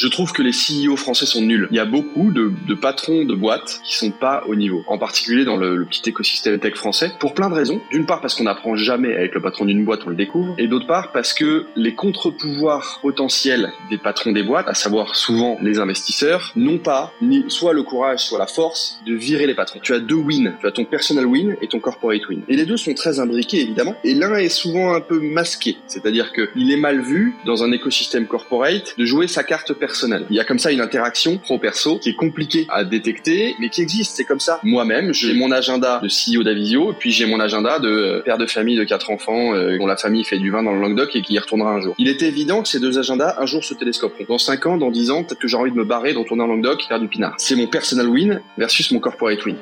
Je trouve que les CEO français sont nuls. Il y a beaucoup de patrons de boîtes qui sont pas au niveau, en particulier dans le petit écosystème tech français, pour plein de raisons. D'une part parce qu'on n'apprend jamais à être le patron d'une boîte, on le découvre, et d'autre part parce que les contre-pouvoirs potentiels des patrons des boîtes, à savoir souvent les investisseurs, n'ont pas ni soit le courage, soit la force de virer les patrons. Tu as deux wins, tu as ton personal win et ton corporate win. Et les deux sont très imbriqués évidemment, et l'un est souvent un peu masqué, c'est-à-dire qu'il est mal vu dans un écosystème corporate de jouer sa carte personnelle. Il y a comme ça une interaction pro-perso qui est compliquée à détecter, mais qui existe, c'est comme ça. Moi-même, j'ai mon agenda de CEO d'Avizio, et puis j'ai mon agenda de père de famille de 4 enfants, dont la famille fait du vin dans le Languedoc et qui y retournera un jour. Il était évident que ces deux agendas, un jour, se télescoperont. Dans 5 ans, dans 10 ans, peut-être que j'ai envie de me barrer, de retourner en Languedoc, faire du pinard. C'est mon personal win versus mon corporate win.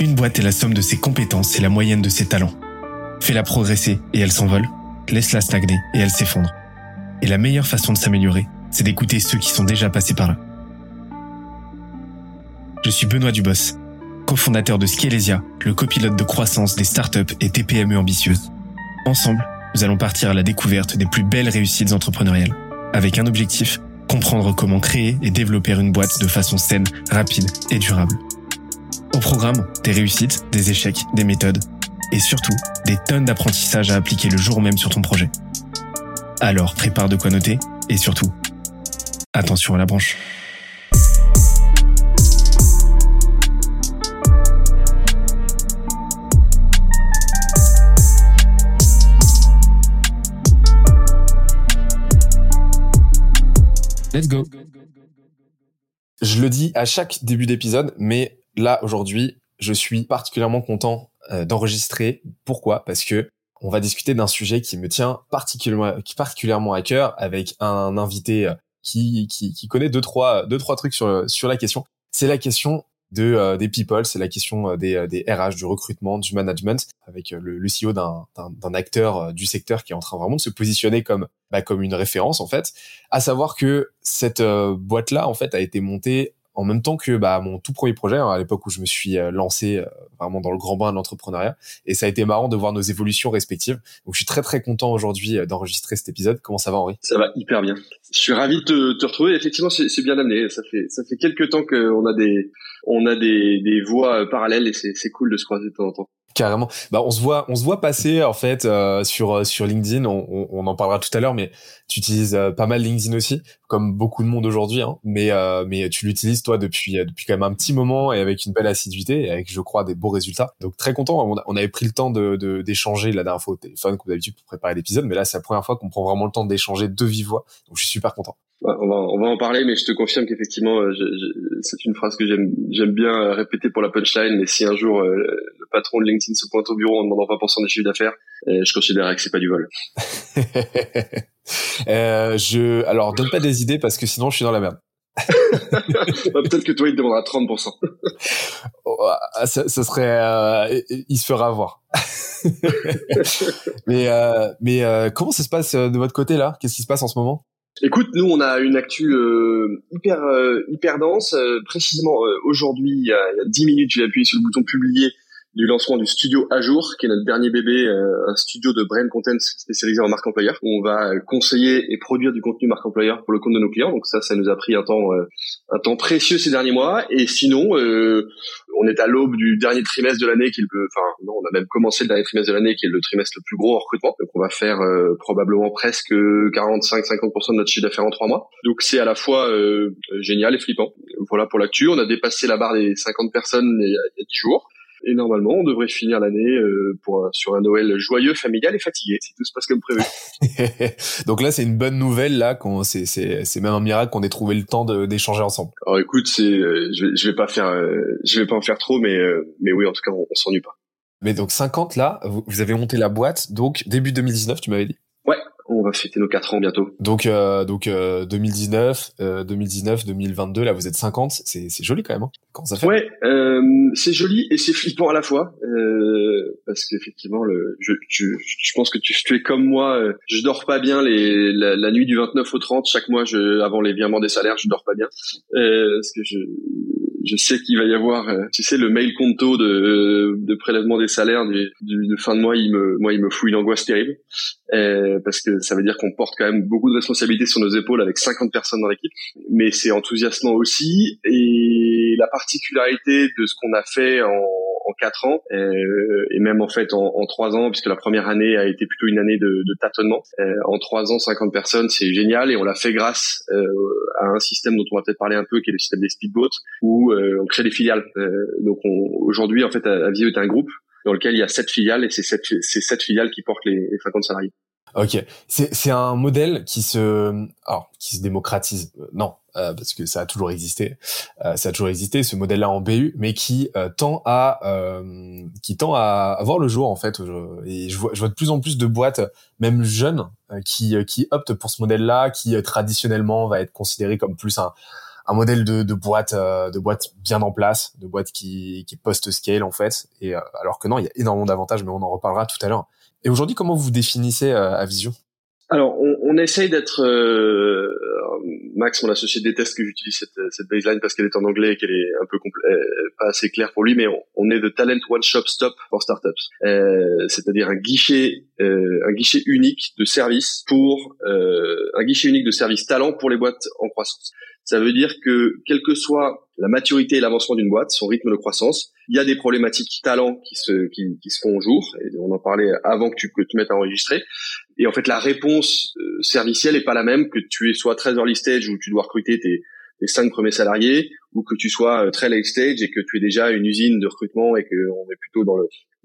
Une boîte est la somme de ses compétences et la moyenne de ses talents. Fais-la progresser et elle s'envole. Laisse-la stagner et elle s'effondre. Et la meilleure façon de s'améliorer, c'est d'écouter ceux qui sont déjà passés par là. Je suis Benoît Dubos, cofondateur de Scalezia, le copilote de croissance des startups et TPME ambitieuses. Ensemble, nous allons partir à la découverte des plus belles réussites entrepreneuriales, avec un objectif, comprendre comment créer et développer une boîte de façon saine, rapide et durable. Au programme, des réussites, des échecs, des méthodes, et surtout, des tonnes d'apprentissages à appliquer le jour même sur ton projet. Alors, prépare de quoi noter, et surtout, attention à la branche. Let's go. Je le dis à chaque début d'épisode, mais là, aujourd'hui, je suis particulièrement content d'enregistrer. Pourquoi ? Parce que on va discuter d'un sujet qui me tient particulièrement à cœur, avec un invité qui connaît deux trois trucs sur la question. C'est la question des people, c'est la question des RH, du recrutement, du management, avec le CEO d'un acteur du secteur qui est en train vraiment de se positionner comme une référence en fait. À savoir que cette boîte là en fait a été montée en même temps que mon tout premier projet, hein, à l'époque où je me suis lancé vraiment dans le grand bain de l'entrepreneuriat. Et ça a été marrant de voir nos évolutions respectives. Donc, je suis très, très content aujourd'hui d'enregistrer cet épisode. Comment ça va, Henri ? Ça va hyper bien. Je suis ravi de te retrouver. Effectivement, c'est bien amené. Ça fait quelques temps qu'on a des voies parallèles et c'est cool de se croiser de temps en temps. Carrément. On se voit passer en fait sur LinkedIn. On en parlera tout à l'heure, mais tu utilises pas mal LinkedIn aussi, comme beaucoup de monde aujourd'hui. Hein, mais tu l'utilises toi depuis quand même un petit moment et avec une belle assiduité et avec, je crois, des beaux résultats. Donc très content. On avait pris le temps d'échanger la dernière fois au téléphone comme d'habitude pour préparer l'épisode, mais là c'est la première fois qu'on prend vraiment le temps d'échanger de vive voix. Donc je suis super content. On va en parler, mais je te confirme qu'effectivement, c'est une phrase que j'aime bien répéter pour la punchline, mais si un jour le patron de LinkedIn se pointe au bureau en demandant 20% des chiffres d'affaires, je considérerais que c'est pas du vol. Alors, donne pas des idées parce que sinon je suis dans la merde. Peut-être que toi il te demandera 30%. Ça serait il se fera avoir. mais comment ça se passe de votre côté là ? Qu'est-ce qui se passe en ce moment ? Écoute, nous on a une actu hyper dense. Précisément aujourd'hui, il y a 10 minutes, j'ai appuyé sur le bouton publier du lancement du studio à jour, qui est notre dernier bébé, un studio de brand content spécialisé en marque employeur. On va conseiller et produire du contenu marque employeur pour le compte de nos clients. Donc ça nous a pris un temps précieux ces derniers mois. Et sinon, on est à l'aube du dernier trimestre de l'année on a même commencé le dernier trimestre de l'année qui est le trimestre le plus gros en recrutement. Donc on va faire probablement presque 45-50% de notre chiffre d'affaires en 3 mois. Donc c'est à la fois génial et flippant. Voilà pour l'actu. On a dépassé la barre des 50 personnes il y a 10 jours. Et normalement, on devrait finir l'année sur un Noël joyeux, familial et fatigué, si tout se passe comme prévu. Donc là, c'est une bonne nouvelle, là, c'est même un miracle qu'on ait trouvé le temps d'échanger ensemble. Alors écoute, je vais pas en faire trop, mais oui, en tout cas, on s'ennuie pas. Mais donc 50 là, vous avez monté la boîte, donc début 2019, tu m'avais dit. Ouais, on va fêter nos 4 ans bientôt. Donc 2019, 2022, là vous êtes 50, c'est joli quand même. Hein, quand ça fait. Ouais, c'est joli et c'est flippant à la fois parce qu'effectivement je pense que tu es comme moi, je dors pas bien la nuit du 29 au 30 chaque mois, avant les virements des salaires, je dors pas bien parce que je sais qu'il va y avoir, tu sais, le mail conto de prélèvement des salaires de fin de mois, il me fout une angoisse terrible, parce que ça veut dire qu'on porte quand même beaucoup de responsabilités sur nos épaules avec 50 personnes dans l'équipe, mais c'est enthousiasmant aussi. Et la particularité de ce qu'on a fait en 4 ans, et même en fait en 3 ans, puisque la première année a été plutôt une année de tâtonnement. En 3 ans, 50 personnes, c'est génial, et on l'a fait grâce à un système dont on va peut-être parler un peu, qui est le système des speedboats, où on crée des filiales. Donc aujourd'hui, en fait, Avizio est un groupe dans lequel il y a 7 filiales, et c'est 7 filiales qui portent les 50 salariés. Ok, c'est un modèle qui se démocratise. Non, parce que ça a toujours existé. Ce modèle-là en BU, mais qui tend à voir le jour en fait. Et je vois de plus en plus de boîtes, même jeunes, qui optent pour ce modèle-là, qui traditionnellement va être considéré comme plus un modèle de boîte bien en place, de boîte qui post-scale en fait. Et alors que non, il y a énormément d'avantages, mais on en reparlera tout à l'heure. Et aujourd'hui, comment vous définissez Avizio ? Alors, on essaye d'être... Max, mon associé, déteste que j'utilise cette baseline parce qu'elle est en anglais et qu'elle est un peu pas assez claire pour lui, mais on est the talent one shop stop for startups, c'est-à-dire un guichet unique de service talent pour les boîtes en croissance. Ça veut dire que, quelle que soit la maturité et l'avancement d'une boîte, son rythme de croissance, il y a des problématiques talent qui se font au jour, et on en parlait avant que tu te mettes à enregistrer. Et en fait, la réponse servicielle est pas la même que tu es soit très early stage où tu dois recruter tes 5 premiers salariés, ou que tu sois très late stage et que tu es déjà une usine de recrutement et que on est plutôt dans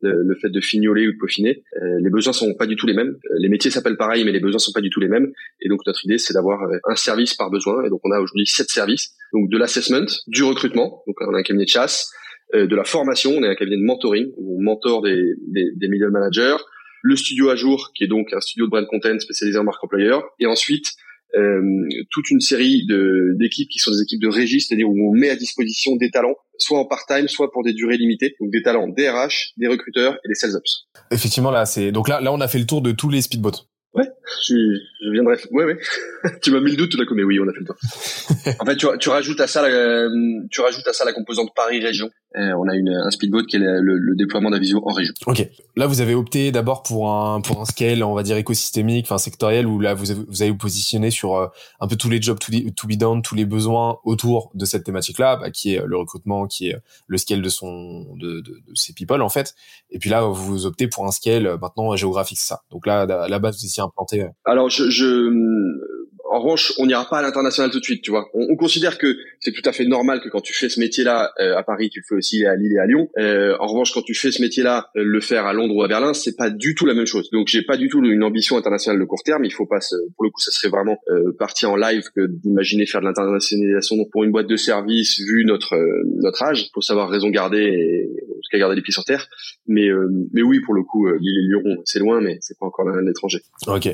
le fait de fignoler ou de peaufiner. Les besoins sont pas du tout les mêmes. Les métiers s'appellent pareil, mais les besoins sont pas du tout les mêmes. Et donc, notre idée, c'est d'avoir un service par besoin. Et donc, on a aujourd'hui 7 services. Donc, de l'assessment, du recrutement. Donc, on a un cabinet de chasse, de la formation. On est un cabinet de mentoring où on mentore des middle managers. Le studio à jour, qui est donc un studio de brand content spécialisé en marque employeur. Et ensuite, toute une série d'équipes qui sont des équipes de régie, c'est-à-dire où on met à disposition des talents, soit en part-time, soit pour des durées limitées, donc des talents DRH, des recruteurs et des sales ops. Effectivement, là, donc là, on a fait le tour de tous les speedboats. Ouais, je viendrai. Ouais. Tu m'as mis le doute tout d'un coup, mais oui, on a fait le tour. En fait, tu rajoutes à ça, la composante Paris-Région. On a un speedboat qui est le déploiement d'Avizio en région. Ok. Là, vous avez opté d'abord pour un scale, on va dire écosystémique, enfin sectoriel, où là vous avez vous positionné sur un peu tous les jobs to be done, tous les besoins autour de cette thématique-là, qui est le recrutement, qui est le scale de ses people en fait. Et puis là, vous optez pour un scale maintenant géographique, c'est ça. Donc là, à la base, vous étiez implanté. Alors En revanche, on n'ira pas à l'international tout de suite, tu vois. On considère que c'est tout à fait normal que quand tu fais ce métier-là à Paris, tu le fais aussi à Lille et à Lyon. En revanche, quand tu fais ce métier-là, le faire à Londres ou à Berlin, c'est pas du tout la même chose. Donc, j'ai pas du tout une ambition internationale de court terme. Il faut pas, pour le coup, ça serait vraiment partir en live que d'imaginer faire de l'internationalisation. Donc, pour une boîte de service, vu notre âge, faut savoir raison garder, en tout cas garder les pieds sur terre. Mais oui, pour le coup, Lille et Lyon, c'est loin, mais c'est pas encore l'étranger. Ok.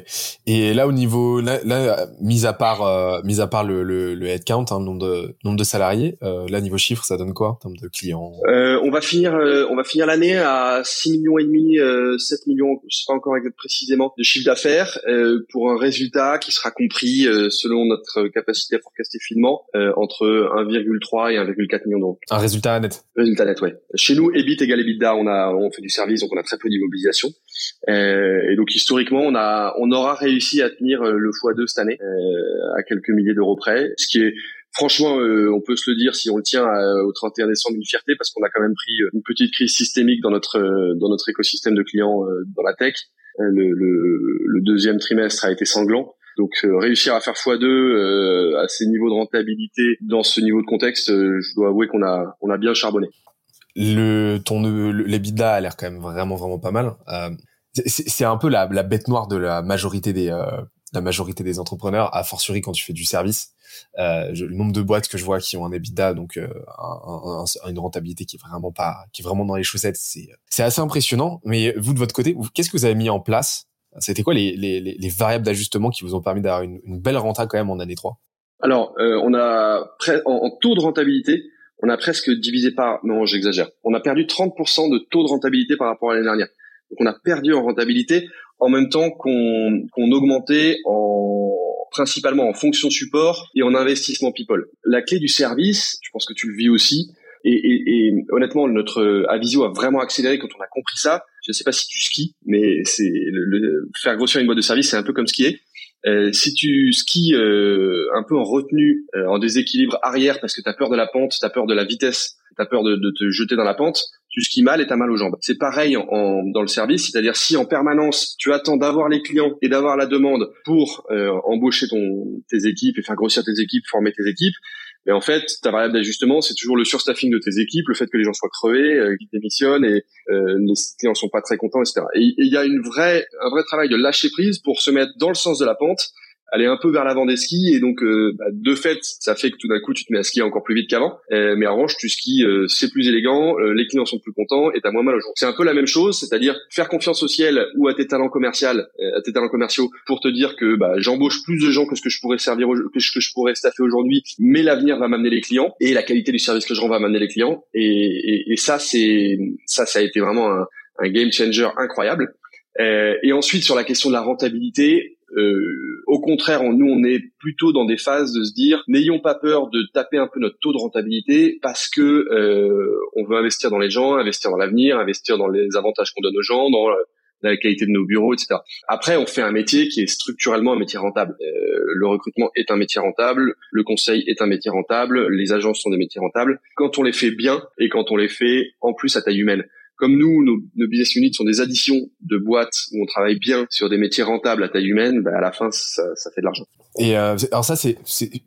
Et là, au niveau là mis à part le headcount, hein, nombre de salariés, là niveau chiffre, ça donne quoi en termes de clients? On va finir l'année à 6,5 millions, 7 millions, je sais pas encore précisément, de chiffre d'affaires, pour un résultat qui sera compris selon notre capacité à forecaster finement entre 1,3 et 1,4 millions d'euros. Un résultat net. Résultat net, ouais. Chez nous, EBIT égale EBITDA, on fait du service, donc on a très peu d'immobilisation. Et donc historiquement, on aura réussi à tenir le x2 cette année. À quelques milliers d'euros près, ce qui est franchement, on peut se le dire, si on le tient au 31 décembre, une fierté, parce qu'on a quand même pris une petite crise systémique dans notre écosystème de clients dans la tech. Le deuxième trimestre a été sanglant. Donc réussir à faire x2 à ces niveaux de rentabilité dans ce niveau de contexte, je dois avouer qu'on a bien charbonné. L'EBITDA a l'air quand même vraiment vraiment pas mal. C'est un peu la bête noire de la majorité des entrepreneurs, a fortiori quand tu fais du service. Le nombre de boîtes que je vois qui ont un EBITDA, donc une rentabilité qui est vraiment dans les chaussettes, c'est assez impressionnant. Mais vous, de votre côté, qu'est-ce que vous avez mis en place? C'était quoi les variables d'ajustement qui vous ont permis d'avoir une belle renta quand même en année 3? Alors, on a en taux de rentabilité, on a presque divisé par... Non, j'exagère. On a perdu 30% de taux de rentabilité par rapport à l'année dernière. Donc, on a perdu en rentabilité en même temps qu'on augmentait en principalement en fonction support et en investissement people. La clé du service, je pense que tu le vis aussi, et honnêtement, notre Avizio a vraiment accéléré quand on a compris ça. Je ne sais pas si tu skis, mais c'est faire grossir une boîte de service, c'est un peu comme skier. Si tu skis un peu en retenue, en déséquilibre arrière parce que t'as peur de la pente, t'as peur de la vitesse, t'as peur de te jeter dans la pente, tu skis mal et t'as mal aux jambes. C'est pareil dans le service, c'est-à-dire si en permanence tu attends d'avoir les clients et d'avoir la demande pour embaucher tes équipes et faire grossir tes équipes, former tes équipes, mais en fait ta variable d'ajustement c'est toujours le surstaffing de tes équipes, le fait que les gens soient crevés, qu'ils démissionnent et les clients sont pas très contents, etc. Et il y a un vrai travail de lâcher prise pour se mettre dans le sens de la pente, aller un peu vers l'avant des skis, et donc de fait ça fait que tout d'un coup tu te mets à skier encore plus vite qu'avant, mais en revanche tu skis, c'est plus élégant, les clients sont plus contents et t'as moins mal au jour. C'est un peu la même chose, c'est-à-dire faire confiance au ciel ou à tes talents commerciaux pour te dire que j'embauche plus de gens que ce que je pourrais staffer aujourd'hui, mais l'avenir va m'amener les clients et la qualité du service que je rends va m'amener les clients, et ça a été vraiment un game changer incroyable. Et ensuite sur la question de la rentabilité, au contraire, nous, on est plutôt dans des phases de se dire, n'ayons pas peur de taper un peu notre taux de rentabilité parce que on veut investir dans les gens, investir dans l'avenir, investir dans les avantages qu'on donne aux gens, dans la qualité de nos bureaux, etc. Après, on fait un métier qui est structurellement un métier rentable. Le recrutement est un métier rentable, le conseil est un métier rentable, les agences sont des métiers rentables, quand on les fait bien et quand on les fait en plus à taille humaine. Comme nous, nos business units sont des additions de boîtes où on travaille bien sur des métiers rentables à taille humaine, à la fin, ça fait de l'argent. Et alors ça, c'est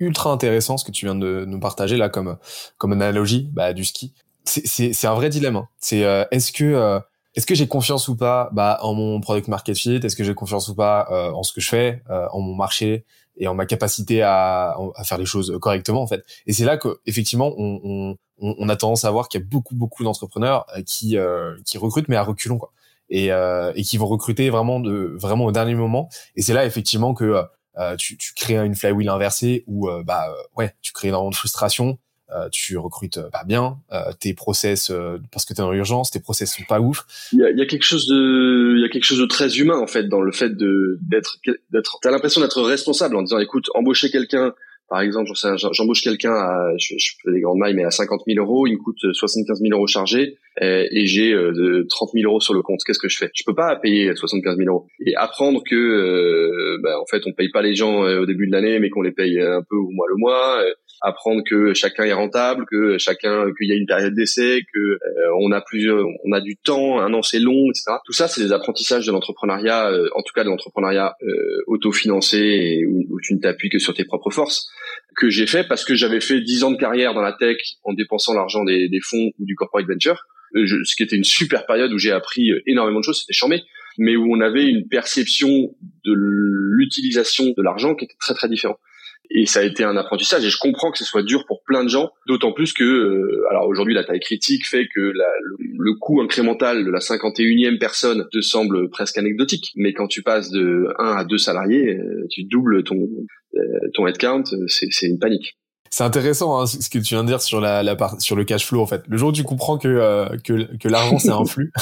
ultra intéressant ce que tu viens de nous partager là comme analogie du ski. C'est un vrai dilemme. C'est est-ce que j'ai confiance ou pas en mon product market fit, est-ce que j'ai confiance ou pas en ce que je fais, en mon marché et en ma capacité à faire les choses correctement en fait. Et c'est là que effectivement on a tendance à voir qu'il y a beaucoup d'entrepreneurs qui recrutent mais à reculons quoi, et qui vont recruter vraiment au dernier moment, et c'est là effectivement que tu crées une flywheel inversée où tu crées énormément de frustration, tu recrutes pas bien, tes process parce que t'es dans l'urgence, tes process sont pas ouf. Il y a quelque chose de très humain en fait dans le fait d'être t'as l'impression d'être responsable en disant écoute, embaucher quelqu'un. Par exemple, j'embauche quelqu'un je fais des grandes mailles, mais à 50 000 euros, il me coûte 75 000 euros chargés, et j'ai 30 000 euros sur le compte. Qu'est-ce que je fais? Je peux pas payer 75 000 euros. Et apprendre que, en fait, on paye pas les gens au début de l'année, mais qu'on les paye un peu au mois le mois. Apprendre que chacun est rentable, qu'il y a une période d'essai, on a du temps, un an c'est long, etc. Tout ça, c'est des apprentissages de l'entrepreneuriat, en tout cas de l'entrepreneuriat autofinancé, et où tu ne t'appuies que sur tes propres forces, que j'ai fait parce que j'avais fait 10 ans de carrière dans la tech en dépensant l'argent des fonds ou du corporate venture, ce qui était une super période où j'ai appris énormément de choses, c'était charmé, mais où on avait une perception de l'utilisation de l'argent qui était très très différente. Et ça a été un apprentissage, et je comprends que ce soit dur pour plein de gens, d'autant plus que alors aujourd'hui la taille critique fait que le coût incrémental de la 51e personne te semble presque anecdotique, mais quand tu passes de 1 à 2 salariés, tu doubles ton headcount, c'est une panique. C'est intéressant hein, ce que tu viens de dire sur la part sur le cash flow en fait. Le jour où tu comprends que l'argent c'est un flux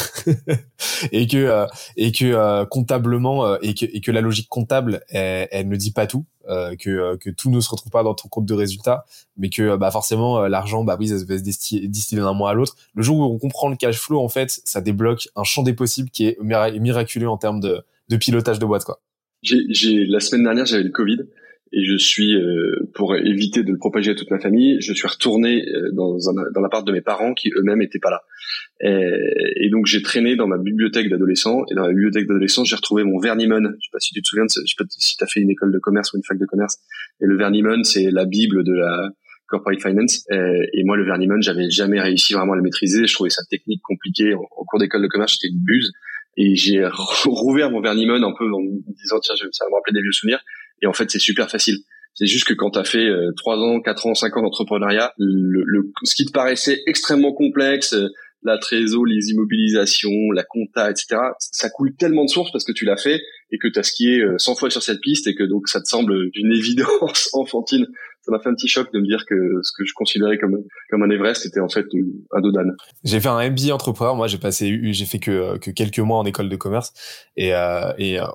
et que comptablement et que la logique comptable elle ne dit pas tout, que tout ne se retrouve pas dans ton compte de résultats, mais que forcément l'argent oui ça se va se distiller d'un mois à l'autre. Le jour où on comprend le cash flow en fait, ça débloque un champ des possibles qui est miraculeux en termes de pilotage de boîte quoi. La semaine dernière, j'avais le Covid. Et je suis, pour éviter de le propager à toute ma famille, je suis retourné dans l'appart de mes parents qui eux-mêmes étaient pas là. Et donc j'ai traîné dans ma bibliothèque d'adolescents, et dans la bibliothèque d'adolescents j'ai retrouvé mon Vernimon. Je sais pas si tu te souviens, je sais pas si t'as fait une école de commerce ou une fac de commerce. Et le Vernimon, c'est la bible de la corporate finance. Et moi le Vernimon, j'avais jamais réussi vraiment à le maîtriser. Je trouvais sa technique compliquée. En cours d'école de commerce, j'étais une buse. Et j'ai rouvert mon Vernimon un peu en me disant tiens, ça va me rappeler des vieux souvenirs. Et en fait, c'est super facile. C'est juste que quand t'as fait 3 ans, 4 ans, 5 ans d'entrepreneuriat, ce qui te paraissait extrêmement complexe, la trésor, les immobilisations, la compta, etc. Ça coule tellement de sources parce que tu l'as fait et que tu as skié 100 fois sur cette piste et que donc ça te semble d'une évidence enfantine. Ça m'a fait un petit choc de me dire que ce que je considérais comme un Everest était en fait un dos d'âne. J'ai fait un MBA entrepreneur. Moi, j'ai fait que quelques mois en école de commerce et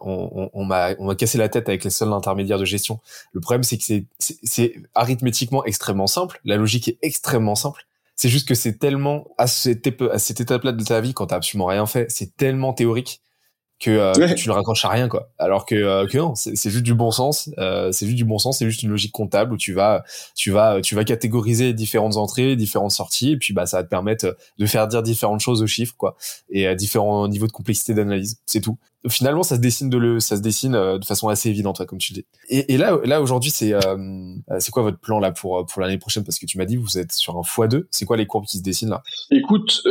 on m'a cassé la tête avec les seuls intermédiaires de gestion. Le problème, c'est que c'est arithmétiquement extrêmement simple. La logique est extrêmement simple. C'est juste que c'est tellement à cette étape-là de ta vie, quand t'as absolument rien fait, c'est tellement théorique que tu le raccroches à rien, quoi. Alors que non, c'est juste du bon sens, c'est juste une logique comptable où tu vas catégoriser différentes entrées, différentes sorties, et puis bah ça va te permettre de faire dire différentes choses aux chiffres, quoi, et à différents niveaux de complexité d'analyse. C'est tout. Finalement, ça se dessine de façon assez évidente, comme tu le dis. Et là aujourd'hui, c'est quoi votre plan là pour l'année prochaine, parce que tu m'as dit vous êtes sur un x2. C'est quoi les courbes qui se dessinent là? Écoute,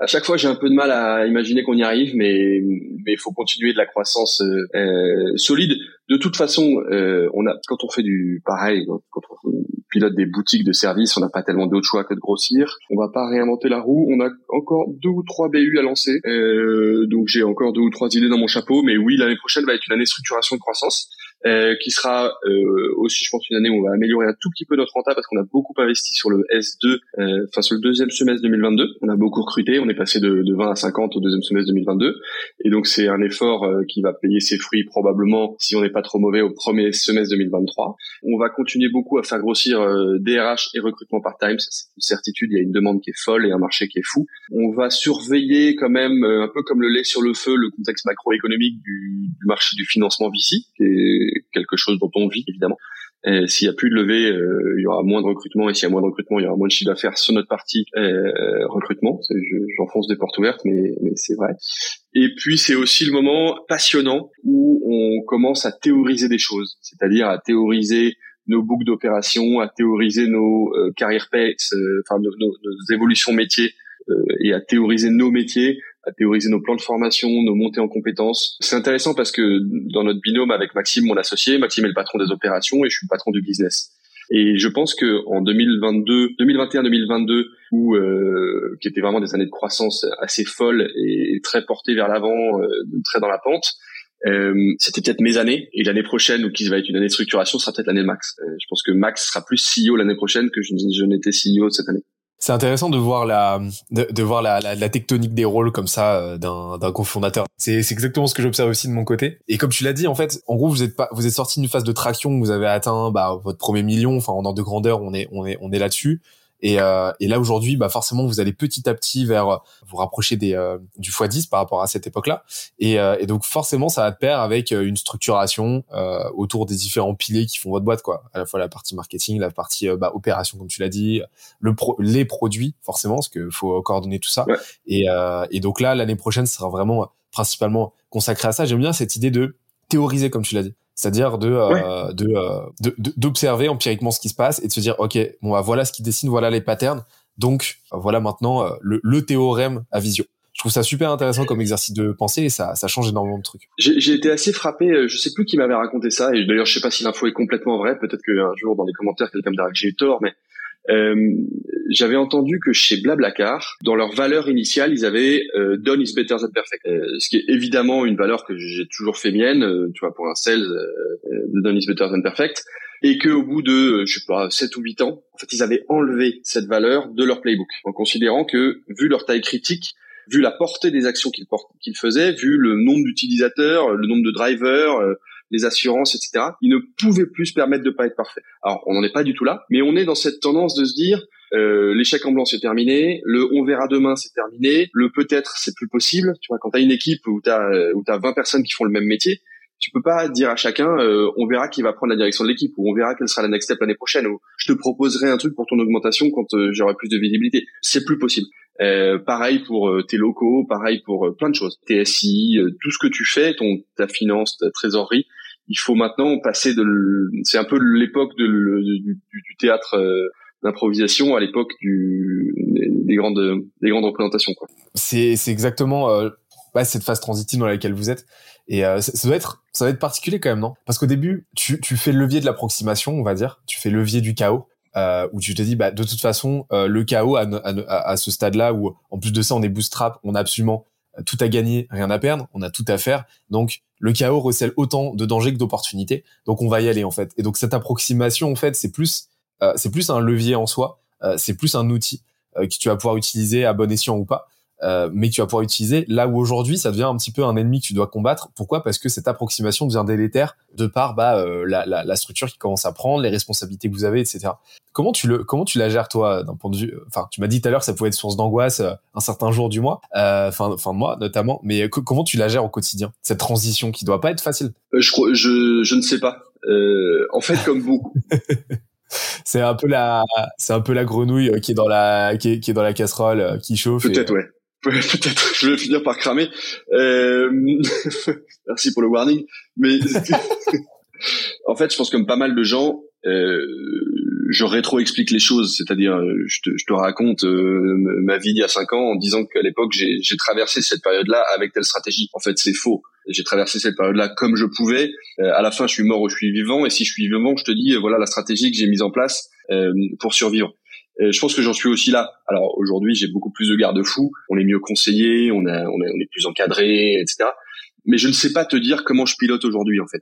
à chaque fois j'ai un peu de mal à imaginer qu'on y arrive, mais il faut continuer de la croissance solide. De toute façon, quand on pilote des boutiques de services, on n'a pas tellement d'autre choix que de grossir. On va pas réinventer la roue. On a encore 2 ou 3 BU à lancer, donc j'ai encore 2 ou 3 idées dans mon chapeau. Mais oui, l'année prochaine va être une année structuration de croissance, qui sera aussi, je pense, une année où on va améliorer un tout petit peu notre renta parce qu'on a beaucoup investi sur le S2, sur le deuxième semestre 2022. On a beaucoup recruté, on est passé de 20 à 50 au deuxième semestre 2022. Et donc, c'est un effort qui va payer ses fruits probablement, si on n'est pas trop mauvais, au premier semestre 2023. On va continuer beaucoup à faire grossir DRH et recrutement part-time. Ça, c'est une certitude, il y a une demande qui est folle et un marché qui est fou. On va surveiller quand même, un peu comme le lait sur le feu, le contexte macroéconomique du marché du financement VC, qui est quelque chose dont on vit évidemment. Et s'il y a plus de levée, il y aura moins de recrutement, et s'il y a moins de recrutement, il y aura moins de chiffre d'affaires sur notre partie recrutement. J'enfonce des portes ouvertes, mais c'est vrai. Et puis c'est aussi le moment passionnant où on commence à théoriser des choses, c'est-à-dire à théoriser nos boucles d'opérations, à théoriser nos career paths, nos évolutions métiers, et à théoriser nos métiers, à théoriser nos plans de formation, nos montées en compétences. C'est intéressant parce que dans notre binôme avec Maxime, mon associé, Maxime est le patron des opérations et je suis le patron du business. Et je pense que en 2021-2022, qui étaient vraiment des années de croissance assez folles et très portées vers l'avant, très dans la pente, c'était peut-être mes années, et l'année prochaine, ou qui va être une année de structuration, sera peut-être l'année de Max. Je pense que Max sera plus CEO l'année prochaine que je n'étais CEO cette année. C'est intéressant de voir la tectonique des rôles comme ça d'un cofondateur. C'est exactement ce que j'observe aussi de mon côté. Et comme tu l'as dit, en fait, en gros, vous êtes sorti d'une phase de traction où vous avez atteint votre premier million. Enfin, en ordre de grandeur, on est là-dessus. Et là aujourd'hui, forcément, vous allez petit à petit vers vous rapprocher du x10 par rapport à cette époque-là. Et donc forcément, ça va de pair avec une structuration autour des différents piliers qui font votre boîte, quoi. À la fois la partie marketing, la partie opération, comme tu l'as dit, les produits, forcément, parce que faut coordonner tout ça. Ouais. Et donc là, l'année prochaine, ça sera vraiment principalement consacré à ça. J'aime bien cette idée de théoriser, comme tu l'as dit. C'est-à-dire d'observer empiriquement ce qui se passe et de se dire ok, bon voilà ce qui dessine, voilà les patterns, donc voilà maintenant le théorème Avizio. Je trouve ça super intéressant comme exercice de pensée et ça change énormément de trucs. J'ai été assez frappé, je sais plus qui m'avait raconté ça, et d'ailleurs je sais pas si l'info est complètement vraie, peut-être qu'un jour dans les commentaires quelqu'un me dira que j'ai eu tort, mais j'avais entendu que chez Blablacar, dans leur valeur initiale, ils avaient done is better than perfect, ce qui est évidemment une valeur que j'ai toujours fait mienne, tu vois, pour un sales, done is better than perfect, et que au bout de 7 ou 8 ans, en fait, ils avaient enlevé cette valeur de leur playbook, en considérant que vu leur taille critique, vu la portée des actions qu'ils faisaient, vu le nombre d'utilisateurs, le nombre de drivers, les assurances, etc., ils ne pouvaient plus se permettre de pas être parfaits. Alors, on n'en est pas du tout là, mais on est dans cette tendance de se dire l'échec en blanc, c'est terminé, le on verra demain, c'est terminé, le peut-être, c'est plus possible. Tu vois, quand t'as une équipe où t'as 20 personnes qui font le même métier, tu peux pas dire à chacun on verra qui va prendre la direction de l'équipe, ou on verra quelle sera la next step l'année prochaine, ou je te proposerai un truc pour ton augmentation quand j'aurai plus de visibilité. C'est plus possible. Pareil pour tes locaux, pareil pour plein de choses. TSI, tout ce que tu fais, ta finance, ta trésorerie, il faut maintenant passer c'est un peu l'époque du théâtre d'improvisation à l'époque des grandes représentations, quoi. C'est exactement cette phase transitive dans laquelle vous êtes. Et ça doit être particulier quand même, non? Parce qu'au début, tu fais le levier de l'approximation, on va dire, tu fais le levier du chaos. où tu te dis bah de toute façon le chaos à ce stade-là où en plus de ça on est bootstrap, on a absolument tout à gagner, rien à perdre, on a tout à faire. Donc le chaos recèle autant de dangers que d'opportunités. Donc on va y aller en fait. Et donc cette approximation en fait, c'est plus un levier en soi, c'est plus un outil que tu vas pouvoir utiliser à bon escient ou pas, mais que tu vas pouvoir utiliser là où aujourd'hui ça devient un petit peu un ennemi que tu dois combattre. Pourquoi ? Parce que cette approximation devient délétère de par la structure qui commence à prendre, les responsabilités que vous avez, etc. Comment tu la gères toi d'un point de vue, enfin tu m'as dit tout à l'heure ça pouvait être source d'angoisse un certain jour du mois, fin de mois notamment, mais comment tu la gères au quotidien cette transition qui doit pas être facile ? Je ne sais pas. En fait comme beaucoup. C'est un peu la grenouille qui est dans la casserole, qui chauffe. Peut-être ouais. Peut-être je vais finir par cramer. Merci pour le warning. Mais en fait, je pense comme pas mal de gens, je rétro-explique les choses, c'est-à-dire je te raconte ma vie il y a 5 ans en disant qu'à l'époque j'ai traversé cette période-là avec telle stratégie. En fait, c'est faux. J'ai traversé cette période-là comme je pouvais. À la fin, je suis mort ou je suis vivant. Et si je suis vivant, je te dis voilà la stratégie que j'ai mise en place pour survivre. Je pense que j'en suis aussi là. Alors aujourd'hui, j'ai beaucoup plus de garde-fous. On est mieux conseillé, on est plus encadré, etc. Mais je ne sais pas te dire comment je pilote aujourd'hui en fait.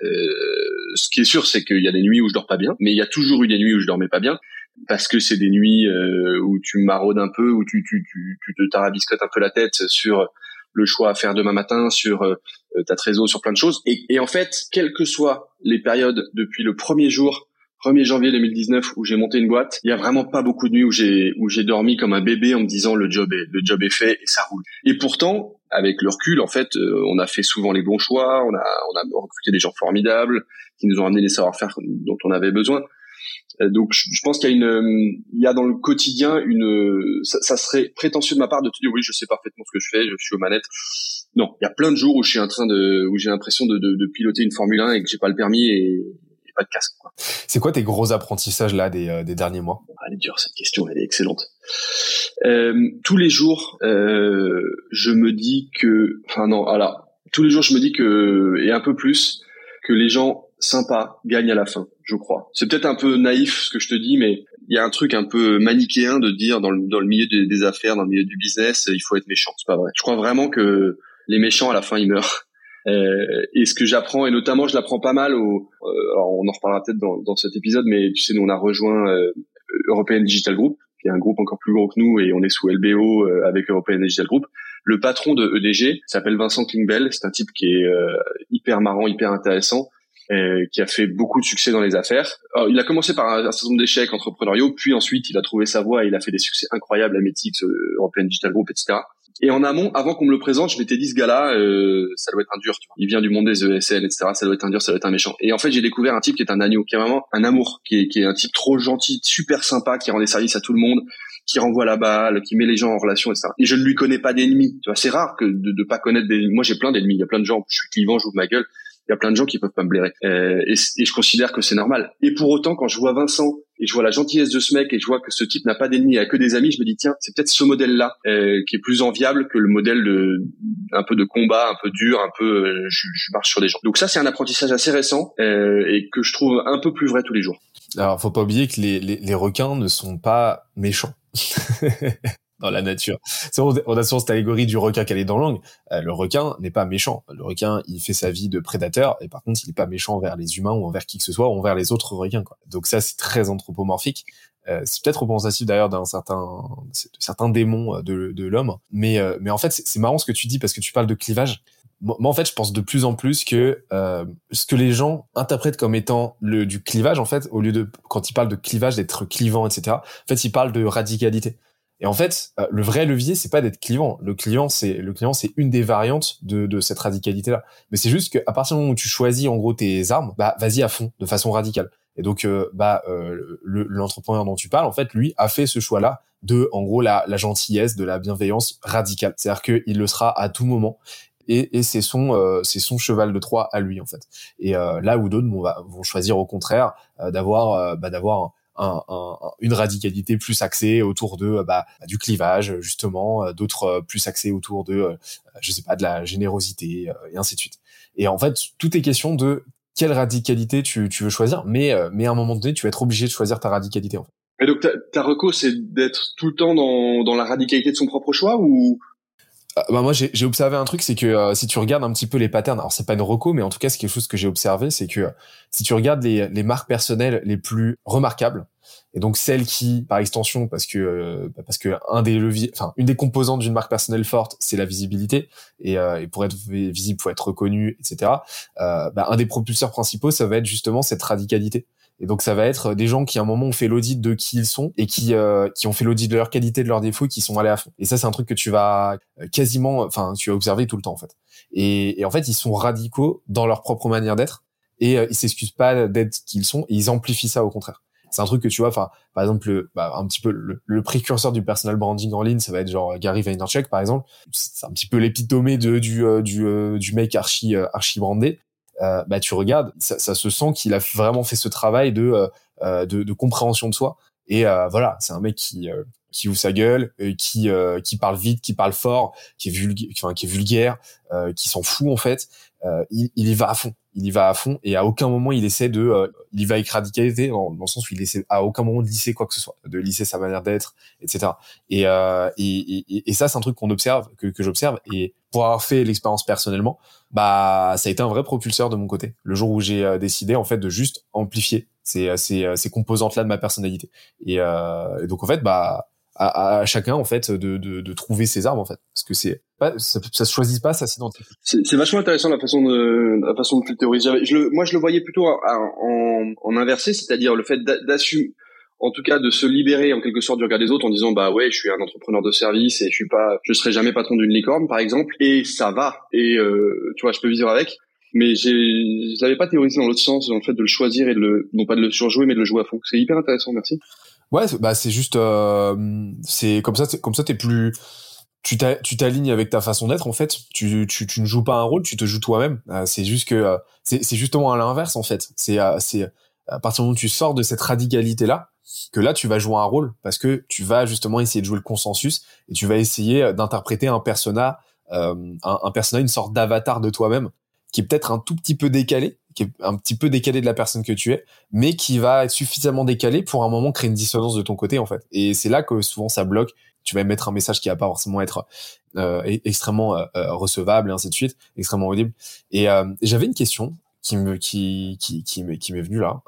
Ce qui est sûr, c'est qu'il y a des nuits où je dors pas bien, mais il y a toujours eu des nuits où je dormais pas bien parce que c'est des nuits où tu maraudes un peu, où tu te tarabiscotes un peu la tête sur le choix à faire demain matin, sur ta trésor, sur plein de choses. Et en fait, quelles que soient les périodes depuis le premier jour, 1er janvier 2019 où j'ai monté une boîte, il y a vraiment pas beaucoup de nuits où j'ai dormi comme un bébé en me disant le job est fait et ça roule. Et pourtant, avec le recul, en fait, on a fait souvent les bons choix, on a recruté des gens formidables qui nous ont amené les savoir-faire dont on avait besoin. Donc je pense qu'il y a dans le quotidien ça serait prétentieux de ma part de te dire oui, je sais parfaitement ce que je fais, je suis aux manettes. Non, il y a plein de jours où où j'ai l'impression de piloter une Formule 1 et que j'ai pas le permis et pas de casque, quoi. C'est quoi tes gros apprentissages là des derniers mois ? Elle est dure cette question, elle est excellente. Tous les jours, je me dis que et un peu plus que les gens sympas gagnent à la fin, je crois. C'est peut-être un peu naïf ce que je te dis, mais il y a un truc un peu manichéen de dire dans le milieu des affaires, dans le milieu du business, il faut être méchant. C'est pas vrai. Je crois vraiment que les méchants à la fin ils meurent. Et ce que j'apprends, et notamment je l'apprends pas mal alors on en reparlera peut-être dans cet épisode, mais tu sais, nous on a rejoint European Digital Group, qui est un groupe encore plus gros que nous, et on est sous LBO avec European Digital Group. Le patron de EDG s'appelle Vincent Klingbeil, c'est un type qui est hyper marrant, hyper intéressant, qui a fait beaucoup de succès dans les affaires. Alors, il a commencé par un certain nombre d'échecs entrepreneuriaux, puis ensuite il a trouvé sa voie et il a fait des succès incroyables à Metix, European Digital Group, etc. Et en amont, avant qu'on me le présente, je m'étais dit ce gars-là, ça doit être un dur, tu vois. Il vient du monde des ESN, etc. Ça doit être un dur, ça doit être un méchant. Et en fait, j'ai découvert un type qui est un agneau, qui est vraiment un amour, qui est un type trop gentil, super sympa, qui rend des services à tout le monde, qui renvoie la balle, qui met les gens en relation, etc. Et je ne lui connais pas d'ennemis. Tu vois, c'est rare que de pas connaître des. Moi, j'ai plein d'ennemis. Il y a plein de gens. Je suis clivant, j'ouvre ma gueule. Il y a plein de gens qui peuvent pas me blairer. Et je considère que c'est normal. Et pour autant, quand je vois Vincent et je vois la gentillesse de ce mec et je vois que ce type n'a pas d'ennemis, il a que des amis, je me dis tiens, c'est peut-être ce modèle-là qui est plus enviable que le modèle un peu de combat, un peu dur, un peu je marche sur des gens. Donc ça, c'est un apprentissage assez récent et que je trouve un peu plus vrai tous les jours. Alors, faut pas oublier que les requins ne sont pas méchants. Dans la nature. On a souvent cette allégorie du requin qui est dans l'angle. Le requin n'est pas méchant. Le requin, il fait sa vie de prédateur et par contre, il n'est pas méchant envers les humains ou envers qui que ce soit ou envers les autres requins, quoi. Donc ça, c'est très anthropomorphique. C'est peut-être représentatif d'ailleurs d'un certain démon de l'homme. Mais en fait, c'est marrant ce que tu dis parce que tu parles de clivage. Moi, en fait, je pense de plus en plus que ce que les gens interprètent comme étant du clivage, en fait, au lieu de, quand ils parlent de clivage, d'être clivant, etc., en fait, ils parlent de radicalité. Et en fait, le vrai levier, c'est pas d'être clivant. Le clivant, c'est une des variantes de cette radicalité-là. Mais c'est juste qu'à partir du moment où tu choisis, en gros, tes armes, bah, vas-y à fond, de façon radicale. Et donc, l'entrepreneur dont tu parles, en fait, lui, a fait ce choix-là de, en gros, la gentillesse, de la bienveillance radicale. C'est-à-dire qu'il le sera à tout moment. Et c'est son cheval de Troie à lui, en fait. Et là où d'autres vont choisir, au contraire, d'avoir une radicalité plus axée autour de du clivage, justement, d'autres plus axés autour de de la générosité, et ainsi de suite. Et en fait, tout est question de quelle radicalité tu veux choisir, mais à un moment donné, tu vas être obligé de choisir ta radicalité, en fait. Et donc, ta reco, c'est d'être tout le temps dans la radicalité de son propre choix ou... Bah moi j'ai observé un truc, c'est que si tu regardes un petit peu les patterns, alors c'est pas une reco, mais en tout cas c'est quelque chose que j'ai observé, c'est que si tu regardes les marques personnelles les plus remarquables, et donc celles qui, par extension, parce que un des leviers, enfin une des composantes d'une marque personnelle forte, c'est la visibilité, et pour être visible, faut être reconnu, etc. Un des propulseurs principaux, ça va être justement cette radicalité. Et donc ça va être des gens qui à un moment ont fait l'audit de qui ils sont et qui ont fait l'audit de leur qualité, de leurs défauts, et qui sont allés à fond. Et ça c'est un truc que tu vas observer tout le temps en fait. Et en fait ils sont radicaux dans leur propre manière d'être et ils s'excusent pas d'être qui ils sont et ils amplifient ça au contraire. C'est un truc que tu vois, enfin par exemple un petit peu le précurseur du personal branding en ligne, ça va être genre Gary Vaynerchuk par exemple. C'est un petit peu l'épitomée du mec archi brandé. Tu regardes, ça se sent qu'il a vraiment fait ce travail de compréhension de soi. Et voilà, c'est un mec qui ouvre sa gueule, qui parle vite, qui parle fort, qui est vulgaire, qui s'en fout en fait. Il y va à fond. Il y va à fond et à aucun moment il essaie il y va avec radicalité dans le sens où il essaie à aucun moment de lisser quoi que ce soit, de lisser sa manière d'être, etc. Et ça c'est un truc qu'on observe, que j'observe et pour avoir fait l'expérience personnellement, ça a été un vrai propulseur de mon côté. Le jour où j'ai décidé en fait de juste amplifier ces composantes là de ma personnalité et donc en fait à chacun en fait de trouver ses armes en fait parce que c'est pas ça se choisit pas, ça s'identifie. C'est vachement intéressant la façon de le théoriser. Moi je le voyais plutôt en inversé, c'est-à-dire le fait d'assumer, en tout cas de se libérer en quelque sorte du regard des autres en disant je suis un entrepreneur de service et je serai jamais patron d'une licorne par exemple et ça va et tu vois je peux vivre avec, mais je l'avais pas théorisé dans l'autre sens, dans le fait de le choisir et de le non pas de le surjouer mais de le jouer à fond. C'est hyper intéressant, merci. Ouais, c'est juste c'est comme ça, t'es plus tu t'alignes avec ta façon d'être en fait, tu ne joues pas un rôle, tu te joues toi-même. C'est juste que c'est justement à l'inverse en fait. C'est à partir du moment où tu sors de cette radicalité là que là tu vas jouer un rôle parce que tu vas justement essayer de jouer le consensus et tu vas essayer d'interpréter un persona une sorte d'avatar de toi-même qui est peut-être un tout petit peu décalé, qui est un petit peu décalé de la personne que tu es, mais qui va être suffisamment décalé pour à un moment créer une dissonance de ton côté, en fait. Et c'est là que souvent ça bloque. Tu vas émettre un message qui va pas forcément être extrêmement recevable, et ainsi de suite, extrêmement audible. Et j'avais une question qui m'est venue là.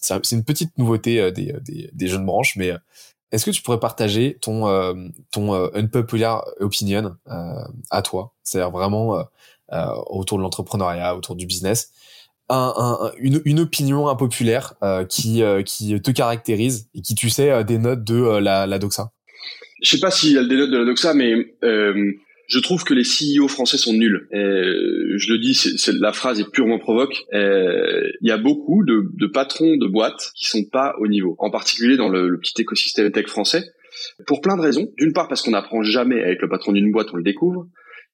C'est une petite nouveauté des jeunes branches, mais est-ce que tu pourrais partager ton unpopular opinion à toi, c'est-à-dire vraiment autour de l'entrepreneuriat, autour du business? Une opinion impopulaire qui te caractérise et qui, tu sais, dénote de la doxa. Je sais pas si elle dénote de la doxa, mais je trouve que les CEO français sont nuls. Et, je le dis, la phrase est purement provoque. Il y a beaucoup de patrons de boîtes qui sont pas au niveau, en particulier dans le petit écosystème tech français, pour plein de raisons. D'une part, parce qu'on n'apprend jamais à être le patron d'une boîte, on le découvre.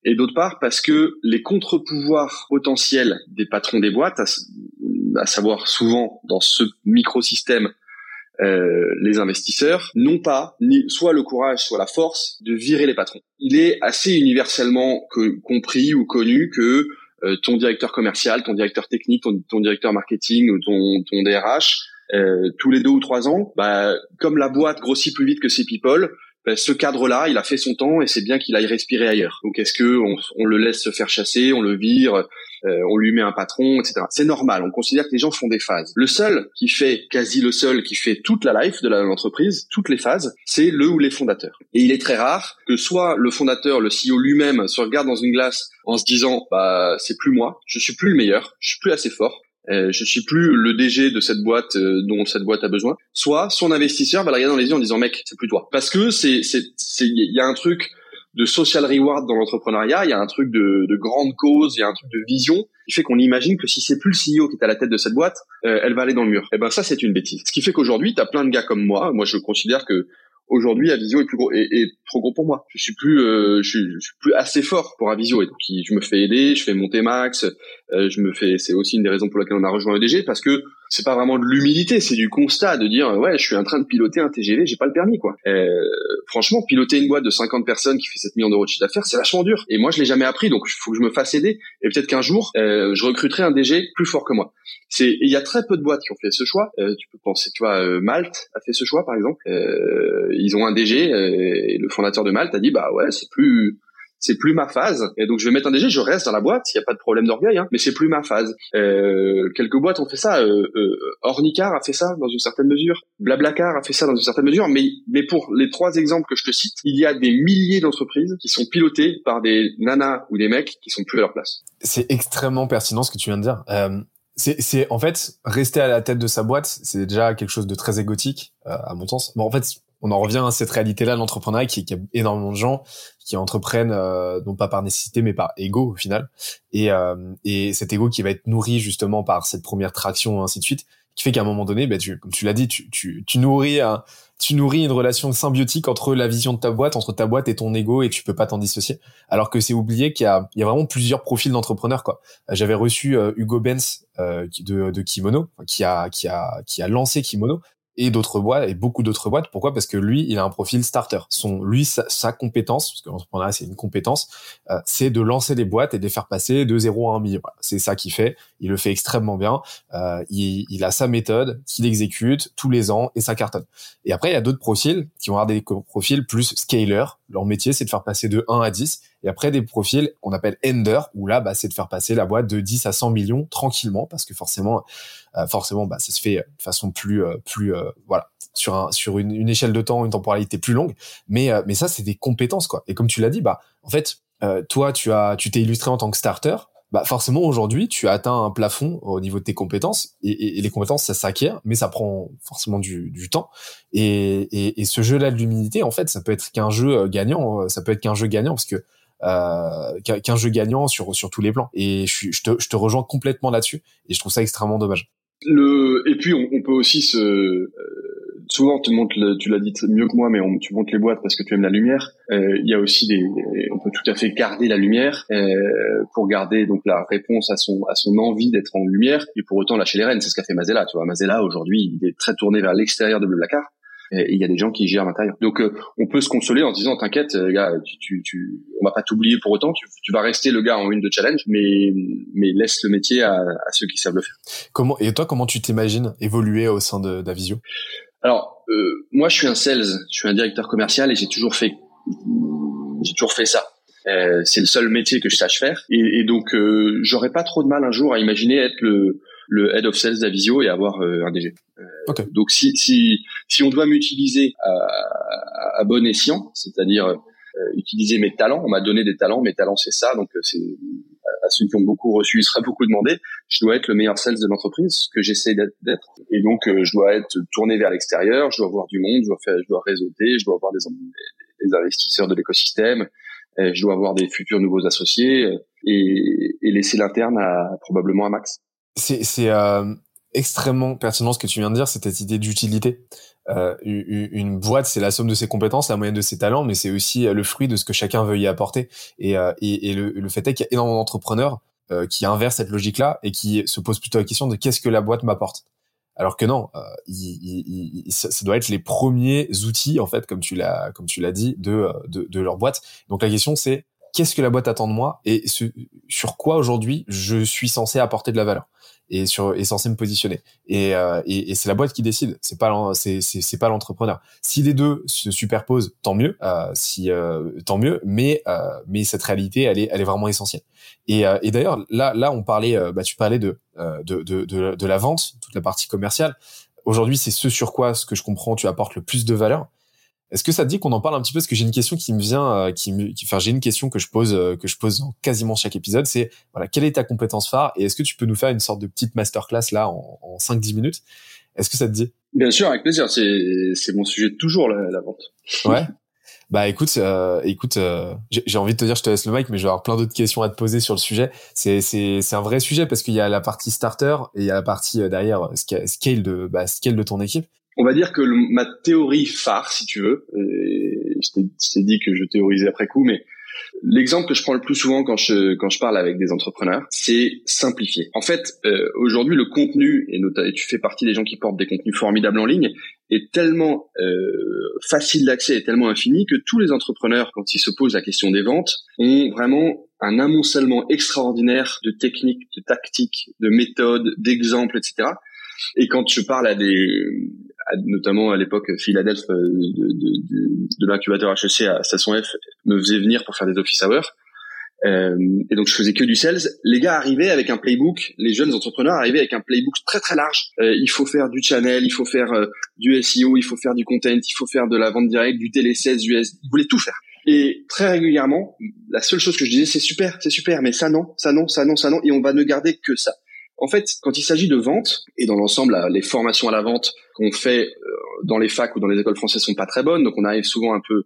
Et d'autre part, parce que les contre-pouvoirs potentiels des patrons des boîtes, à savoir souvent dans ce microsystème les investisseurs, n'ont pas soit le courage, soit la force de virer les patrons. Il est assez universellement compris ou connu que ton directeur commercial, ton directeur technique, ton directeur marketing ou ton DRH, tous les 2 ou 3 ans, comme la boîte grossit plus vite que ses people, ce cadre-là, il a fait son temps et c'est bien qu'il aille respirer ailleurs. Donc, est-ce que on le laisse se faire chasser, on le vire, on lui met un patron, etc. C'est normal. On considère que les gens font des phases. Le seul qui fait toute la life de l'entreprise, toutes les phases, c'est le ou les fondateurs. Et il est très rare que soit le fondateur, le CEO lui-même, se regarde dans une glace en se disant, c'est plus moi, je suis plus le meilleur, je suis plus assez fort. Je suis plus le DG de cette boîte dont cette boîte a besoin. Soit son investisseur va le regarder dans les yeux en disant mec, c'est plus toi. Parce que il y a un truc de social reward dans l'entrepreneuriat, il y a un truc de grande cause, il y a un truc de vision qui fait qu'on imagine que si c'est plus le CEO qui est à la tête de cette boîte, elle va aller dans le mur. Et ça c'est une bêtise. Ce qui fait qu'aujourd'hui t'as plein de gars comme moi. Moi je considère que aujourd'hui Avizio est plus gros et trop gros pour moi. Je suis plus assez fort pour Avizio et donc je me fais aider, je fais monter Max, c'est aussi une des raisons pour laquelle on a rejoint EDG parce que c'est pas vraiment de l'humilité, c'est du constat de dire ouais, je suis en train de piloter un TGV, j'ai pas le permis quoi. Franchement, piloter une boîte de 50 personnes qui fait 7 millions d'euros de chiffre d'affaires, c'est vachement dur. Et moi, je l'ai jamais appris, donc il faut que je me fasse aider. Et peut-être qu'un jour, je recruterai un DG plus fort que moi. Il y a très peu de boîtes qui ont fait ce choix. Tu peux penser, tu vois, Malte a fait ce choix par exemple. Ils ont un DG et le fondateur de Malte a dit bah ouais, c'est plus ma phase. Et donc, je vais mettre un DG, je reste dans la boîte, il n'y a pas de problème d'orgueil, hein, mais c'est plus ma phase. Quelques boîtes ont fait ça. Ornicar a fait ça, dans une certaine mesure. Blablacar a fait ça, dans une certaine mesure. Mais pour les trois exemples que je te cite, il y a des milliers d'entreprises qui sont pilotées par des nanas ou des mecs qui sont plus à leur place. C'est extrêmement pertinent ce que tu viens de dire. C'est en fait, rester à la tête de sa boîte, c'est déjà quelque chose de très égotique, à mon sens. Bon, en fait, on en revient à cette réalité-là de l'entrepreneuriat qui a énormément de gens qui entreprennent non pas par nécessité mais par ego au final, et cet ego qui va être nourri justement par cette première traction, ainsi de suite, qui fait qu'à un moment donné, comme tu l'as dit, tu nourris une relation symbiotique entre la vision de ta boîte, entre ta boîte et ton ego, et tu peux pas t'en dissocier. Alors que c'est oublié qu'il y a vraiment plusieurs profils d'entrepreneurs quoi. J'avais reçu Hugo Benz de Kimono, qui a lancé Kimono. Et d'autres boîtes, et beaucoup d'autres boîtes. Pourquoi ? Parce que lui, il a un profil starter. Sa compétence, parce que l'entrepreneuriat, c'est une compétence, c'est de lancer les boîtes et de les faire passer de 0 à 1 million. Voilà, c'est ça qu'il fait. Il le fait extrêmement bien. Il a sa méthode qu'il exécute tous les ans et ça cartonne. Et après, il y a d'autres profils qui vont avoir des profils plus scaler. Leur métier, c'est de faire passer de 1 à 10. Et après, des profils qu'on appelle ender, où là, c'est de faire passer la boîte de 10 à 100 millions tranquillement, parce que forcément, ça se fait de façon plus, voilà, sur une échelle de temps, une temporalité plus longue. Mais ça, c'est des compétences, quoi. Et comme tu l'as dit, en fait, toi, tu t'es illustré en tant que starter. Forcément, aujourd'hui, tu as atteint un plafond au niveau de tes compétences, et les compétences, ça s'acquiert, mais ça prend forcément du temps. Et ce jeu-là de l'humilité, en fait, ça peut être qu'un jeu gagnant, parce que qu'un jeu gagnant sur tous les plans. Et je te rejoins complètement là-dessus, et je trouve ça extrêmement dommage. Et puis on peut aussi souvent tu l'as dit mieux que moi, mais tu montes les boîtes parce que tu aimes la lumière. Il y a aussi on peut tout à fait garder la lumière pour garder donc la réponse à son envie d'être en lumière, et pour autant lâcher les rênes. C'est ce qu'a fait Mazella. Tu vois, Mazella aujourd'hui, il est très tourné vers l'extérieur de Blablacar. Et il y a des gens qui gèrent à l'intérieur. Donc, on peut se consoler en disant, t'inquiète, gars, on va pas t'oublier pour autant, tu vas rester le gars en une de challenge, mais laisse le métier à ceux qui savent le faire. Et toi, comment tu t'imagines évoluer au sein d'Avizio? Alors, moi, je suis un sales, je suis un directeur commercial, et j'ai toujours fait ça. C'est le seul métier que je sache faire. Et donc, j'aurais pas trop de mal un jour à imaginer être le head of sales d'Avizio et avoir un DG. Okay. Donc si on doit m'utiliser à bon escient, c'est-à-dire utiliser mes talents, on m'a donné des talents, mes talents c'est ça, donc c'est à ceux qui ont beaucoup reçu, il sera beaucoup demandé, je dois être le meilleur sales de l'entreprise, ce que j'essaie d'être. Et donc je dois être tourné vers l'extérieur, je dois voir du monde, je dois réseauter, je dois avoir des investisseurs de l'écosystème, je dois avoir des futurs nouveaux associés et laisser l'interne probablement à Max. C'est extrêmement pertinent ce que tu viens de dire, c'est cette idée d'utilité. Une boîte, c'est la somme de ses compétences, la moyenne de ses talents, mais c'est aussi le fruit de ce que chacun veut y apporter. Et le fait est qu'il y a énormément d'entrepreneurs qui inversent cette logique-là et qui se posent plutôt la question de qu'est-ce que la boîte m'apporte. Alors que non, ça doit être les premiers outils, en fait, comme tu l'as dit, de leur boîte. Donc la question, c'est qu'est-ce que la boîte attend de moi et sur quoi aujourd'hui je suis censé apporter de la valeur et censé me positionner. Et c'est la boîte qui décide, c'est pas l'entrepreneur. Si les deux se superposent, tant mieux, tant mieux, mais cette réalité elle est vraiment essentielle. Et d'ailleurs là on parlait tu parlais de la vente, toute la partie commerciale. Aujourd'hui, c'est ce que je comprends tu apportes le plus de valeur. Est-ce que ça te dit qu'on en parle un petit peu? Parce que j'ai une question qui me vient, j'ai une question que je pose dans quasiment chaque épisode, c'est voilà, quelle est ta compétence phare et est-ce que tu peux nous faire une sorte de petite masterclass là en 5-10 minutes? Est-ce que ça te dit? Bien sûr, avec plaisir. C'est mon sujet de toujours la vente. Ouais. Écoute, j'ai envie de te dire, je te laisse le mic, mais je vais avoir plein d'autres questions à te poser sur le sujet. C'est un vrai sujet parce qu'il y a la partie starter et il y a la partie derrière scale de ton équipe. On va dire que ma théorie phare, si tu veux, je t'ai dit que je théorisais après coup, mais L'exemple que je prends le plus souvent quand je parle avec des entrepreneurs, c'est simplifier. En fait, aujourd'hui, le contenu, et tu fais partie des gens qui portent des contenus formidables en ligne, est tellement facile d'accès et tellement infini que tous les entrepreneurs, quand ils se posent la question des ventes, ont vraiment un amoncellement extraordinaire de techniques, de tactiques, de méthodes, d'exemples, etc. Et quand je parle à notamment à l'époque, Philadelphie de l'incubateur HEC à Station F me faisait venir pour faire des office hours. Et donc je faisais que du sales. Les gars arrivaient avec un playbook, les jeunes entrepreneurs arrivaient avec un playbook très très large. Il faut faire du channel, il faut faire du SEO, il faut faire du content, il faut faire de la vente directe, du télé-sales, ils voulaient tout faire. Et très régulièrement, la seule chose que je disais, c'est super, mais ça non, et on va ne garder que ça. En fait, quand il s'agit de vente, et dans l'ensemble, les formations à la vente qu'on fait dans les facs ou dans les écoles françaises sont pas très bonnes, donc on arrive souvent un peu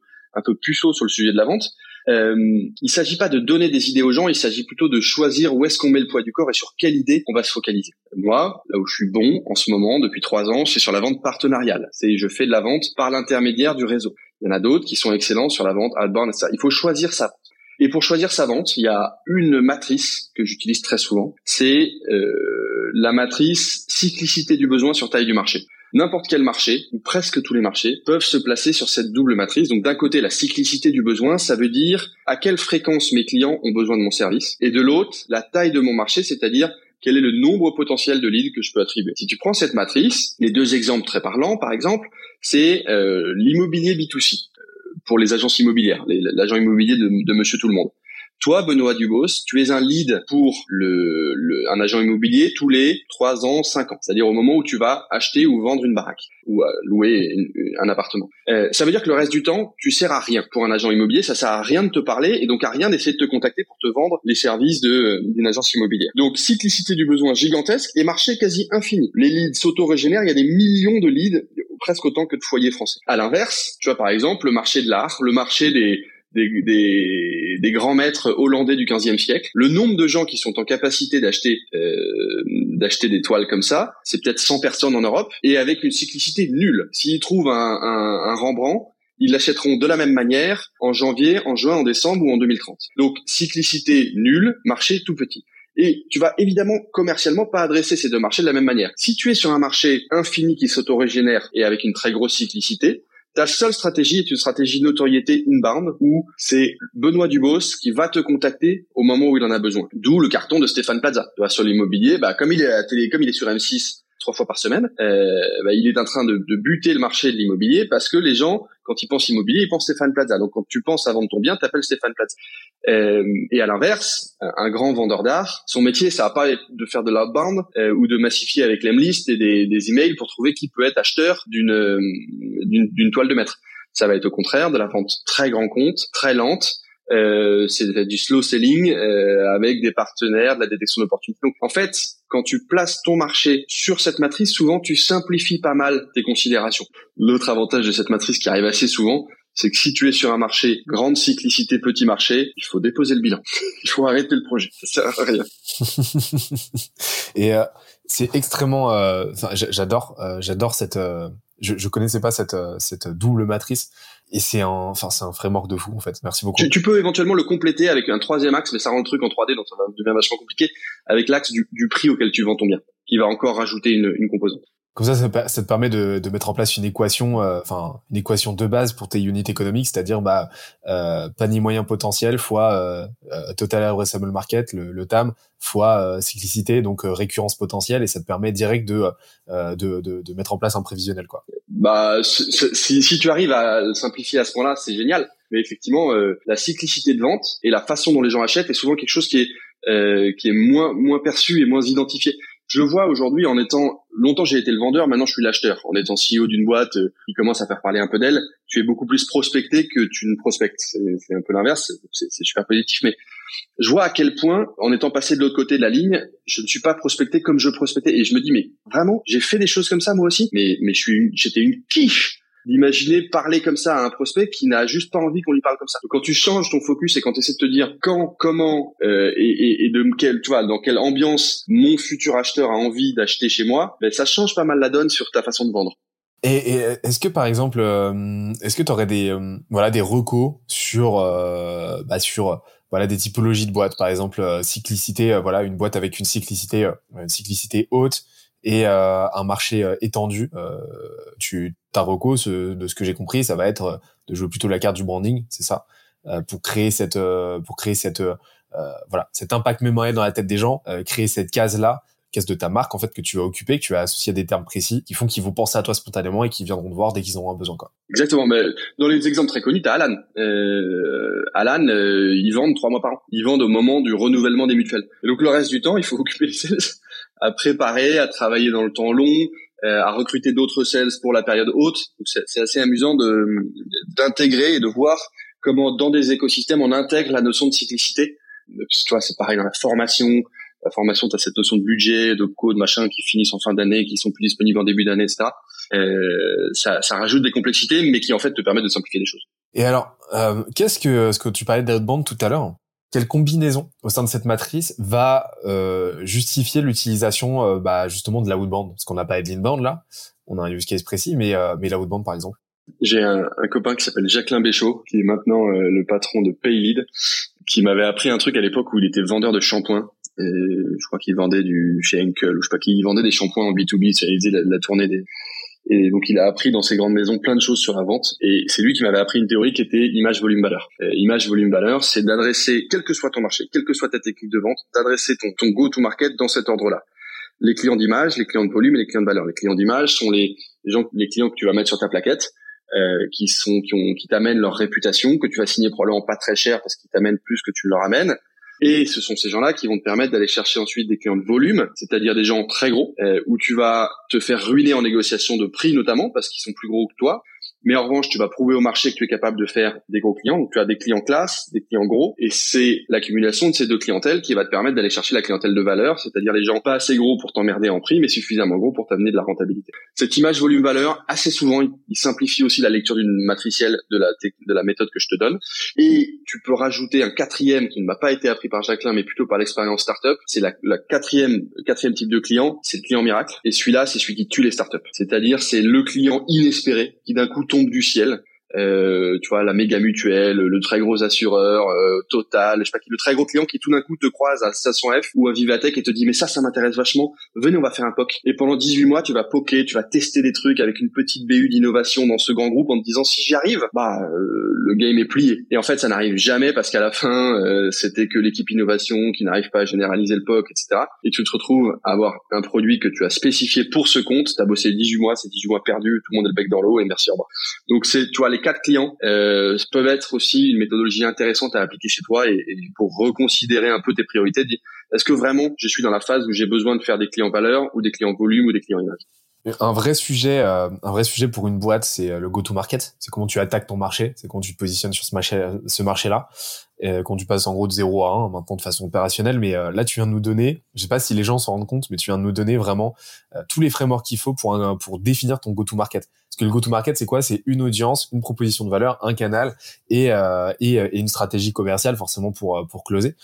puceau sur le sujet de la vente. Il s'agit pas de donner des idées aux gens, il s'agit plutôt de choisir où est-ce qu'on met le poids du corps et sur quelle idée on va se focaliser. Moi, là où je suis bon en ce moment, depuis 3 ans, c'est sur la vente partenariale. Je fais de la vente par l'intermédiaire du réseau. Il y en a d'autres qui sont excellents sur la vente outbound, etc. Il faut choisir sa vente. Et pour choisir sa vente, il y a une matrice que j'utilise très souvent, c'est la matrice cyclicité du besoin sur taille du marché. N'importe quel marché, ou presque tous les marchés, peuvent se placer sur cette double matrice. Donc d'un côté, la cyclicité du besoin, ça veut dire à quelle fréquence mes clients ont besoin de mon service. Et de l'autre, la taille de mon marché, c'est-à-dire quel est le nombre potentiel de leads que je peux attribuer. Si tu prends cette matrice, les deux exemples très parlants, par exemple, c'est l'immobilier B2C. Pour les agences immobilières, l'agent immobilier de Monsieur Tout le Monde. Toi, Benoît Dubos, tu es un lead pour un agent immobilier tous les 3 ans, 5 ans. C'est-à-dire au moment où tu vas acheter ou vendre une baraque ou louer un appartement. Ça veut dire que le reste du temps, tu sers à rien. Pour un agent immobilier, ça sert à rien de te parler et donc à rien d'essayer de te contacter pour te vendre les services d'une agence immobilière. Donc, cyclicité du besoin gigantesque et marché quasi infini. Les leads s'auto-régénèrent, il y a des millions de leads, presque autant que de foyers français. À l'inverse, tu vois par exemple le marché de l'art, le marché des grands maîtres hollandais du 15e siècle. Le nombre de gens qui sont en capacité d'acheter des toiles comme ça, c'est peut-être 100 personnes en Europe, et avec une cyclicité nulle. S'ils trouvent un Rembrandt, ils l'achèteront de la même manière en janvier, en juin, en décembre ou en 2030. Donc cyclicité nulle, marché tout petit. Et tu vas évidemment commercialement pas adresser ces deux marchés de la même manière. Si tu es sur un marché infini qui s'autorégénère et avec une très grosse cyclicité, ta seule stratégie est une stratégie notoriété inbound où c'est Benoît Dubos qui va te contacter au moment où il en a besoin. D'où le carton de Stéphane Plaza. Tu vois, sur l'immobilier, comme il est à la télé, comme il est sur M6 3 fois par semaine, il est en train de buter le marché de l'immobilier parce que les gens, quand ils pensent immobilier, ils pensent Stéphane Plaza. Donc, quand tu penses à vendre ton bien, t'appelles Stéphane Plaza. Et à l'inverse, un grand vendeur d'art, son métier, ça va pas être de faire de l'outbound ou de massifier avec l'emlist et des emails pour trouver qui peut être acheteur d'une toile de maître. Ça va être au contraire de la vente très grand compte, très lente. C'est du slow selling avec des partenaires, de la détection d'opportunités. Donc, en fait, quand tu places ton marché sur cette matrice, souvent tu simplifies pas mal tes considérations. L'autre avantage de cette matrice qui arrive assez souvent, c'est que si tu es sur un marché grande cyclicité, petit marché, il faut déposer le bilan. Il faut arrêter le projet. Ça sert à rien. Et c'est extrêmement. J'adore cette. Je connaissais pas cette double matrice. Et c'est un framework de fou, en fait. Merci beaucoup. Tu peux éventuellement le compléter avec un troisième axe, mais ça rend le truc en 3D, donc ça devient vachement compliqué, avec l'axe du prix auquel tu vends ton bien, qui va encore rajouter une composante. Comme ça, ça te permet de mettre en place une équation de base pour tes units économiques, c'est-à-dire, panier moyen potentiel fois, total addressable market, le TAM, fois, cyclicité, donc, récurrence potentielle, et ça te permet direct de mettre en place un prévisionnel, quoi. Si tu arrives à le simplifier à ce point-là, c'est génial. Mais effectivement, la cyclicité de vente et la façon dont les gens achètent est souvent quelque chose qui est moins perçu et moins identifié. Je le vois aujourd'hui en étant... Longtemps, j'ai été le vendeur, maintenant je suis l'acheteur. En étant CEO d'une boîte qui commence à faire parler un peu d'elle, tu es beaucoup plus prospecté que tu ne prospectes. C'est un peu l'inverse, c'est super positif. Mais je vois à quel point, en étant passé de l'autre côté de la ligne, je ne suis pas prospecté comme je prospectais. Et je me dis, mais vraiment, j'ai fait des choses comme ça moi aussi. Mais j'étais une quiche d'imaginer parler comme ça à un prospect qui n'a juste pas envie qu'on lui parle comme ça. Donc, quand tu changes ton focus et quand tu essaies de te dire quand, comment et de quelle, tu vois, dans quelle ambiance mon futur acheteur a envie d'acheter chez moi, ça change pas mal la donne sur ta façon de vendre. Et est-ce que par exemple, est-ce que t'aurais des recos sur des typologies de boîtes, par exemple cyclicité, une boîte avec une cyclicité haute et un marché étendu. Ta reco, de ce que j'ai compris, ça va être de jouer plutôt la carte du branding, c'est ça, pour créer cet impact mémoriel dans la tête des gens, créer cette case de ta marque en fait que tu vas occuper, que tu vas associer à des termes précis qui font qu'ils vont penser à toi spontanément et qu'ils viendront te voir dès qu'ils auront un besoin. Exactement. Mais dans les exemples très connus, t'as Alan. Alan, ils vendent 3 mois par an. Ils vendent au moment du renouvellement des mutuelles. Et donc le reste du temps, il faut occuper les sales à préparer, à travailler dans le temps long, à recruter d'autres sales pour la période haute. Donc c'est assez amusant d'intégrer et de voir comment dans des écosystèmes on intègre la notion de cyclicité. Tu vois, c'est pareil dans la formation, tu as cette notion de budget, de code, machin, qui finissent en fin d'année, qui sont plus disponibles en début d'année, etc. Ça rajoute des complexités, mais qui, en fait, te permettent de simplifier les choses. Et alors, ce que tu parlais d'outbound tout à l'heure, quelle combinaison au sein de cette matrice va justifier l'utilisation justement de la outbound? Parce qu'on n'a pas de l'inbound, là. On a un use case précis, mais la outbound, par exemple. J'ai un copain qui s'appelle Jacqueline Béchaud, qui est maintenant le patron de Paylead, qui m'avait appris un truc à l'époque où il était vendeur de shampoing. Et je crois qu'il vendait chez Ankle, ou je sais pas qui, il vendait des shampoings en B2B, il faisait la tournée et donc il a appris dans ses grandes maisons plein de choses sur la vente, et c'est lui qui m'avait appris une théorie qui était image-volume-valeur. Image-volume-valeur, c'est d'adresser, quel que soit ton marché, quelle que soit ta technique de vente, d'adresser ton go-to-market dans cet ordre-là. Les clients d'image, les clients de volume et les clients de valeur. Les clients d'image sont les clients que tu vas mettre sur ta plaquette, qui t'amènent leur réputation, que tu vas signer probablement pas très cher parce qu'ils t'amènent plus que tu leur amènes. Et ce sont ces gens-là qui vont te permettre d'aller chercher ensuite des clients de volume, c'est-à-dire des gens très gros, où tu vas te faire ruiner en négociation de prix notamment, parce qu'ils sont plus gros que toi. Mais en revanche, tu vas prouver au marché que tu es capable de faire des gros clients. Donc, tu as des clients classe, des clients gros. Et c'est l'accumulation de ces deux clientèles qui va te permettre d'aller chercher la clientèle de valeur, c'est-à-dire les gens pas assez gros pour t'emmerder en prix, mais suffisamment gros pour t'amener de la rentabilité. Cette image volume-valeur, assez souvent, il simplifie aussi la lecture d'une matricielle de la méthode que je te donne. Et tu peux rajouter un quatrième qui ne m'a pas été appris par Jacqueline, mais plutôt par l'expérience startup. C'est le quatrième type de client, c'est le client miracle. Et celui-là, c'est celui qui tue les startups. C'est-à-dire, c'est le client inespéré qui d'un coup tombe du ciel, tu vois, la méga mutuelle, le très gros assureur, Total, je sais pas qui, le très gros client qui tout d'un coup te croise à Station F ou à Vivatech et te dit mais ça m'intéresse vachement, venez on va faire un POC. Et pendant 18 mois tu vas poker, tu vas tester des trucs avec une petite BU d'innovation dans ce grand groupe en te disant si j'y arrive, le game est plié. Et en fait ça n'arrive jamais parce qu'à la fin c'était que l'équipe innovation qui n'arrive pas à généraliser le POC, etc. Et tu te retrouves à avoir un produit que tu as spécifié pour ce compte, t'as bossé 18 mois, c'est 18 mois perdus, tout le monde est le bec dans l'eau et merci au revoir. Donc c'est, tu vois, les 4 clients peuvent être aussi une méthodologie intéressante à appliquer chez toi et pour reconsidérer un peu tes priorités. Dire, est-ce que vraiment je suis dans la phase où j'ai besoin de faire des clients valeur ou des clients volume ou des clients image? Un vrai sujet pour une boîte, c'est le go-to-market. C'est comment tu attaques ton marché, c'est comment tu te positionnes sur ce marché-là, quand tu passes en gros de 0 à 1 maintenant de façon opérationnelle. Mais là, tu viens de nous donner, je sais pas si les gens s'en rendent compte, mais tu viens de nous donner vraiment tous les frameworks qu'il faut pour définir ton go-to-market. Parce que le go-to-market, c'est quoi? C'est une audience, une proposition de valeur, un canal et une stratégie commerciale forcément pour closer.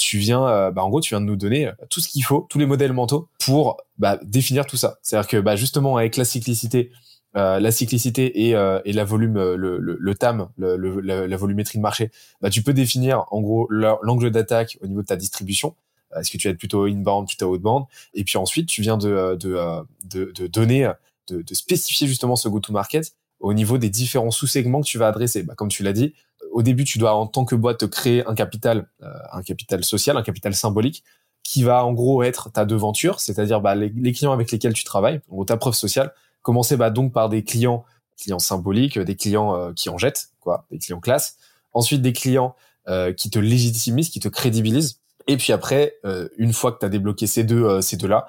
Tu viens de nous donner tout ce qu'il faut, tous les modèles mentaux pour définir tout ça. C'est-à-dire que justement avec la cyclicité et la volume, le TAM, la volumétrie de marché, tu peux définir en gros l'angle d'attaque au niveau de ta distribution. Est-ce que tu vas être plutôt inbound, plutôt outbound? Et puis ensuite, tu viens de donner, de spécifier justement ce go-to-market au niveau des différents sous-segments que tu vas adresser. Comme tu l'as dit, au début, tu dois en tant que boîte te créer un capital social, un capital symbolique, qui va en gros être ta devanture, c'est-à-dire les clients avec lesquels tu travailles, ou ta preuve sociale. Commencer donc par des clients symboliques, des clients qui en jettent, quoi, des clients classe. Ensuite, des clients qui te légitimisent, qui te crédibilisent. Et puis après, une fois que tu as débloqué ces deux-là,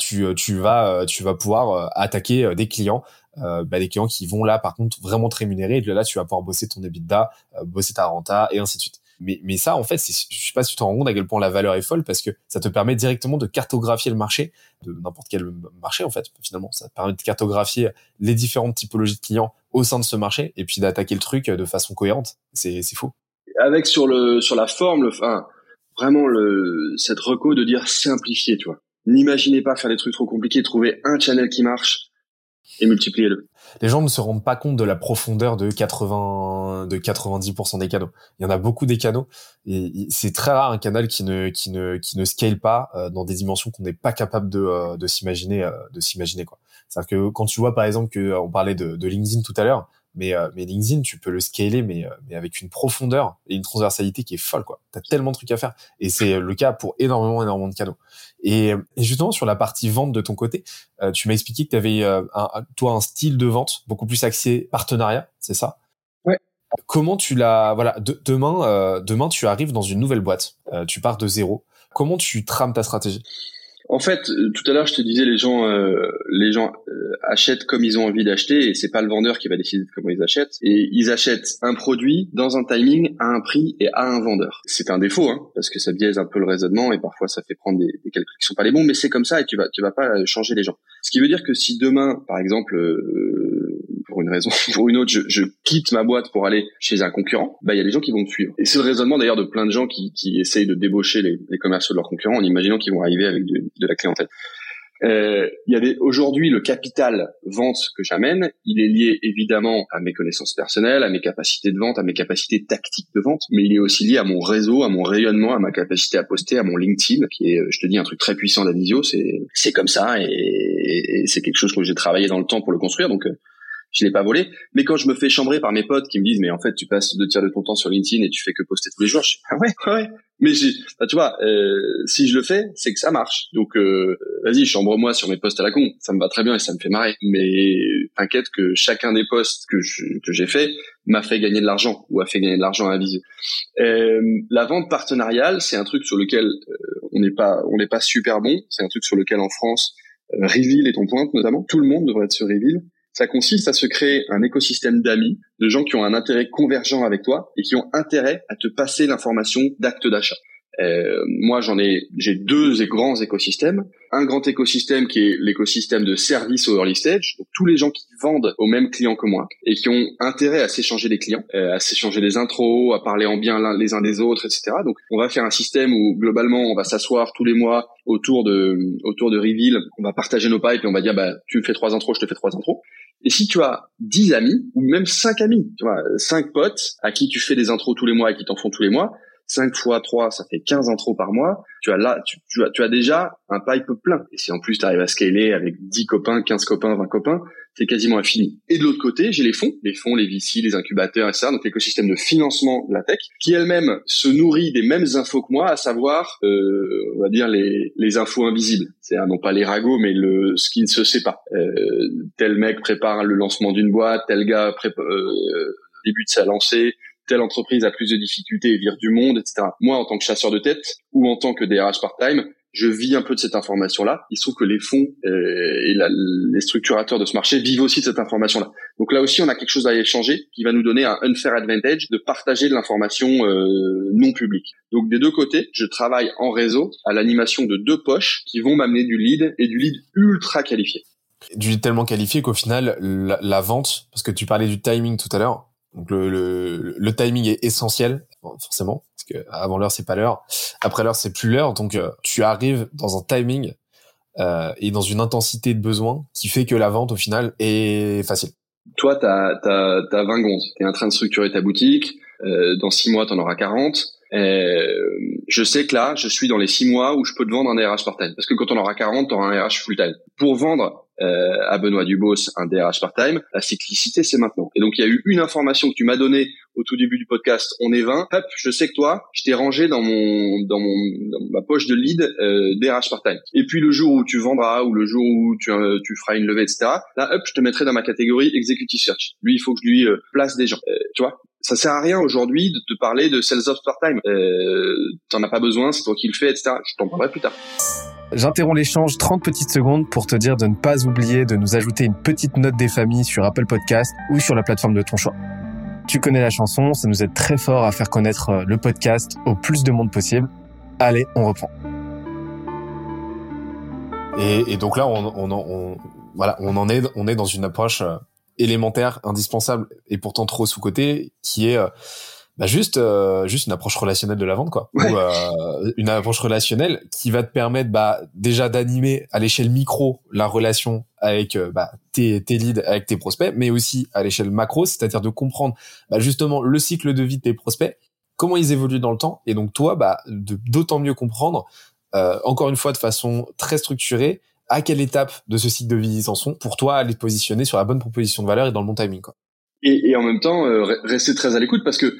tu vas pouvoir attaquer des clients. Des clients qui vont là par contre vraiment te rémunérer, et là tu vas pouvoir bosser ton EBITDA, bosser ta renta et ainsi de suite. Mais ça en fait, je sais pas si tu t'en rends compte à quel point la valeur est folle, parce que ça te permet directement de cartographier le marché, de n'importe quel marché en fait finalement. Ça te permet de cartographier les différentes typologies de clients au sein de ce marché et puis d'attaquer le truc de façon cohérente. C'est fou. Avec sur la forme, cette reco de dire simplifier, tu vois. N'imaginez pas faire des trucs trop compliqués, trouver un channel qui marche. et multipliez-le. Les gens ne se rendent pas compte de la profondeur de 90% des canaux. Il y en a beaucoup des canaux et c'est très rare un canal qui ne scale pas dans des dimensions qu'on n'est pas capable de s'imaginer quoi. C'est-à-dire que quand tu vois par exemple que on parlait de LinkedIn tout à l'heure, mais LinkedIn tu peux le scaler mais avec une profondeur et une transversalité qui est folle quoi. T'as tellement de trucs à faire et c'est le cas pour énormément de canaux. Et justement sur la partie vente de ton côté, tu m'as expliqué que t'avais toi un style de vente beaucoup plus axé partenariat, c'est ça? Ouais. Comment tu l'as demain tu arrives dans une nouvelle boîte, tu pars de zéro. Comment tu trames ta stratégie? En fait, tout à l'heure, je te disais, les gens achètent comme ils ont envie d'acheter et c'est pas le vendeur qui va décider de comment ils achètent. Et ils achètent un produit dans un timing, à un prix et à un vendeur. C'est un défaut, hein, parce que ça biaise un peu le raisonnement et parfois ça fait prendre des calculs qui sont pas les bons, mais c'est comme ça et tu vas pas changer les gens. Ce qui veut dire que si demain, par exemple, pour une raison, pour une autre, je quitte ma boîte pour aller chez un concurrent, bah, il y a des gens qui vont me suivre. Et c'est le raisonnement d'ailleurs de plein de gens qui essayent de débaucher les commerciaux de leurs concurrents en imaginant qu'ils vont arriver avec de la clientèle. Il y a aujourd'hui, le capital vente que j'amène, il est lié évidemment à mes connaissances personnelles, à mes capacités de vente, à mes capacités tactiques de vente, mais il est aussi lié à mon réseau, à mon rayonnement, à ma capacité à poster, à mon LinkedIn, qui est, je te dis, un truc très puissant d'Avizio, c'est comme ça, et c'est quelque chose que j'ai travaillé dans le temps pour le construire, donc, je l'ai pas volé, mais quand je me fais chambrer par mes potes qui me disent mais en fait tu passes 2 tiers de ton temps sur LinkedIn et tu fais que poster tous les jours, je dis ah ouais. Mais tu vois, si je le fais, c'est que ça marche. Donc vas-y, chambre-moi sur mes posts à la con, ça me va très bien et ça me fait marrer. Mais t'inquiète que chacun des posts que j'ai fait m'a fait gagner de l'argent ou a fait gagner de l'argent à Avizio. La vente partenariale, c'est un truc sur lequel on n'est pas super bon. C'est un truc sur lequel en France, Reveal est en pointe notamment. Tout le monde devrait être sur Reveal. Ça consiste à se créer un écosystème d'amis, de gens qui ont un intérêt convergent avec toi et qui ont intérêt à te passer l'information d'acte d'achat. Moi, j'ai 2 grands écosystèmes. Un grand écosystème qui est l'écosystème de service au early stage, donc tous les gens qui vendent aux mêmes clients que moi et qui ont intérêt à s'échanger des clients, à s'échanger des intros, à parler en bien les uns des autres, etc. Donc, on va faire un système où globalement, on va s'asseoir tous les mois autour de Reveal, on va partager nos pipes et on va dire bah tu me fais 3 intros, je te fais 3 intros. Et si tu as 10 amis ou même 5 amis, tu vois, 5 potes à qui tu fais des intros tous les mois et qui t'en font tous les mois. 5 fois 3, ça fait 15 intros par mois. Tu as déjà un pipe plein. Et si en plus tu arrives à scaler avec 10 copains, 15 copains, 20 copains, c'est quasiment infini. Et de l'autre côté, j'ai les fonds, les VC, les incubateurs, etc. Donc l'écosystème de financement de la tech, qui elle-même se nourrit des mêmes infos que moi, à savoir, on va dire les infos invisibles. C'est-à-dire non pas les ragots, mais ce qui ne se sait pas. Tel mec prépare le lancement d'une boîte, tel gars débute sa lancée. Telle entreprise a plus de difficultés et vire du monde, etc. Moi, en tant que chasseur de tête ou en tant que DRH part-time, je vis un peu de cette information-là. Il se trouve que les fonds et les structurateurs de ce marché vivent aussi de cette information-là. Donc là aussi, on a quelque chose à échanger qui va nous donner un unfair advantage de partager de l'information non publique. Donc des 2 côtés, je travaille en réseau à l'animation de 2 poches qui vont m'amener du lead et du lead ultra qualifié. Du lead tellement qualifié qu'au final, la vente, parce que tu parlais du timing tout à l'heure, donc le timing est essentiel, forcément, parce que avant l'heure c'est pas l'heure, après l'heure c'est plus l'heure, donc tu arrives dans un timing et dans une intensité de besoin qui fait que la vente au final est facile. Toi t'as 20 gonds, t'es en train de structurer ta boutique, dans 6 mois t'en auras 40. Je sais que là je suis dans les 6 mois où je peux te vendre un DRH part-time, parce que quand on aura 40 t'auras un DRH full-time. Pour vendre à Benoît Dubos un DRH part-time, la cyclicité c'est maintenant. Et donc il y a eu une information que tu m'as donnée au tout début du podcast, on est 20, hop, je sais que toi je t'ai rangé dans ma poche de lead DRH part-time, et puis le jour où tu vendras ou le jour où tu feras une levée, etc., là hop, je te mettrai dans ma catégorie executive search, lui il faut que je lui place des gens, tu vois. Ça sert à rien aujourd'hui de te parler de sales ops part-time. T'en as pas besoin, c'est toi qui le fais, etc. Je t'en parlerai plus tard. J'interromps l'échange 30 petites secondes pour te dire de ne pas oublier de nous ajouter une petite note des familles sur Apple Podcast ou sur la plateforme de ton choix. Tu connais la chanson, ça nous aide très fort à faire connaître le podcast au plus de monde possible. Allez, on reprend. Et donc là, on est dans une approche élémentaire, indispensable et pourtant trop sous-côté, qui est bah juste une approche relationnelle de la vente, quoi. Ouais. Ou, une approche relationnelle qui va te permettre déjà d'animer à l'échelle micro la relation avec tes leads, avec tes prospects, mais aussi à l'échelle macro, c'est-à-dire de comprendre justement le cycle de vie de tes prospects, comment ils évoluent dans le temps, et donc toi d'autant mieux comprendre, encore une fois de façon très structurée, à quelle étape de ce cycle de vie ils en sont, pour toi aller te positionner sur la bonne proposition de valeur et dans le bon timing, quoi. Et en même temps, rester très à l'écoute, parce que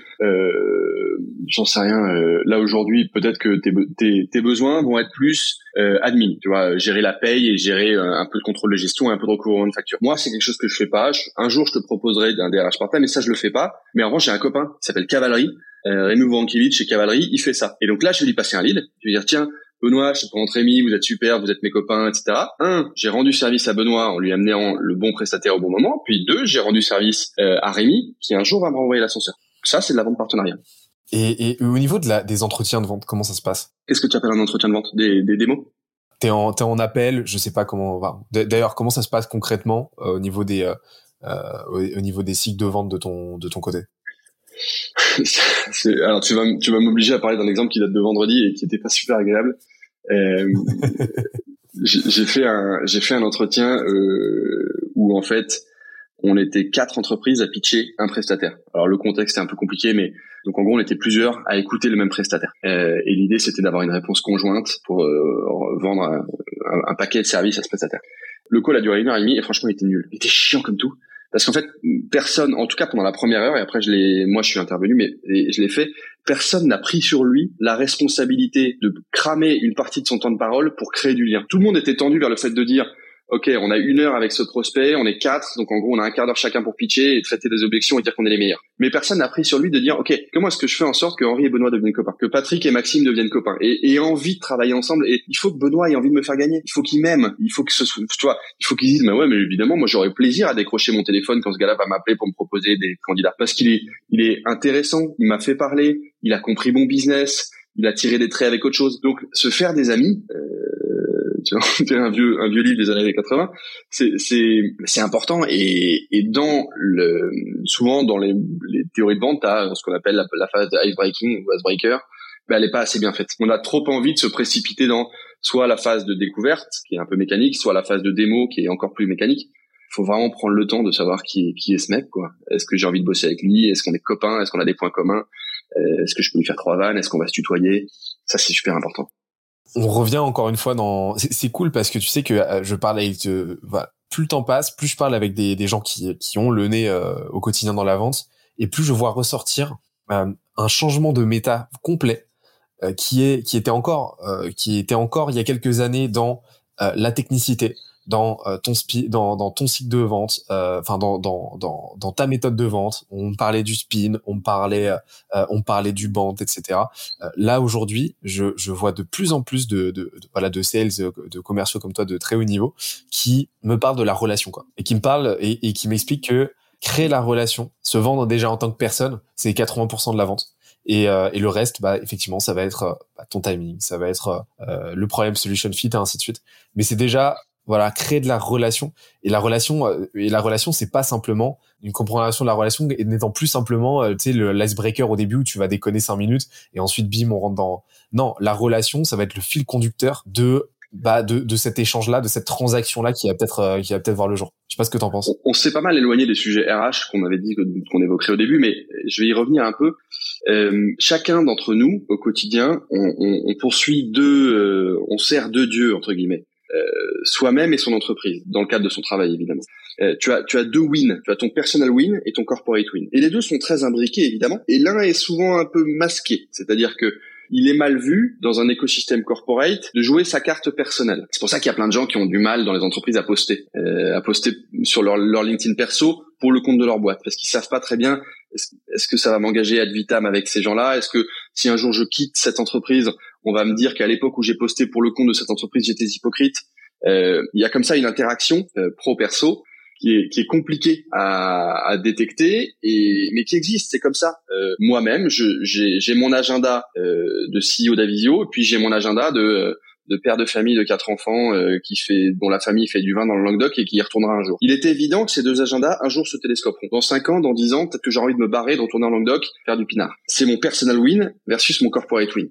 j'en sais rien, là aujourd'hui peut-être que tes besoins vont être plus admin, tu vois, gérer la paye et gérer un peu de contrôle de gestion et un peu de recouvrement de facture. Moi, c'est quelque chose que je fais pas. Un jour, je te proposerai d'un DRH part-time, mais ça je le fais pas. Mais en revanche, j'ai un copain qui s'appelle Cavalry, Rémi Vankiewicz chez Cavalry, il fait ça. Et donc là, je vais lui passer un lead, je vais dire tiens, Benoît, je te présente Rémi, vous êtes super, vous êtes mes copains, etc. 1, j'ai rendu service à Benoît en lui amenant le bon prestataire au bon moment. Puis 2, j'ai rendu service à Rémi, qui un jour va me renvoyer l'ascenseur. Ça, c'est de la vente partenariat. Et au niveau des entretiens de vente, comment ça se passe? Qu'est-ce que tu appelles un entretien de vente? Des démos? T'es en appel, je sais pas comment... D'ailleurs, comment ça se passe concrètement au niveau des cycles de vente de ton côté? Alors tu vas m'obliger à parler d'un exemple qui date de vendredi et qui n'était pas super agréable. J'ai fait un entretien où en fait on était 4 entreprises à pitcher un prestataire. Alors le contexte est un peu compliqué, mais donc en gros on était plusieurs à écouter le même prestataire. Et l'idée c'était d'avoir une réponse conjointe pour vendre un paquet de services à ce prestataire. Le call a duré 1h30 et franchement il était nul, il était chiant comme tout. Parce qu'en fait, personne, en tout cas pendant la première heure, et après moi je suis intervenu, mais je l'ai fait, personne n'a pris sur lui la responsabilité de cramer une partie de son temps de parole pour créer du lien. Tout le monde était tendu vers le fait de dire, ok, on a 1 heure avec ce prospect, on est 4, donc en gros on a un quart d'heure chacun pour pitcher et traiter des objections et dire qu'on est les meilleurs. Mais personne n'a pris sur lui de dire, ok, comment est-ce que je fais en sorte que Henri et Benoît deviennent copains, que Patrick et Maxime deviennent copains, et aient envie de travailler ensemble. Et il faut que Benoît ait envie de me faire gagner, il faut qu'il m'aime, il faut que il faut qu'il dise, bah ouais, mais évidemment, moi j'aurais plaisir à décrocher mon téléphone quand ce gars-là va m'appeler pour me proposer des candidats, parce qu'il est intéressant, il m'a fait parler, il a compris mon business, il a tiré des traits avec autre chose. Donc se faire des amis. Tu vois, un vieux livre des années 80, c'est important, et souvent dans les théories de vente, t'as ce qu'on appelle la phase icebreaking ou icebreaker, elle est pas assez bien faite. On a trop envie de se précipiter dans soit la phase de découverte, qui est un peu mécanique, soit la phase de démo, qui est encore plus mécanique. Faut vraiment prendre le temps de savoir qui est ce mec, quoi. Est-ce que j'ai envie de bosser avec lui? Est-ce qu'on est copains? Est-ce qu'on a des points communs? Est-ce que je peux lui faire 3 vannes? Est-ce qu'on va se tutoyer? Ça, c'est super important. On revient encore une fois c'est cool parce que tu sais que je parle avec plus le temps passe, plus je parle avec des gens qui ont le nez au quotidien dans la vente, et plus je vois ressortir un changement de méta complet qui était encore il y a quelques années dans la technicité, dans ton cycle de vente, enfin dans ta méthode de vente. On parlait du spin, on parlait du band, etc. Là aujourd'hui, je vois de plus en plus de sales, de commerciaux comme toi de très haut niveau qui me parlent de la relation, quoi, et qui me parlent et qui m'expliquent que créer la relation, se vendre déjà en tant que personne, c'est 80% de la vente. Et le reste, effectivement, ça va être ton timing, ça va être le problème solution fit et ainsi de suite. Mais c'est déjà créer de la relation, et la relation c'est pas simplement une compréhension de la relation n'étant plus simplement l'icebreaker au début où tu vas déconner 5 minutes et ensuite bim on rentre dans... Non, la relation ça va être le fil conducteur de cet échange-là, de cette transaction-là qui va peut-être voir le jour. Je sais pas ce que t'en penses. On s'est pas mal éloigné des sujets RH qu'on avait dit, qu'on évoquerait au début, mais je vais y revenir un peu. Chacun d'entre nous au quotidien, on poursuit on sert 2 dieux entre guillemets. Soi-même et son entreprise, dans le cadre de son travail évidemment. Tu as 2 wins, tu as ton personal win et ton corporate win. Et les 2 sont très imbriqués évidemment, et l'un est souvent un peu masqué, c'est-à-dire que il est mal vu dans un écosystème corporate de jouer sa carte personnelle. C'est pour ça qu'il y a plein de gens qui ont du mal dans les entreprises à poster sur leur LinkedIn perso pour le compte de leur boîte, parce qu'ils savent pas très bien est-ce que ça va m'engager ad vitam avec ces gens-là, est-ce que si un jour je quitte cette entreprise, on va me dire qu'à l'époque où j'ai posté pour le compte de cette entreprise, j'étais hypocrite. Il y a comme ça une interaction pro-perso qui est compliquée à détecter, mais qui existe, c'est comme ça. Moi-même, j'ai mon agenda de CEO d'Avizio, et puis j'ai mon agenda de de père de famille de 4 enfants dont la famille fait du vin dans le Languedoc et qui y retournera un jour. Il était évident que ces deux agendas un jour se télescoperont. Dans 5 ans, dans 10 ans, peut-être que j'aurai envie de me barrer, de retourner en Languedoc, faire du pinard. C'est mon personal win versus mon corporate win.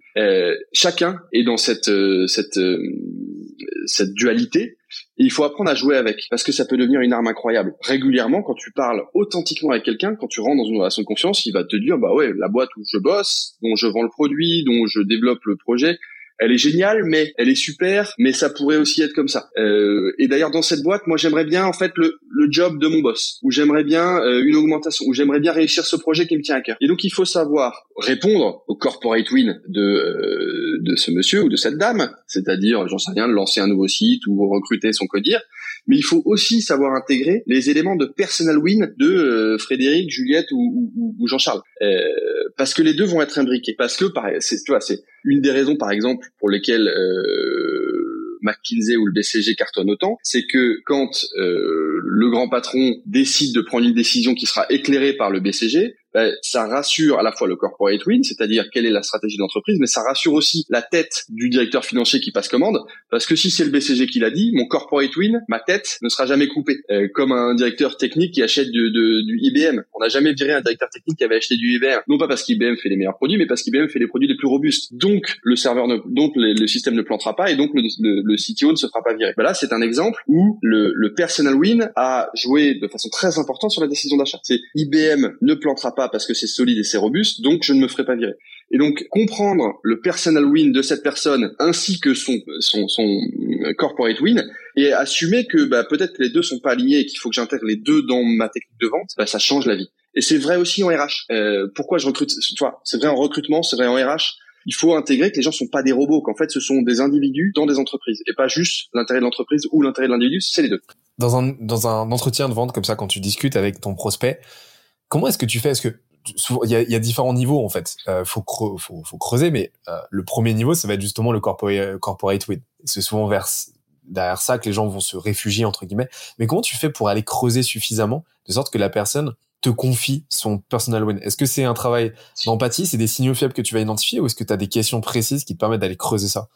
Chacun est dans cette dualité. Et il faut apprendre à jouer avec, parce que ça peut devenir une arme incroyable. Régulièrement, quand tu parles authentiquement avec quelqu'un, quand tu rentres dans une relation de confiance, il va te dire, bah ouais, la boîte où je bosse, dont je vends le produit, dont je développe le projet, elle est géniale, mais elle est super, mais ça pourrait aussi être comme ça. Et d'ailleurs, dans cette boîte, moi, j'aimerais bien, en fait, le job de mon boss, ou j'aimerais bien une augmentation, ou j'aimerais bien réussir ce projet qui me tient à cœur. Et donc, il faut savoir répondre au corporate win de ce monsieur ou de cette dame, c'est-à-dire, j'en sais rien, de lancer un nouveau site ou recruter son codir. Mais il faut aussi savoir intégrer les éléments de personal win de Frédéric, Juliette ou Jean-Charles, parce que les deux vont être imbriqués. Parce que, pareil, c'est une des raisons, par exemple, pour lesquelles McKinsey ou le BCG cartonnent autant, c'est que quand le grand patron décide de prendre une décision qui sera éclairée par le BCG, ça rassure à la fois le corporate win, c'est-à-dire quelle est la stratégie d'entreprise, mais ça rassure aussi la tête du directeur financier qui passe commande, parce que si c'est le BCG qui l'a dit, mon corporate win, ma tête ne sera jamais coupée. Comme un directeur technique qui achète du IBM. On n'a jamais viré un directeur technique qui avait acheté du IBM. Non pas parce qu'IBM fait les meilleurs produits, mais parce qu'IBM fait les produits les plus robustes. Donc, le système ne plantera pas et donc le CTO ne se fera pas virer. Ben là, c'est un exemple où le personal win a joué de façon très importante sur la décision d'achat. C'est IBM ne plantera pas parce que c'est solide et c'est robuste, donc je ne me ferai pas virer. Et donc, comprendre le personal win de cette personne ainsi que son corporate win et assumer que peut-être les deux sont pas alignés et qu'il faut que j'intègre les deux dans ma technique de vente, ça change la vie. Et c'est vrai aussi en RH. Pourquoi je recrute, c'est vrai en recrutement, c'est vrai en RH. Il faut intégrer que les gens sont pas des robots, qu'en fait ce sont des individus dans des entreprises et pas juste l'intérêt de l'entreprise ou l'intérêt de l'individu, c'est les deux. Dans un entretien de vente comme ça, quand tu discutes avec ton prospect, comment est-ce que tu fais? Est-ce que souvent il y a différents niveaux en fait. Faut creuser, mais le premier niveau, ça va être justement le corporate win. C'est souvent derrière ça que les gens vont se réfugier entre guillemets. Mais comment tu fais pour aller creuser suffisamment de sorte que la personne te confie son personal win? Est-ce que c'est un travail d'empathie, c'est des signaux faibles que tu vas identifier, ou est-ce que tu as des questions précises qui te permettent d'aller creuser ça?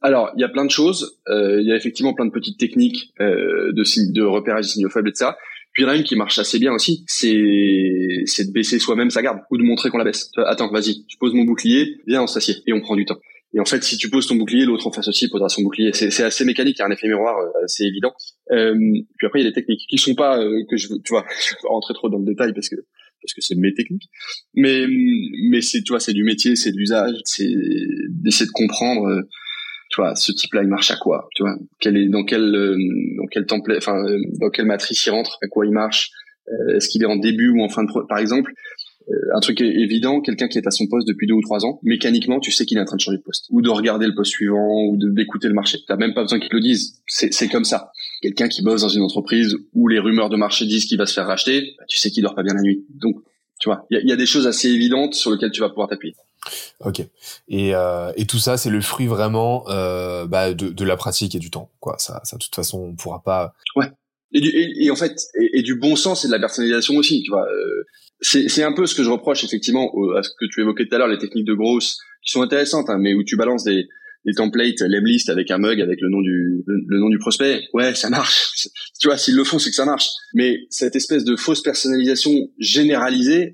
Alors, il y a plein de choses. Il y a effectivement plein de petites techniques de repérage des signaux faibles, etc. Puis il y en a une qui marche assez bien aussi, c'est de baisser soi-même sa garde ou de montrer qu'on la baisse. Attends, vas-y, je pose mon bouclier, viens, on s'assied et on prend du temps. Et en fait, si tu poses ton bouclier, l'autre en face aussi posera son bouclier. C'est assez mécanique, il y a un effet miroir assez évident. Puis après, il y a des techniques qui sont pas je vais pas rentrer trop dans le détail parce que c'est mes techniques. Mais c'est du métier, c'est de l'usage, c'est d'essayer de comprendre. Ce type-là, il marche à quoi? Dans quel template, dans quelle matrice il rentre, à quoi il marche? Est-ce qu'il est en début ou en fin de par exemple? Un truc évident, quelqu'un qui est à son poste depuis 2 ou 3 ans, mécaniquement, tu sais qu'il est en train de changer de poste, ou de regarder le poste suivant, ou d'écouter le marché. T'as même pas besoin qu'ils te le disent. C'est comme ça. Quelqu'un qui bosse dans une entreprise où les rumeurs de marché disent qu'il va se faire racheter, tu sais qu'il dort pas bien la nuit. Donc, il y a des choses assez évidentes sur lesquelles tu vas pouvoir t'appuyer. Ok. Et tout ça, c'est le fruit vraiment de la pratique et du temps, quoi. Ça, de toute façon, on pourra pas. Ouais. Et du bon sens et de la personnalisation aussi, tu vois. C'est un peu ce que je reproche effectivement à ce que tu évoquais tout à l'heure, les techniques de grosses qui sont intéressantes, hein, mais où tu balances des templates, l'emlist avec un mug, avec le nom du prospect. Ouais, ça marche. S'ils le font, c'est que ça marche. Mais cette espèce de fausse personnalisation généralisée,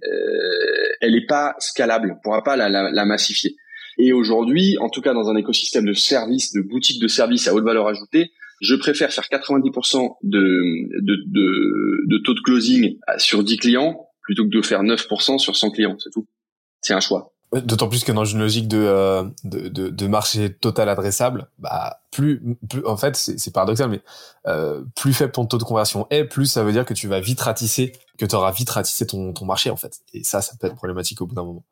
elle est pas scalable. On pourra pas la massifier. Et aujourd'hui, en tout cas, dans un écosystème de services, de boutiques de services à haute valeur ajoutée, je préfère faire 90% de taux de closing sur 10 clients plutôt que de faire 9% sur 100 clients. C'est tout. C'est un choix. D'autant plus que dans une logique de marché total adressable, plus en fait c'est paradoxal, mais plus faible ton taux de conversion est, plus ça veut dire que tu vas vite ratisser, que tu auras vite ratissé ton marché en fait. Et ça peut être problématique au bout d'un moment.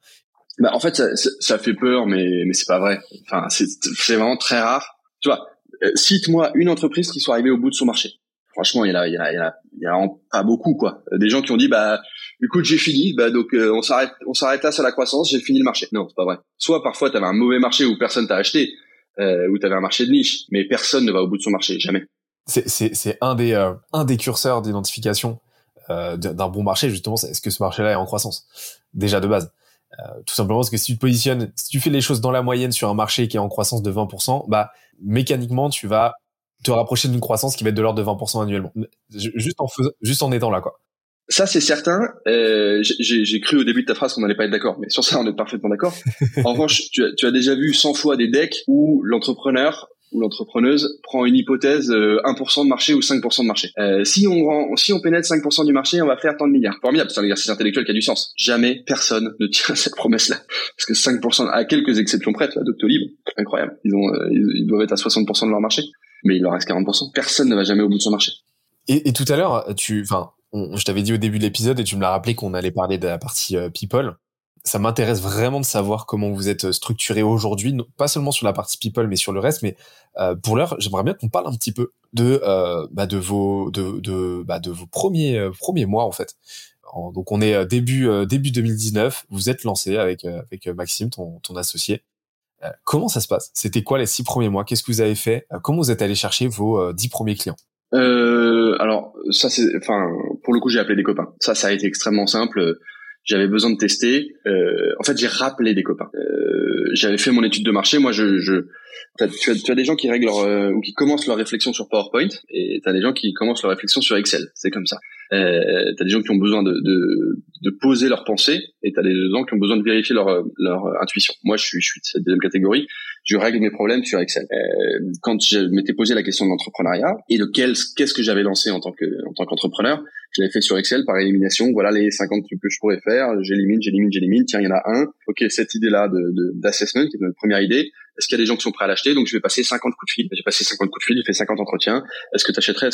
En fait ça fait peur, mais c'est pas vrai. Enfin c'est vraiment très rare. Tu vois, cite-moi une entreprise qui soit arrivée au bout de son marché. Franchement, il y en a pas beaucoup quoi. Des gens qui ont dit écoute, j'ai fini, on s'arrête là sur la croissance, j'ai fini le marché. Non, c'est pas vrai. Soit parfois t'avais un mauvais marché où personne t'a acheté, où t'avais un marché de niche, mais personne ne va au bout de son marché, jamais. C'est un des curseurs d'identification d'un bon marché justement. Est-ce que ce marché-là est en croissance déjà de base? Tout simplement parce que si tu fais les choses dans la moyenne sur un marché qui est en croissance de 20%, mécaniquement, tu vas te rapprocher d'une croissance qui va être de l'ordre de 20% annuellement. Juste en étant là, quoi. Ça, c'est certain. J'ai cru au début de ta phrase qu'on n'allait pas être d'accord, mais sur ça, on est parfaitement d'accord. En revanche, tu as déjà vu 100 fois des decks où l'entrepreneur ou l'entrepreneuse prend une hypothèse 1% de marché ou 5% de marché. Si on pénètre 5% du marché, on va faire tant de milliards. Formidable, c'est un exercice intellectuel qui a du sens. Jamais personne ne tient cette promesse-là. Parce que 5%, à quelques exceptions près, la Doctolib, incroyable. Ils doivent être à 60% de leur marché, mais il leur reste 40%. Personne ne va jamais au bout de son marché. Et tout à l'heure, je t'avais dit au début de l'épisode et tu me l'as rappelé qu'on allait parler de la partie people. Ça m'intéresse vraiment de savoir comment vous êtes structuré aujourd'hui, non, pas seulement sur la partie people, mais sur le reste. Mais pour l'heure, j'aimerais bien qu'on parle un petit peu de vos premiers mois en fait. Donc on est début 2019. Vous êtes lancé avec Maxime, ton associé. Comment ça se passe ? C'était quoi les 6 premiers mois ? Qu'est-ce que vous avez fait ? Comment vous êtes allé chercher vos 10 premiers clients ? Alors ça pour le coup j'ai appelé des copains. Ça a été extrêmement simple. J'avais besoin de tester. En fait j'ai rappelé des copains. J'avais fait mon étude de marché. Moi tu as des gens qui règlent ou qui commencent leur réflexion sur PowerPoint et t'as des gens qui commencent leur réflexion sur Excel. C'est comme ça. T'as des gens qui ont besoin de poser leurs pensées et t'as des gens qui ont besoin de vérifier leur intuition. Moi, je suis de cette deuxième catégorie. Je règle mes problèmes sur Excel. Quand je m'étais posé la question de l'entrepreneuriat et qu'est-ce que j'avais lancé en tant qu'entrepreneur, je l'avais fait sur Excel par élimination. Voilà les 50 trucs que je pourrais faire. J'élimine. Tiens, il y en a un. Ok, cette idée-là d'assessment, qui est notre première idée. Est-ce qu'il y a des gens qui sont prêts à l'acheter? Donc, je vais passer 50 coups de fil. J'ai passé 50 coups de fil, j'ai fait 50 entretiens. Est-ce que t'achèterais?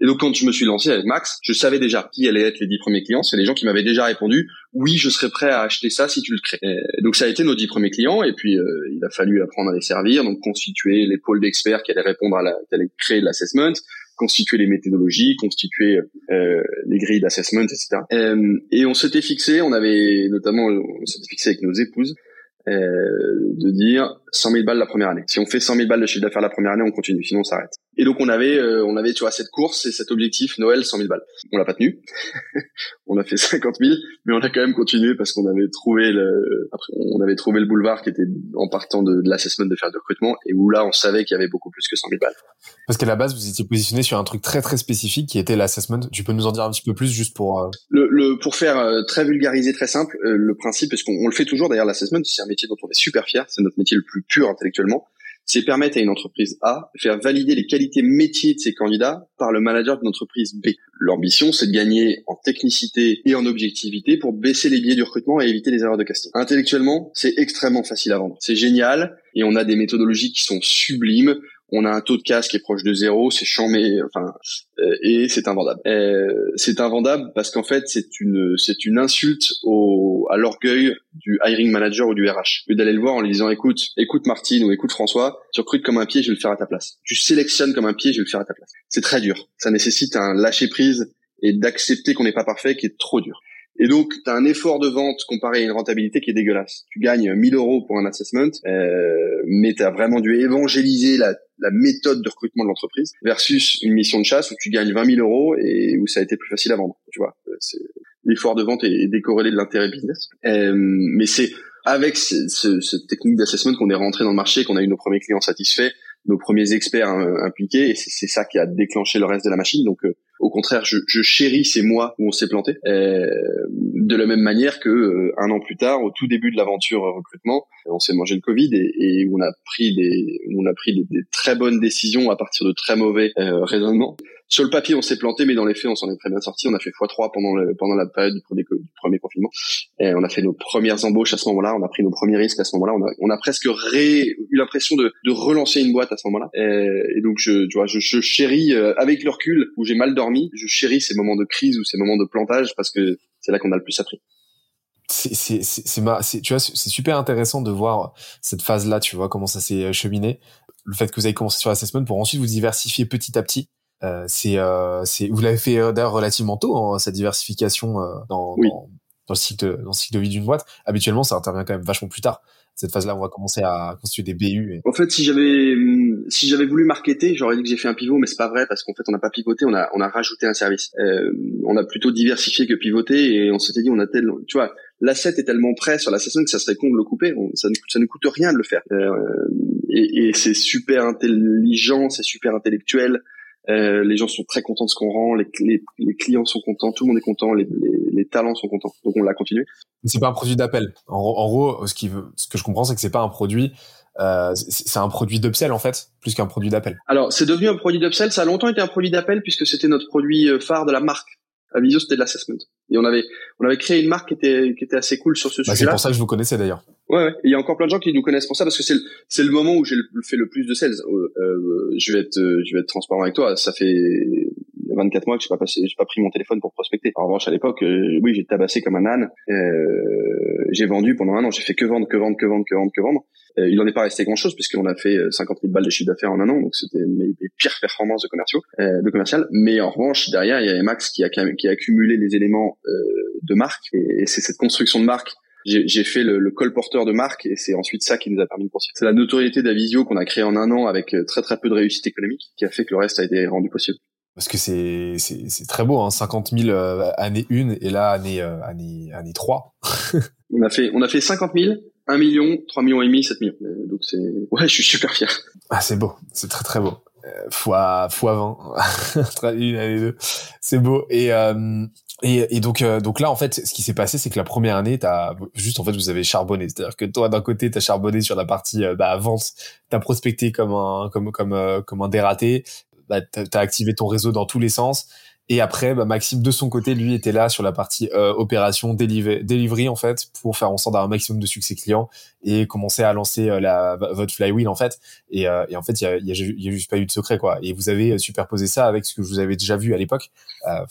Et donc, quand je me suis lancé avec Max, je savais déjà qui allaient être les 10 premiers clients. C'est les gens qui m'avaient déjà répondu. Oui, je serais prêt à acheter ça si tu le crées. Et donc, ça a été nos 10 premiers clients. Et puis, il a fallu apprendre à les servir. Donc, constituer les pôles d'experts qui allaient répondre qui allaient créer l'assessment. Constituer les méthodologies, constituer les grilles d'assessment, etc. Et on s'était fixé, on s'était fixé avec nos épouses, de dire 100 000 balles la première année. Si on fait 100 000 balles de chiffre d'affaires la première année, on continue, sinon on s'arrête. Et donc on avait cette course et cet objectif Noël 100 000 balles. On l'a pas tenu. On a fait 50 000, mais on a quand même continué parce qu'on avait trouvé le boulevard qui était en partant de l'assessment de faire du recrutement et où là on savait qu'il y avait beaucoup plus que 100 000 balles. Parce qu'à la base vous étiez positionné sur un truc très très spécifique qui était l'assessment. Tu peux nous en dire un petit peu plus juste pour pour faire très vulgarisé, très simple, le principe parce qu'on le fait toujours d'ailleurs l'assessment, c'est un métier dont on est super fier, c'est notre métier le plus pur intellectuellement, c'est permettre à une entreprise A de faire valider les qualités métiers de ses candidats par le manager d'une entreprise B. L'ambition, c'est de gagner en technicité et en objectivité pour baisser les biais du recrutement et éviter les erreurs de casting. Intellectuellement, c'est extrêmement facile à vendre. C'est génial et on a des méthodologies qui sont sublimes. On a un taux de casse qui est proche de 0, c'est chambé, et c'est invendable. C'est invendable parce qu'en fait, c'est une insulte à l'orgueil du hiring manager ou du RH. Que d'aller le voir en lui disant, écoute Martine ou écoute François, tu recrutes comme un pied, je vais le faire à ta place. Tu sélectionnes comme un pied, je vais le faire à ta place. C'est très dur. Ça nécessite un lâcher prise et d'accepter qu'on n'est pas parfait qui est trop dur. Et donc, t'as un effort de vente comparé à une rentabilité qui est dégueulasse. Tu gagnes 1 000 € pour un assessment, mais t'as vraiment dû évangéliser la méthode de recrutement de l'entreprise versus une mission de chasse où tu gagnes 20 000 € et où ça a été plus facile à vendre. Tu vois, l'effort de vente est décorrélé de l'intérêt business. Mais c'est avec cette technique d'assessment qu'on est rentré dans le marché, qu'on a eu nos premiers clients satisfaits, nos premiers experts impliqués, et c'est ça qui a déclenché le reste de la machine. Donc, au contraire, je chéris ces mois où on s'est planté, de la même manière que un an plus tard, au tout début de l'aventure recrutement, on s'est mangé le Covid et on a pris des très bonnes décisions à partir de très mauvais raisonnements. Sur le papier, on s'est planté, mais dans les faits, on s'en est très bien sorti. On a fait x3 pendant la période du premier confinement. Et on a fait nos premières embauches à ce moment-là. On a pris nos premiers risques à ce moment-là. On a presque eu l'impression de relancer une boîte à ce moment-là. Et donc, je chéris, avec le recul, où j'ai mal dormi, je chéris ces moments de crise ou ces moments de plantage parce que c'est là qu'on a le plus appris. C'est super intéressant de voir cette phase-là, tu vois, comment ça s'est cheminé. Le fait que vous avez commencé sur l'assessment pour ensuite vous diversifier petit à petit. Vous l'avez fait d'ailleurs relativement tôt, hein, cette diversification dans le cycle de vie d'une boîte. Habituellement, ça intervient quand même vachement plus tard. Cette phase-là, on va commencer à constituer des BU. En fait, si j'avais voulu marketer, j'aurais dit que j'ai fait un pivot, mais c'est pas vrai parce qu'en fait, on n'a pas pivoté, on a rajouté un service. On a plutôt diversifié que pivoté et on s'était dit, tu vois, l'asset est tellement prêt sur l'assessment que ça serait con de le couper. Ça ne coûte rien de le faire. et c'est super intelligent, c'est super intellectuel. Les gens sont très contents de ce qu'on rend, les clients sont contents, tout le monde est content, les talents sont contents. Donc on l'a continué. C'est pas un produit d'appel. En gros, ce que je comprends, c'est que c'est pas un produit. C'est un produit d'upsell en fait, plus qu'un produit d'appel. Alors c'est devenu un produit d'upsell. Ça a longtemps été un produit d'appel puisque c'était notre produit phare de la marque. Avizio, c'était de l'assessment. Et on avait créé une marque qui était assez cool sur ce sujet-là. C'est pour ça que je vous connaissais d'ailleurs. Ouais. Et il y a encore plein de gens qui nous connaissent pour ça parce que c'est le moment où j'ai fait le plus de sales. Je vais être transparent avec toi. Ça fait 24 mois que j'ai pas pris mon téléphone pour prospecter. En revanche, à l'époque, oui, j'ai tabassé comme un âne. J'ai vendu pendant un an. J'ai fait que vendre. Il n'en est pas resté grand-chose puisqu'on a fait 50 000 balles de chiffre d'affaires en un an, donc c'était mes pires performances de commercial. Mais en revanche, derrière, il y avait Max qui a accumulé les éléments de marque et c'est cette construction de marque. J'ai fait le colporteur de marque et c'est ensuite ça qui nous a permis de poursuivre. C'est la notoriété d'Avizio qu'on a créée en un an avec très très peu de réussite économique qui a fait que le reste a été rendu possible. Parce que c'est très beau, hein, 50 000 année 1 et là année 3. on a fait 50 000. 1 million, 3 millions et demi, 7 millions. Donc c'est, ouais, je suis super fier. Ah, c'est beau. C'est très, très beau. Fois 20. Une année, deux. C'est beau. Et donc là, en fait, ce qui s'est passé, c'est que la première année, vous avez charbonné. C'est-à-dire que toi, d'un côté, t'as charbonné sur la partie, vente. T'as prospecté comme un dératé. T'as activé ton réseau dans tous les sens. Et après, Maxime, de son côté, lui, était là sur la partie opération, delivery, en fait, pour faire en sorte d'avoir un maximum de succès client et commencer à lancer votre flywheel, en fait. Et en fait, il y a juste pas eu de secret, quoi. Et vous avez superposé ça avec ce que je vous avais déjà vu à l'époque.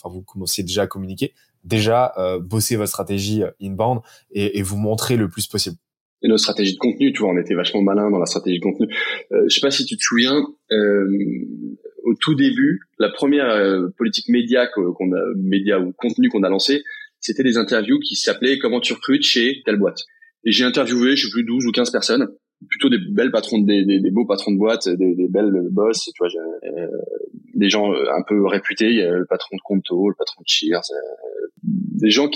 Vous commenciez déjà à communiquer, bosser votre stratégie inbound et vous montrer le plus possible. Et notre stratégie de contenu, tu vois, on était vachement malin dans la stratégie de contenu. Je sais pas si tu te souviens, au tout début, la première politique média ou contenu qu'on a lancé, c'était des interviews qui s'appelaient « Comment tu recrutes chez telle boîte ?» Et j'ai interviewé, je sais plus, 12 ou 15 personnes, plutôt des belles patrons, des beaux patrons de boîte, des belles boss, tu vois, des gens un peu réputés, il y a le patron de Conto, le patron de Cheers, des gens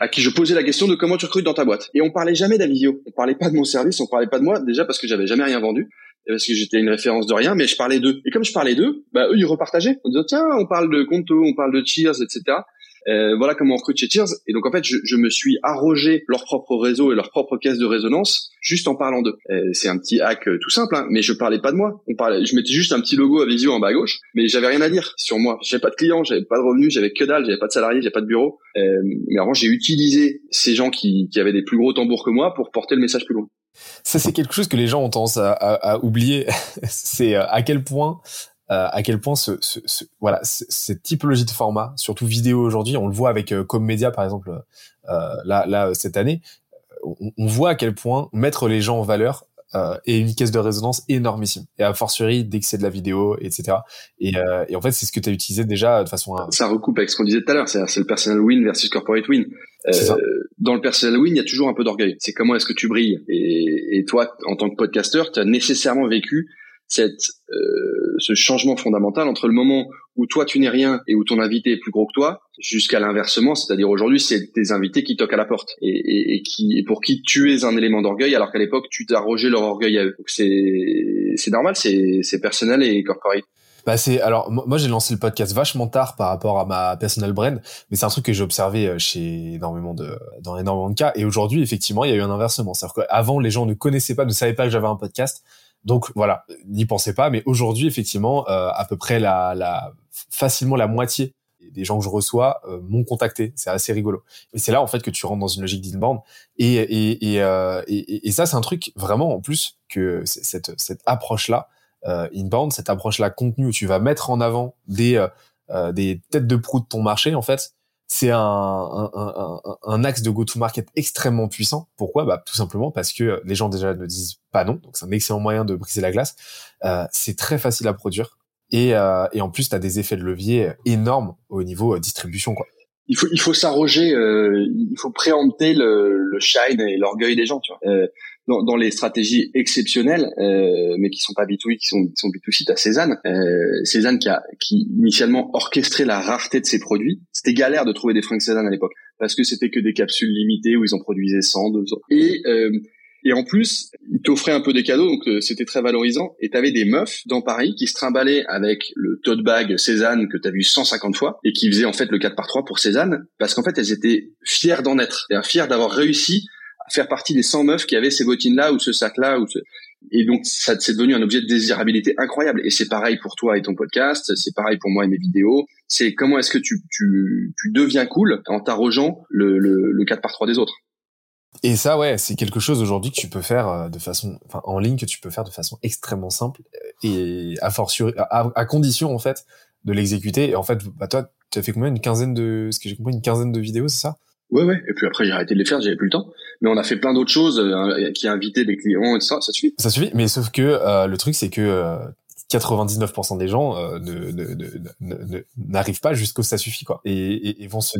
à qui je posais la question de « Comment tu recrutes dans ta boîte ?» Et on parlait jamais d'Avizio, on parlait pas de mon service, on parlait pas de moi, déjà parce que j'avais jamais rien vendu. Parce que j'étais une référence de rien, mais je parlais d'eux. Et comme je parlais d'eux, eux, ils repartageaient. On disait, tiens, on parle de Conto, on parle de Cheers, etc. Voilà comment on recrute chez Cheers. Et donc, en fait, je me suis arrogé leur propre réseau et leur propre caisse de résonance juste en parlant d'eux. C'est un petit hack tout simple, hein, mais je parlais pas de moi. Je mettais juste un petit logo Avizio en bas à gauche, mais j'avais rien à dire sur moi. J'avais pas de clients, j'avais pas de revenus, j'avais que dalle, j'avais pas de salariés, j'avais pas de bureau. Mais avant, j'ai utilisé ces gens qui avaient des plus gros tambours que moi pour porter le message plus loin. Ça, c'est quelque chose que les gens ont tendance à oublier. C'est à quel point cette typologie de format, surtout vidéo aujourd'hui, on le voit avec Commedia par exemple, là cette année, on voit à quel point mettre les gens en valeur est une caisse de résonance énormissime. Et a fortiori dès que c'est de la vidéo, etc. Et en fait, c'est ce que tu as utilisé déjà de façon. Ça recoupe avec ce qu'on disait tout à l'heure, c'est le personal win versus corporate win. Dans le personal win, il y a toujours un peu d'orgueil. C'est comment est-ce que tu brilles. Et toi, en tant que podcasteur, tu as nécessairement vécu ce changement fondamental entre le moment où toi tu n'es rien et où ton invité est plus gros que toi, jusqu'à l'inversement, c'est-à-dire aujourd'hui c'est tes invités qui toquent à la porte et pour qui tu es un élément d'orgueil alors qu'à l'époque tu t'arrogeais leur orgueil à eux. Donc c'est normal, c'est personnel et corporate. Moi j'ai lancé le podcast vachement tard par rapport à ma personal brand, mais c'est un truc que j'ai observé dans énormément de cas. Et aujourd'hui effectivement il y a eu un inversement, c'est-à-dire qu'avant les gens ne connaissaient pas, ne savaient pas que j'avais un podcast. Donc voilà, n'y pensez pas, mais aujourd'hui effectivement à peu près facilement la moitié des gens que je reçois m'ont contacté, c'est assez rigolo. Et c'est là en fait que tu rentres dans une logique d'inbound et ça c'est un truc vraiment en plus que cette approche là inbound, cette approche là contenu où tu vas mettre en avant des têtes de proue de ton marché en fait. C'est un axe de go-to-market extrêmement puissant. Pourquoi ? Tout simplement parce que les gens déjà ne disent pas non. Donc, c'est un excellent moyen de briser la glace. C'est très facile à produire. Et en plus, tu as des effets de levier énormes au niveau distribution, quoi. Il faut s'arroger, il faut préempter le shine et l'orgueil des gens, tu vois. Dans les stratégies exceptionnelles, mais qui sont pas B2B, qui sont B2C, t'as Cézanne qui initialement orchestrait la rareté de ses produits. C'était galère de trouver des fringues Cézanne à l'époque, parce que c'était que des capsules limitées où ils en produisaient 100, 200. Et Et en plus, ils t'offraient un peu des cadeaux, donc c'était très valorisant. Et t'avais des meufs dans Paris qui se trimballaient avec le tote bag Cézanne que t'as vu 150 fois et qui faisaient en fait le 4x3 pour Cézanne parce qu'en fait, elles étaient fières d'en être. C'est-à-dire fières d'avoir réussi à faire partie des 100 meufs qui avaient ces bottines-là ou ce sac-là. Et donc, ça, c'est devenu un objet de désirabilité incroyable. Et c'est pareil pour toi et ton podcast. C'est pareil pour moi et mes vidéos. C'est comment est-ce que tu deviens cool en t'arrogeant le 4x3 des autres. Et ça, ouais, c'est quelque chose aujourd'hui que tu peux faire de façon, enfin, en ligne, que tu peux faire de façon extrêmement simple et à fortiori, à condition, en fait, de l'exécuter. Et en fait, bah, toi, tu as fait combien? Une quinzaine de vidéos, c'est ça? Ouais. Et puis après, j'ai arrêté de les faire, j'avais plus le temps. Mais on a fait plein d'autres choses, qui a invité des clients et ça suffit. Ça suffit. Mais sauf que, le truc, c'est que, 99% des gens n'arrivent pas jusqu'au ça suffit, quoi, et vont se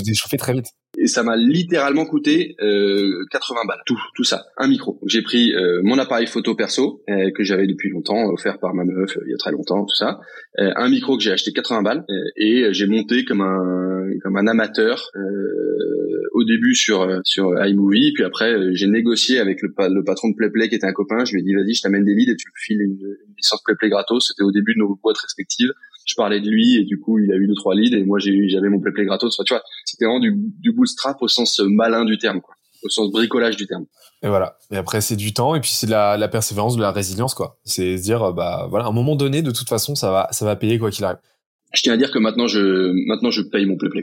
déchauffer très vite. Et ça m'a littéralement coûté 80 balles, tout ça, un micro. J'ai pris mon appareil photo perso que j'avais depuis longtemps, offert par ma meuf il y a très longtemps, tout ça, un micro que j'ai acheté 80 balles et j'ai monté comme un amateur au début sur iMovie, puis après j'ai négocié avec le patron de PlayPlay qui était un copain. Je lui ai dit vas-y, je t'amène des leads et tu me files une licence PlayPlay gratos. C'était au début de nos boîtes respectives. Je parlais de lui et du coup il a eu 2-3 leads et moi j'avais mon PlayPlay gratos. Enfin, tu vois, c'était vraiment du bootstrap au sens malin du terme, quoi, au sens bricolage du terme. Et voilà. Et après c'est du temps et puis c'est de la persévérance, de la résilience, quoi. C'est se dire bah voilà, à un moment donné de toute façon ça va payer quoi qu'il arrive. Je tiens à dire que maintenant je paye mon PlayPlay.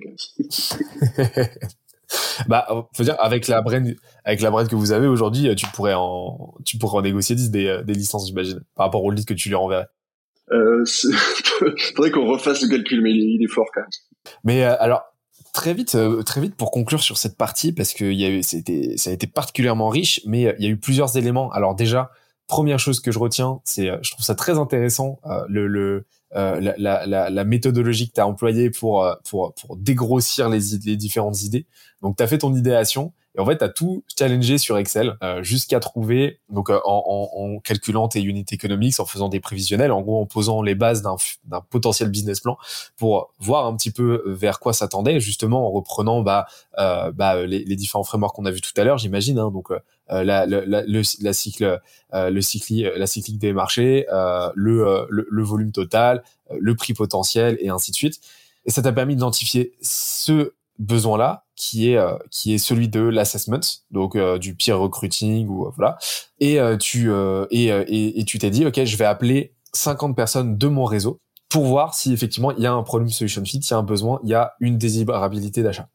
Bah faut dire avec la brand que vous avez aujourd'hui, tu pourrais en négocier 10 des licences, j'imagine, par rapport au lead que tu lui renverrais. Faudrait qu'on refasse le calcul, mais il est fort quand même. Mais alors très vite pour conclure sur cette partie, parce que ça a été particulièrement riche, mais il y a eu plusieurs éléments. Alors déjà, première chose que je retiens, c'est je trouve ça très intéressant la méthodologie que tu as employée pour dégrossir les différentes idées. Donc tu as fait ton idéation et en fait tu as tout challengé sur Excel jusqu'à trouver, donc en calculant tes unit economics, en faisant des prévisionnels, en gros en posant les bases d'un potentiel business plan pour voir un petit peu vers quoi ça tendait, justement en reprenant les différents frameworks qu'on a vus tout à l'heure, j'imagine, hein, donc la cyclique des marchés, le volume total, le prix potentiel et ainsi de suite. Et ça t'a permis d'identifier ce besoin-là qui est celui de l'assessment, donc du peer recruiting ou voilà. Et tu t'es dit OK, je vais appeler 50 personnes de mon réseau pour voir si effectivement il y a un problem solution fit, il y a un besoin, il y a une désirabilité d'achat.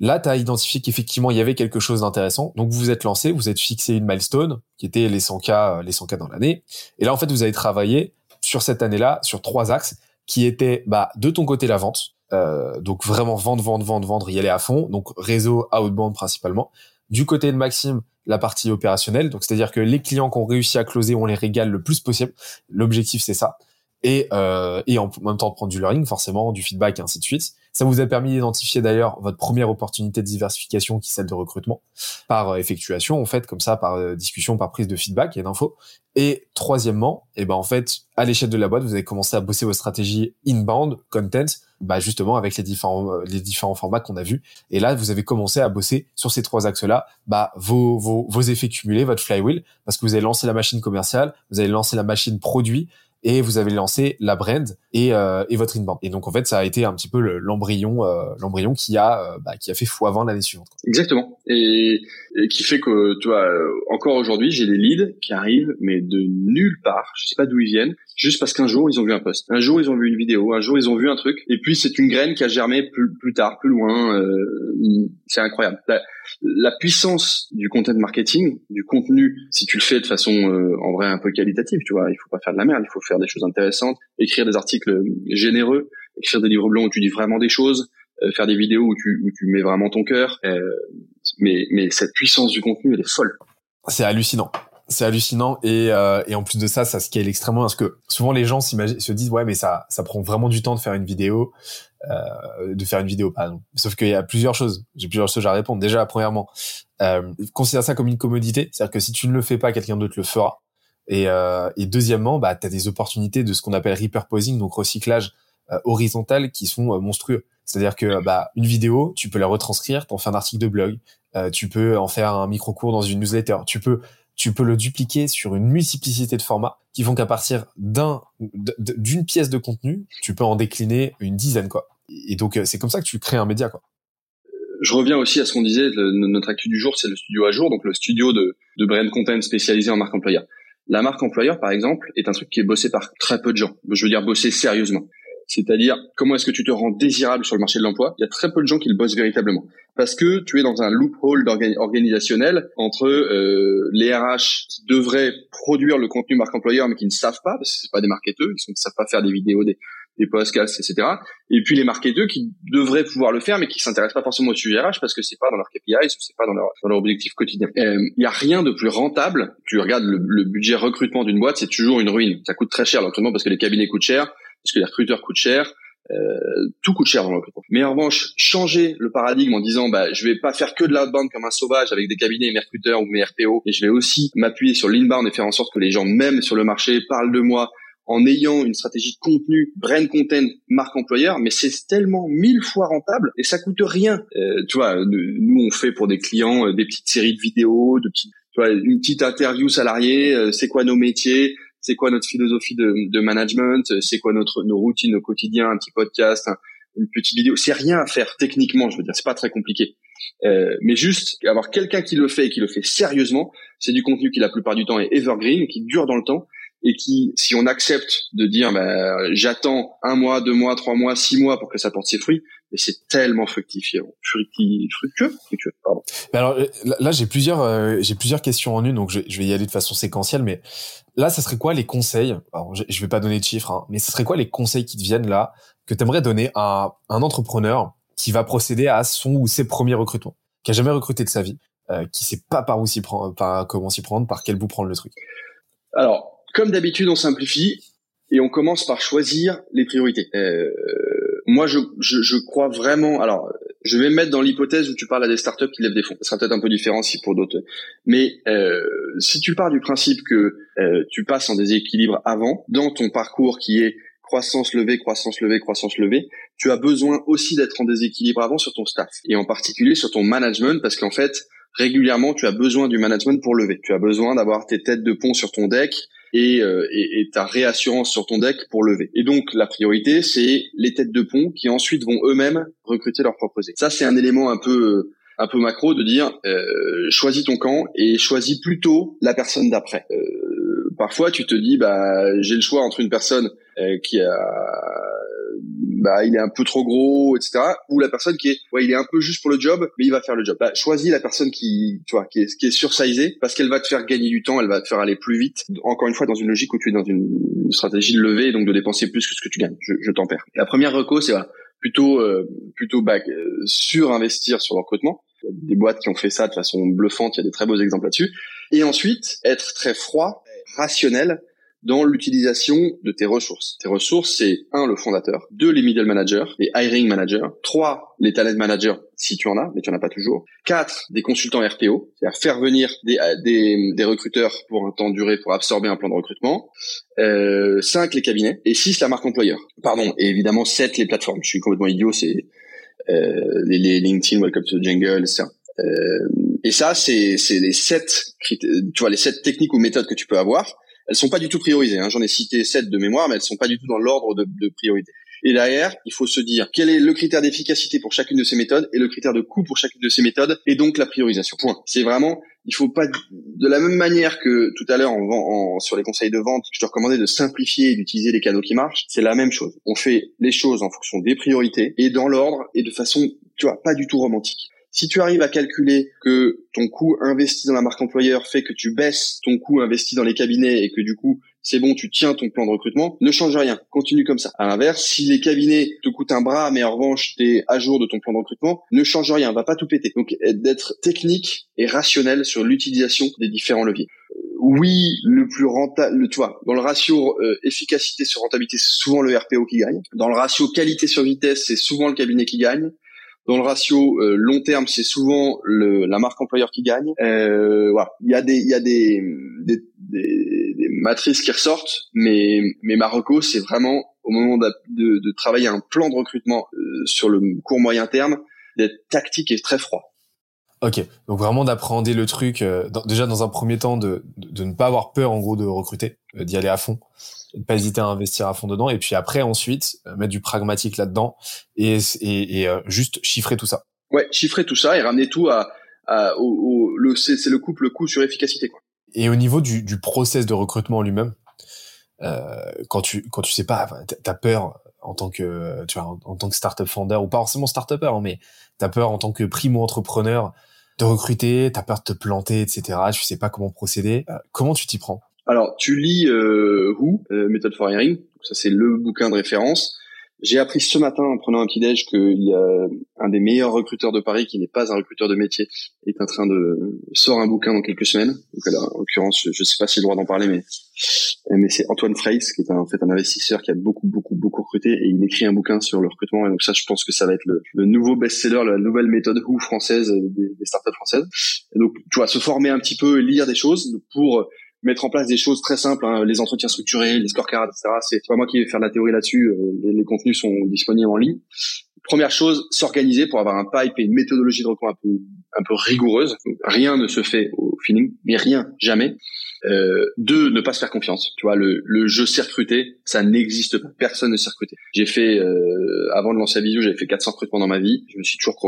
Là, tu as identifié qu'effectivement, il y avait quelque chose d'intéressant. Donc, vous vous êtes lancé, vous êtes fixé une milestone qui était les 100K dans l'année. Et là, en fait, vous avez travaillé sur cette année-là, sur 3 axes qui étaient, de ton côté, la vente. Donc, vraiment vendre, y aller à fond. Donc, réseau, outbound principalement. Du côté de Maxime, la partie opérationnelle. Donc, c'est-à-dire que les clients qu'on réussit à closer, on les régale le plus possible. L'objectif, c'est ça. Et en même temps de prendre du learning, forcément, du feedback et ainsi de suite. Ça vous a permis d'identifier d'ailleurs votre première opportunité de diversification qui est celle de recrutement, par effectuation en fait, comme ça, par discussion, par prise de feedback et d'infos. Et troisièmement, en fait, à l'échelle de la boîte, vous avez commencé à bosser vos stratégies inbound, content, justement avec les différents formats qu'on a vus. Et là, vous avez commencé à bosser sur ces 3 axes-là, vos effets cumulés, votre flywheel, parce que vous avez lancé la machine commerciale, vous avez lancé la machine produit, et vous avez lancé la brand et votre inbound. Et donc en fait, ça a été un petit peu l'embryon qui a fait x20 l'année suivante. Exactement. Et qui fait que tu vois, encore aujourd'hui, j'ai des leads qui arrivent mais de nulle part, je sais pas d'où ils viennent, juste parce qu'un jour ils ont vu un post, un jour ils ont vu une vidéo, un jour ils ont vu un truc, et puis c'est une graine qui a germé plus tard, plus loin. C'est incroyable. La puissance du content marketing, du contenu, si tu le fais de façon en vrai un peu qualitative, tu vois, il faut pas faire de la merde, il faut faire des choses intéressantes, écrire des articles généreux, écrire des livres blancs où tu dis vraiment des choses, faire des vidéos où tu mets vraiment ton cœur. Mais cette puissance du contenu, elle est folle. C'est hallucinant. C'est hallucinant et en plus de ça, ça scale extrêmement, parce que souvent les gens se disent ouais mais ça prend vraiment du temps de faire une vidéo, pardon. Sauf qu'il y a plusieurs choses. J'ai plusieurs choses à répondre. Déjà, premièrement, considère ça comme une commodité, c'est-à-dire que si tu ne le fais pas, quelqu'un d'autre le fera. Et deuxièmement, t'as des opportunités de ce qu'on appelle repurposing, donc recyclage horizontal, qui sont monstrueux. C'est-à-dire que une vidéo, tu peux la retranscrire, t'en fais un article de blog, tu peux en faire un micro-cours dans une newsletter, tu peux le dupliquer sur une multiplicité de formats qui font qu'à partir d'une pièce de contenu, tu peux en décliner une dizaine, quoi. Et donc, c'est comme ça que tu crées un média, quoi. Je reviens aussi à ce qu'on disait, notre actu du jour, c'est le studio à jour, donc le studio de brand content spécialisé en marque employeur. La marque employeur, par exemple, est un truc qui est bossé par très peu de gens. Je veux dire bossé sérieusement. C'est-à-dire, comment est-ce que tu te rends désirable sur le marché de l'emploi ? Il y a très peu de gens qui le bossent véritablement. Parce que tu es dans un loophole organisationnel entre les RH qui devraient produire le contenu marque employeur mais qui ne savent pas, parce que c'est pas des marketeurs, ils ne savent pas faire des vidéos, des podcasts, etc. Et puis les marketeurs qui devraient pouvoir le faire mais qui s'intéressent pas forcément au sujet RH parce que c'est pas dans leur KPIs ou c'est pas dans leur objectif quotidien. Il y a rien de plus rentable. Tu regardes le budget recrutement d'une boîte, c'est toujours une ruine. Ça coûte très cher le recrutement parce que les cabinets coûtent cher, parce que les recruteurs coûtent cher, tout coûte cher dans le recrutement. Mais en revanche, changer le paradigme en disant je vais pas faire que de l'outbound comme un sauvage avec des cabinets, mes recruteurs ou mes RPO, et je vais aussi m'appuyer sur l'inbound et faire en sorte que les gens m'aiment sur le marché, parlent de moi en ayant une stratégie de contenu, brand content, marque employeur, mais c'est tellement 1000 fois rentable et ça coûte rien. Tu vois, nous on fait pour des clients des petites séries de vidéos, une petite interview salariée, c'est quoi nos métiers ? C'est quoi notre philosophie de management? C'est quoi nos routines au quotidien? Un petit podcast, une petite vidéo. C'est rien à faire techniquement, je veux dire. C'est pas très compliqué. Mais juste avoir quelqu'un qui le fait et qui le fait sérieusement, c'est du contenu qui la plupart du temps est evergreen, qui dure dans le temps et qui, si on accepte de dire, j'attends 1 mois, 2 mois, 3 mois, 6 mois pour que ça porte ses fruits, mais c'est tellement fructueux. Pardon. Mais alors là, j'ai plusieurs questions en une, donc je vais y aller de façon séquentielle. Mais là, ça serait quoi les conseils ? Alors, je vais pas donner de chiffres, mais ce serait quoi les conseils qui te viennent là que t'aimerais donner à un entrepreneur qui va procéder à son ou ses premiers recrutements, qui a jamais recruté de sa vie, qui sait pas par où s'y prendre, par comment s'y prendre, par quel bout prendre le truc ? Alors, comme d'habitude, on simplifie et on commence par choisir les priorités. Moi, je crois vraiment... Alors, je vais me mettre dans l'hypothèse où tu parles à des startups qui lèvent des fonds. Ce sera peut-être un peu différent si pour d'autres. Mais si tu pars du principe que tu passes en déséquilibre avant, dans ton parcours qui est croissance levée, tu as besoin aussi d'être en déséquilibre avant sur ton staff et en particulier sur ton management parce qu'en fait, régulièrement, tu as besoin du management pour lever. Tu as besoin d'avoir tes têtes de pont sur ton deck et ta réassurance sur ton deck pour lever. Et donc, la priorité, c'est les têtes de pont qui ensuite vont eux-mêmes recruter leurs propres équipes. Ça, c'est un élément un peu macro de dire choisis ton camp et choisis plutôt la personne d'après. Parfois, tu te dis j'ai le choix entre une personne qui a il est un peu trop gros, etc. Ou la personne qui est il est un peu juste pour le job, mais il va faire le job. Choisis la personne qui est sursizée parce qu'elle va te faire gagner du temps, elle va te faire aller plus vite. Encore une fois, dans une logique où tu es dans une stratégie de levée, donc de dépenser plus que ce que tu gagnes. Je t'en perds. La première reco, c'est plutôt surinvestir sur le recrutement. Il y a des boîtes qui ont fait ça de façon bluffante, il y a des très beaux exemples là-dessus. Et ensuite, être très froid, rationnel, dans l'utilisation de tes ressources. Tes ressources, c'est 1, le fondateur, 2, les middle managers, les hiring managers, 3, les talent managers, si tu en as, mais tu en as pas toujours, 4, des consultants RPO, c'est-à-dire faire venir des recruteurs pour un temps duré pour absorber un plan de recrutement, 5, les cabinets, et 6, la marque employeur. Pardon, et évidemment 7, les plateformes. Je suis complètement idiot, c'est les LinkedIn, Welcome to the Jungle, etc. Et ça, c'est les 7 techniques ou méthodes que tu peux avoir. Elles sont pas du tout priorisées, J'en ai cité 7 de mémoire, mais elles sont pas du tout dans l'ordre de priorité. Et derrière, il faut se dire quel est le critère d'efficacité pour chacune de ces méthodes et le critère de coût pour chacune de ces méthodes et donc la priorisation. Point. C'est vraiment, il faut pas, de la même manière que tout à l'heure sur les conseils de vente, je te recommandais de simplifier et d'utiliser les canaux qui marchent. C'est la même chose. On fait les choses en fonction des priorités et dans l'ordre et de façon, pas du tout romantique. Si tu arrives à calculer que ton coût investi dans la marque employeur fait que tu baisses ton coût investi dans les cabinets et que du coup, c'est bon, tu tiens ton plan de recrutement, ne change rien, continue comme ça. À l'inverse, si les cabinets te coûtent un bras, mais en revanche, t'es à jour de ton plan de recrutement, ne change rien, va pas tout péter. Donc, d'être technique et rationnel sur l'utilisation des différents leviers. Oui, le plus rentable, dans le ratio efficacité sur rentabilité, c'est souvent le RPO qui gagne. Dans le ratio qualité sur vitesse, c'est souvent le cabinet qui gagne. Dans le ratio long terme, c'est souvent la marque employeur qui gagne. Voilà, il y a des matrices qui ressortent, mais ma reco, c'est vraiment au moment de travailler un plan de recrutement sur le court moyen terme, d'être tactique et très froid. Ok, donc vraiment d'appréhender le truc, déjà dans un premier temps, de ne pas avoir peur en gros de recruter, d'y aller à fond, de pas hésiter à investir à fond dedans, et puis après ensuite mettre du pragmatique là-dedans et juste chiffrer tout ça. Ouais, chiffrer tout ça et ramener tout c'est le couple coût sur efficacité, quoi. Et au niveau du process de recrutement lui-même, quand tu sais pas, t'as peur en tant que startup founder ou pas forcément startupper, mais t'as peur en tant que primo-entrepreneur de recruter, t'as peur de te planter, etc. Tu sais pas comment procéder. Comment tu t'y prends? Alors, tu lis Who, Method for Hiring. Ça, c'est le bouquin de référence. J'ai appris ce matin, en prenant un petit-déj, qu'il y a un des meilleurs recruteurs de Paris, qui n'est pas un recruteur de métier, est en train de sort un bouquin dans quelques semaines. Donc, alors, en l'occurrence, je ne sais pas si j'ai le droit d'en parler, mais c'est Antoine Freyss, qui est en fait un investisseur qui a beaucoup recruté, et il écrit un bouquin sur le recrutement. Et donc ça, je pense que ça va être le nouveau best-seller, la nouvelle méthode Who française des startups françaises. Et donc, tu vois, se former un petit peu, lire des choses pour mettre en place des choses très simples, les entretiens structurés, les scorecards, etc. C'est pas moi qui vais faire de la théorie là-dessus, les contenus sont disponibles en ligne. Première chose, s'organiser pour avoir un pipe et une méthodologie de recrutement un peu rigoureuse. Donc, rien ne se fait au feeling, mais rien, jamais. Deux, ne pas se faire confiance. Tu vois, le je sais recruter, ça n'existe pas. Personne ne sait recruter. J'ai fait, avant de lancer Avizio, j'avais fait 400 recrutements dans ma vie. Je me suis toujours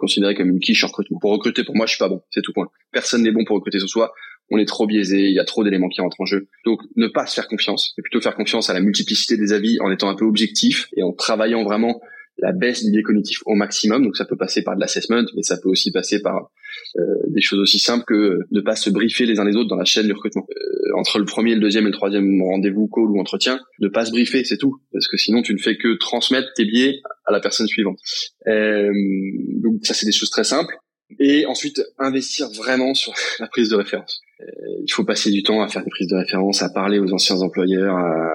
considéré comme une quiche en recrutement. Pour recruter, pour moi, je suis pas bon. C'est tout, point. Personne n'est bon pour recruter sur soi. On est trop biaisé, il y a trop d'éléments qui rentrent en jeu. Donc, ne pas se faire confiance, mais plutôt faire confiance à la multiplicité des avis en étant un peu objectif et en travaillant vraiment la baisse du biais cognitif au maximum. Donc, ça peut passer par de l'assessment, mais ça peut aussi passer par des choses aussi simples que ne pas se briefer les uns les autres dans la chaîne du recrutement. Entre le premier, le deuxième et le troisième rendez-vous, call ou entretien, ne pas se briefer, c'est tout. Parce que sinon, tu ne fais que transmettre tes biais à la personne suivante. Donc, ça, c'est des choses très simples. Et ensuite, investir vraiment sur la prise de référence. Il faut passer du temps à faire des prises de référence, à parler aux anciens employeurs, à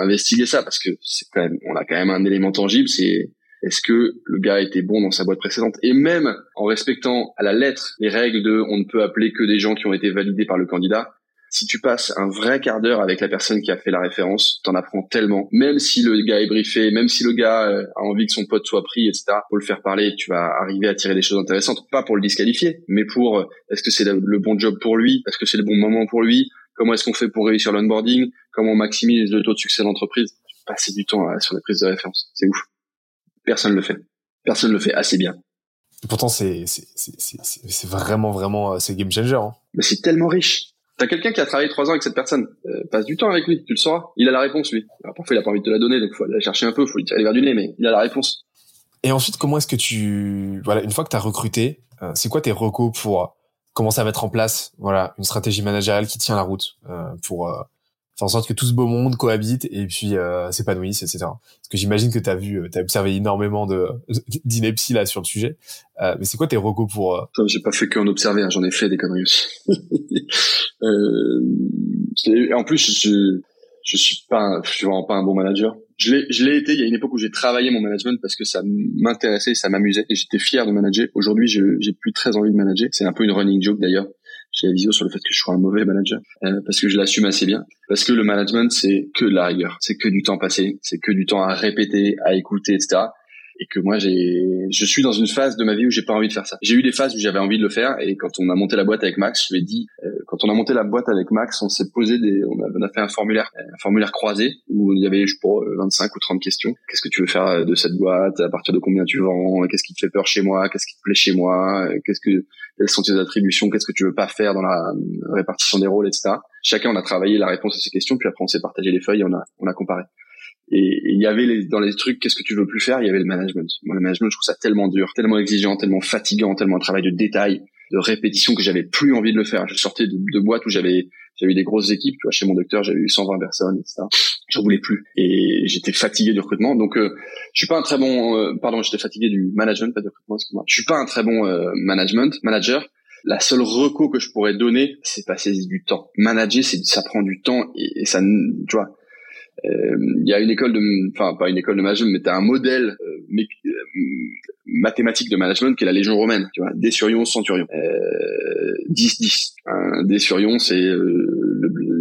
investiguer ça, parce que c'est quand même, on a quand même un élément tangible, c'est est-ce que le gars était bon dans sa boîte précédente? Et même en respectant à la lettre les règles de on ne peut appeler que des gens qui ont été validés par le candidat, si tu passes un vrai quart d'heure avec la personne qui a fait la référence, t'en apprends tellement. Même si le gars est briefé, même si le gars a envie que son pote soit pris, etc., pour le faire parler, tu vas arriver à tirer des choses intéressantes. Pas pour le disqualifier, mais pour est-ce que c'est le bon job pour lui? Est-ce que c'est le bon moment pour lui? Comment est-ce qu'on fait pour réussir l'onboarding? Comment on maximise le taux de succès de l'entreprise? Passer du temps sur les prises de référence. C'est ouf. Personne le fait. Personne le fait assez bien. Et pourtant, c'est vraiment, c'est game changer, hein. Mais c'est tellement riche. T'as quelqu'un qui a travaillé 3 ans avec cette personne, passe du temps avec lui, tu le sauras. Il a la réponse, lui. Alors, parfois, il a pas envie de te la donner, donc faut aller la chercher un peu, faut lui tirer les verres du nez, mais il a la réponse. Et ensuite, comment est-ce que une fois que t'as recruté, c'est quoi tes recos pour commencer à mettre en place, une stratégie managériale qui tient la route, pour faire en sorte que tout ce beau monde cohabite et puis s'épanouisse, etc. Parce que j'imagine que t'as observé énormément d'inepties là sur le sujet. Mais c'est quoi tes recos pour J'ai pas fait qu'en observer, j'en ai fait des conneries aussi. En plus, je suis pas, je suis vraiment pas un bon manager. Je l'ai été. Il y a une époque où j'ai travaillé mon management parce que ça m'intéressait, ça m'amusait et j'étais fier de manager. Aujourd'hui, j'ai plus très envie de manager. C'est un peu une running joke d'ailleurs. J'ai la vision sur le fait que je sois un mauvais manager, parce que je l'assume assez bien. Parce que le management, c'est que de la rigueur, c'est que du temps passé, c'est que du temps à répéter, à écouter, etc. Et que moi, je suis dans une phase de ma vie où j'ai pas envie de faire ça. J'ai eu des phases où j'avais envie de le faire, et quand on a monté la boîte avec Max, je lui ai dit, quand on a monté la boîte avec Max, on a fait un formulaire croisé où il y avait, pour 25 ou 30 questions. Qu'est-ce que tu veux faire de cette boîte? À partir de combien tu vends? Qu'est-ce qui te fait peur chez moi? Qu'est-ce qui te plaît chez moi? Quelles sont tes attributions? Qu'est-ce que tu veux pas faire dans la répartition des rôles, etc. Chacun, on a travaillé la réponse à ces questions, puis après, on s'est partagé les feuilles et on a comparé. Et il y avait dans les trucs, qu'est-ce que tu veux plus faire? Il y avait le management. Moi, le management, je trouve ça tellement dur, tellement exigeant, tellement fatigant, tellement un travail de détail, de répétition que j'avais plus envie de le faire. Je sortais de boîtes où j'avais eu des grosses équipes. Tu vois, chez mon docteur, j'avais eu 120 personnes, etc. J'en voulais plus. Et j'étais fatigué du recrutement. Donc, j'étais fatigué du management, pas du recrutement, excuse-moi. Je suis pas un très bon, manager. La seule reco que je pourrais donner, c'est passer du temps. Manager, ça prend du temps et ça, tu vois. Il y a une école pas une école de management, mais t'as un modèle mathématique de management qui est la légion romaine, tu vois, D surion, centurion, 10, D surion, c'est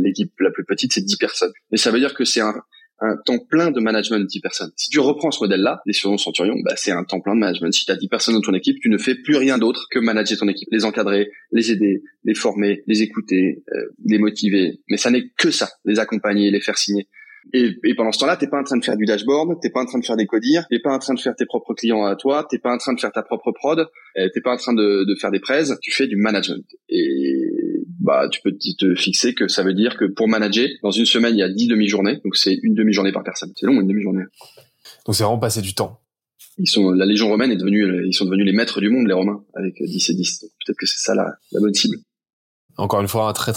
l'équipe la plus petite, c'est 10 personnes. Et ça veut dire que c'est un un temps plein de management de 10 personnes. Si tu reprends ce modèle-là, les surnoms Centurion, bah, c'est un temps plein de management. Si tu as 10 personnes dans ton équipe, tu ne fais plus rien d'autre que manager ton équipe, les encadrer, les aider, les former, les écouter, les motiver. Mais ça n'est que ça, les accompagner, les faire signer. Et pendant ce temps-là, t'es pas en train de faire du dashboard, t'es pas en train de faire des codires, t'es pas en train de faire tes propres clients à toi, t'es pas en train de faire ta propre prod, t'es pas en train de faire des praises, tu fais du management. Et bah, tu peux te fixer que ça veut dire que pour manager, dans une semaine, il y a 10 demi-journées, donc c'est une demi-journée par personne. C'est long, une demi-journée. Donc c'est vraiment passer du temps. La Légion romaine ils sont devenus les maîtres du monde, les Romains, avec 10 et 10. Donc peut-être que c'est ça la bonne cible. Encore une fois, un très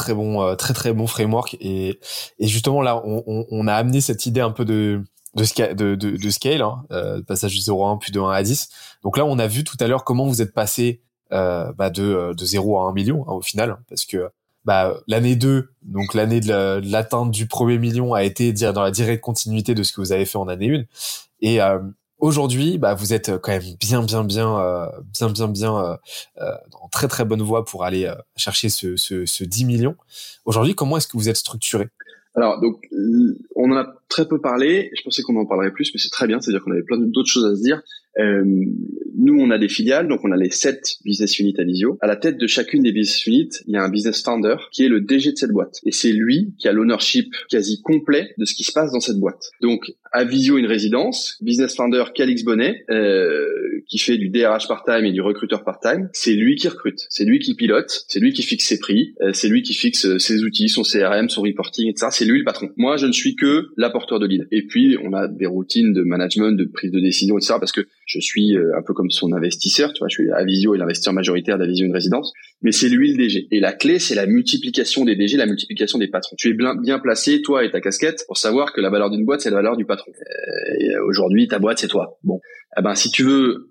très bon framework et justement là, on a amené cette idée un peu de scale, hein, passage de 0 à 1 puis de 1 à 10. Donc là, on a vu tout à l'heure comment vous êtes passé de 0 à 1 million hein, au final, parce que l'année 2, donc l'année de l'atteinte du premier million, a été dans la directe continuité de ce que vous avez fait en année 1. Et aujourd'hui, vous êtes quand même bien en très très bonne voie pour aller chercher ce 10 millions. Aujourd'hui, comment est-ce que vous êtes structuré? Alors, donc, on en a très peu parlé. Je pensais qu'on en parlerait plus, mais c'est très bien. C'est-à-dire qu'on avait plein d'autres choses à se dire. Nous, on a des filiales, donc on a les 7 business units Avizio. À la tête de chacune des business units, il y a un business founder qui est le DG de cette boîte. Et c'est lui qui a l'ownership quasi complet de ce qui se passe dans cette boîte. Donc, Avizio, une résidence, business founder Calix Bonnet, qui fait du DRH part-time et du recruteur part-time. C'est lui qui recrute, c'est lui qui pilote, c'est lui qui fixe ses prix, c'est lui qui fixe ses outils, son CRM, son reporting, etc. C'est lui le patron. Moi, je ne suis que l'apporteur de lead. Et puis, on a des routines de management, de prise de décision, etc. Parce que je suis un peu comme son investisseur, tu vois, je suis Avizio et l'investisseur majoritaire d'Avizio une résidence, mais c'est lui le DG. Et la clé, c'est la multiplication des DG, la multiplication des patrons. Tu es bien placé, toi et ta casquette, pour savoir que la valeur d'une boîte, c'est la valeur du patron. Et aujourd'hui, ta boîte, c'est toi. Bon. Eh ben, si tu veux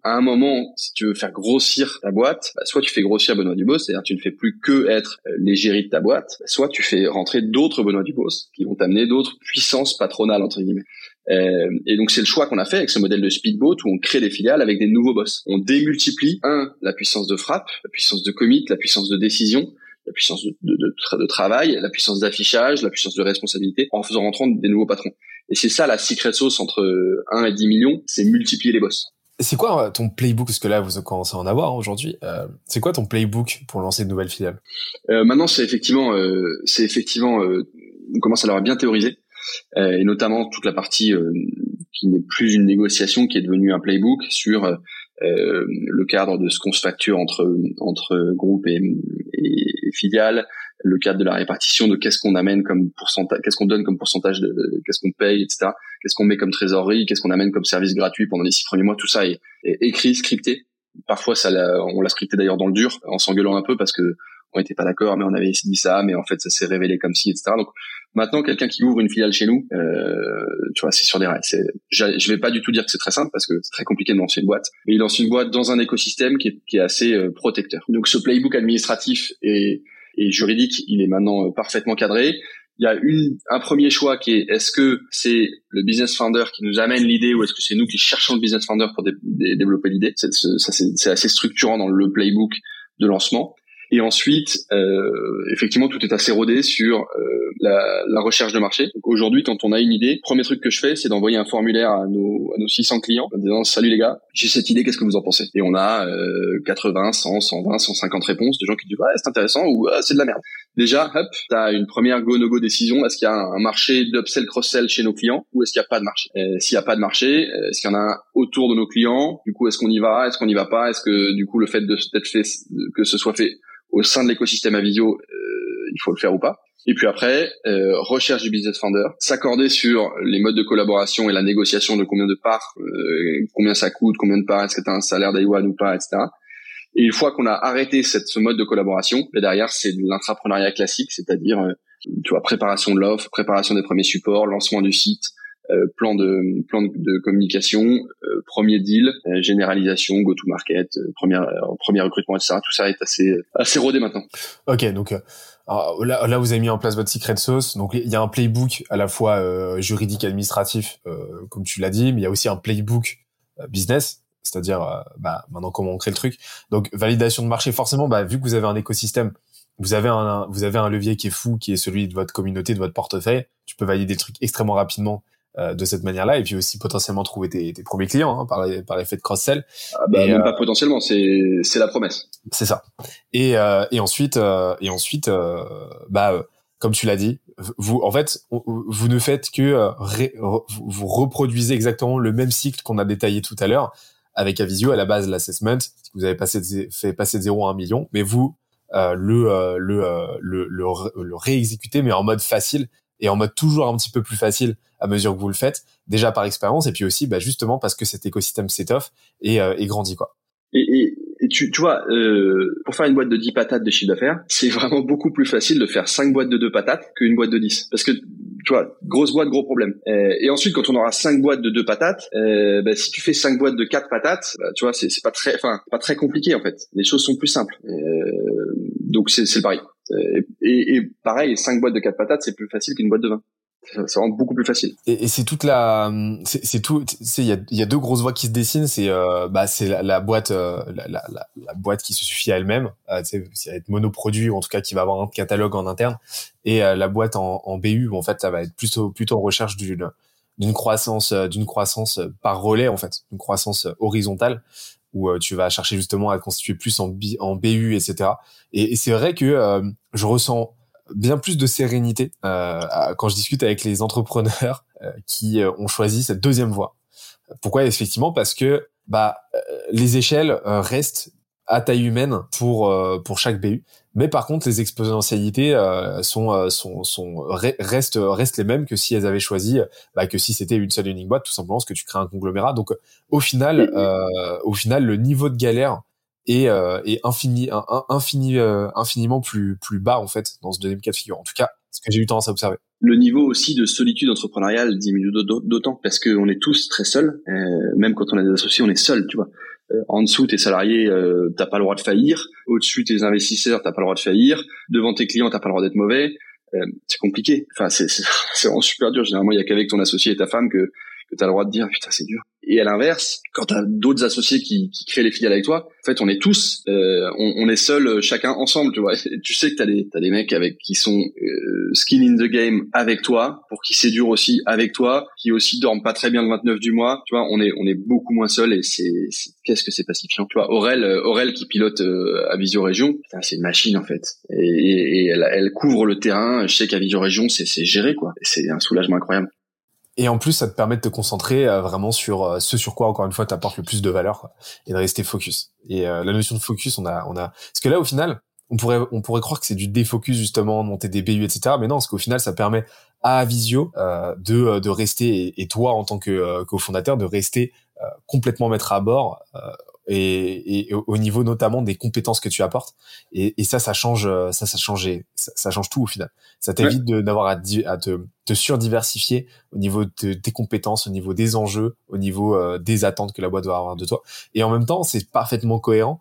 faire grossir ta boîte, soit tu fais grossir Benoît Dubos, c'est-à-dire tu ne fais plus que être l'égérie de ta boîte, soit tu fais rentrer d'autres Benoît Dubos qui vont t'amener d'autres puissances patronales, entre guillemets. Et donc c'est le choix qu'on a fait avec ce modèle de speedboat où on crée des filiales avec des nouveaux boss. On démultiplie la puissance de frappe, la puissance de commit, la puissance de décision, la puissance de travail, la puissance d'affichage, la puissance de responsabilité, en faisant rentrer des nouveaux patrons. Et c'est ça la secret sauce entre 1 et 10 millions, c'est multiplier les boss. C'est quoi ton playbook? Parce que là, vous commencez à en avoir aujourd'hui. C'est quoi ton playbook pour lancer de nouvelles filiales? Maintenant, c'est effectivement, on commence à l'avoir bien théorisé. Et notamment toute la partie qui n'est plus une négociation, qui est devenue un playbook sur le cadre de ce qu'on se facture entre groupes et filiales, le cadre de la répartition de qu'est-ce qu'on amène comme pourcentage, qu'est-ce qu'on donne comme pourcentage de qu'est-ce qu'on paye, etc. Qu'est-ce qu'on met comme trésorerie, qu'est-ce qu'on amène comme service gratuit pendant les 6 premiers mois, tout ça est écrit, scripté. Parfois, on l'a scripté d'ailleurs dans le dur, en s'engueulant un peu parce que on n'était pas d'accord, mais on avait dit ça, mais en fait ça s'est révélé comme ci, etc. Donc maintenant, quelqu'un qui ouvre une filiale chez nous, tu vois, c'est sur des rails. Je vais pas du tout dire que c'est très simple parce que c'est très compliqué de lancer une boîte. Mais il lance une boîte dans un écosystème qui est assez protecteur. Donc ce playbook administratif et juridique, il est maintenant parfaitement cadré. Il y a un premier choix qui est, est-ce que c'est le business founder qui nous amène l'idée ou est-ce que c'est nous qui cherchons le business founder pour développer l'idée? C'est assez structurant dans le playbook de lancement. Et ensuite, effectivement, tout est assez rodé sur la recherche de marché. Donc aujourd'hui, quand on a une idée, premier truc que je fais, c'est d'envoyer un formulaire à nos 600 clients en disant « Salut les gars, j'ai cette idée, qu'est-ce que vous en pensez ?» Et on a 80, 100, 120, 150 réponses de gens qui disent « Ouais, c'est intéressant » ou « c'est de la merde ». Déjà, hop, t'as une première go-no-go décision. Est-ce qu'il y a un marché d'upsell, cross-sell chez nos clients ou est-ce qu'il n'y a pas de marché? S'il n'y a pas de marché, est-ce qu'il y en a un autour de nos clients? Du coup, est-ce qu'on y va? Est-ce qu'on n'y va pas? Est-ce que du coup, le fait d'être fait, que ce soit fait au sein de l'écosystème Avizio, il faut le faire ou pas? Et puis après, recherche du business founder, s'accorder sur les modes de collaboration et la négociation de combien de parts, combien ça coûte, combien de parts, est-ce que t'as un salaire day one ou pas, etc. Et une fois qu'on a arrêté ce mode de collaboration, là derrière, c'est de l'intrapreneuriat classique, c'est-à-dire, tu vois, préparation de l'offre, préparation des premiers supports, lancement du site, plan de communication, premier deal, généralisation, go-to-market, premier recrutement, etc. Tout ça est assez rodé maintenant. Ok, donc là, vous avez mis en place votre secret sauce. Donc, il y a un playbook à la fois juridique, administratif, comme tu l'as dit, mais il y a aussi un playbook business. C'est-à-dire, maintenant, comment on crée le truc. Donc, validation de marché, forcément, vu que vous avez un écosystème, vous avez un levier qui est fou, qui est celui de votre communauté, de votre portefeuille. Tu peux valider le truc extrêmement rapidement de cette manière-là, et puis aussi potentiellement trouver tes premiers clients, hein, par l'effet de cross-sell. Ah bah, même pas potentiellement, c'est la promesse. C'est ça. Et ensuite, comme tu l'as dit, vous, en fait, vous ne faites que vous reproduisez exactement le même cycle qu'on a détaillé tout à l'heure avec Avizio. À la base, l'assessment, vous avez fait passer de 0 à 1 million, mais vous le réexécutez, mais en mode facile et en mode toujours un petit peu plus facile à mesure que vous le faites, déjà par expérience, et puis aussi justement parce que cet écosystème s'étoffe et grandit, quoi. Et tu vois, pour faire une boîte de 10 patates de chiffre d'affaires, c'est vraiment beaucoup plus facile de faire 5 boîtes de 2 patates qu'une boîte de 10. Parce que, tu vois, grosse boîte, gros problème. Et ensuite, quand on aura 5 boîtes de 2 patates, si tu fais 5 boîtes de 4 patates, tu vois, c'est pas très compliqué, en fait. Les choses sont plus simples. Donc, c'est le pari. Et pareil, 5 boîtes de 4 patates, c'est plus facile qu'une boîte de 20. Ça rend beaucoup plus facile. Et c'est toute la, c'est tout, tu sais, il y a deux grosses voies qui se dessinent. C'est la boîte, la boîte qui se suffit à elle-même, tu sais, être monoproduit, ou en tout cas qui va avoir un catalogue en interne, et la boîte en BU, en fait, ça va être plutôt en recherche d'une croissance par relais, en fait, une croissance horizontale, où tu vas chercher justement à te constituer plus en BU, etc. Et c'est vrai que je ressens bien plus de sérénité quand je discute avec les entrepreneurs qui ont choisi cette deuxième voie. Pourquoi? Effectivement, parce que les échelles restent à taille humaine pour chaque BU, mais par contre les exponentialités restent les mêmes que si elles avaient choisi que si c'était une seule et unique boîte, tout simplement parce que tu crées un conglomérat. Donc au final le niveau de galère et infiniment plus bas, en fait, dans ce deuxième cas de figure. En tout cas, ce que j'ai eu tendance à observer. Le niveau aussi de solitude entrepreneuriale diminue d'autant, parce qu'on est tous très seuls. Même quand on a des associés, on est seul, tu vois. En dessous, tes salariés, t'as pas le droit de faillir. Au-dessus, tes investisseurs, t'as pas le droit de faillir. Devant tes clients, t'as pas le droit d'être mauvais. C'est compliqué. Enfin, c'est vraiment super dur. Généralement, il y a qu'avec ton associé et ta femme que t'as le droit de dire, putain, c'est dur. Et à l'inverse, quand t'as d'autres associés qui créent les filiales avec toi, en fait, on est tous, on est seuls, chacun ensemble, tu vois. Et tu sais que t'as des mecs avec qui sont skin in the game avec toi, pour qui c'est dur aussi avec toi, qui aussi dorment pas très bien le 29 du mois, tu vois. On est beaucoup moins seuls, et c'est qu'est-ce que c'est pacifiant, tu vois. Aurel qui pilote Avizio Région, putain, c'est une machine, en fait. Et elle couvre le terrain. Je sais qu'Avizio Région, c'est géré, quoi. C'est un soulagement incroyable. Et en plus, ça te permet de te concentrer vraiment sur ce sur quoi, encore une fois, t'apportes le plus de valeur, quoi, et de rester focus. Et la notion de focus, on a, parce que là, au final, on pourrait croire que c'est du défocus, justement, monter des BU, etc. Mais non, parce qu'au final, ça permet à Avizio de rester, et toi, en tant que cofondateur, de rester complètement mettre à bord, et au niveau notamment des compétences que tu apportes, et ça change tout au final. Ça t'évite d'avoir à te surdiversifier au niveau de tes compétences, au niveau des enjeux, au niveau des attentes que la boîte doit avoir de toi, et en même temps c'est parfaitement cohérent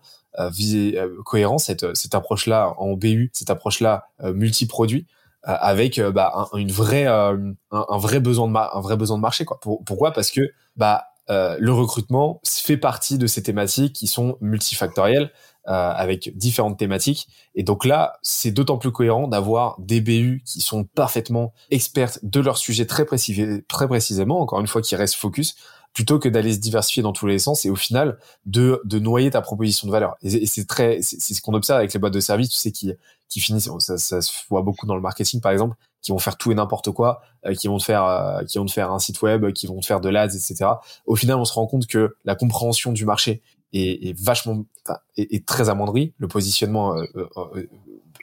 cette approche là en BU, cette approche là multiproduit, avec un vrai besoin de marché, quoi. Pourquoi? Parce que le recrutement fait partie de ces thématiques qui sont multifactorielles, avec différentes thématiques. Et donc là, c'est d'autant plus cohérent d'avoir des BU qui sont parfaitement expertes de leur sujet très précisément, encore une fois, qui restent focus, plutôt que d'aller se diversifier dans tous les sens et au final de noyer ta proposition de valeur. Et c'est ce qu'on observe avec les boîtes de services, tu sais, qui finissent, ça se voit beaucoup dans le marketing, par exemple, qui vont faire tout et n'importe quoi, qui vont te faire un site web, qui vont te faire de l'ADS, etc. Au final, on se rend compte que la compréhension du marché est vachement, est très amoindrie, le positionnement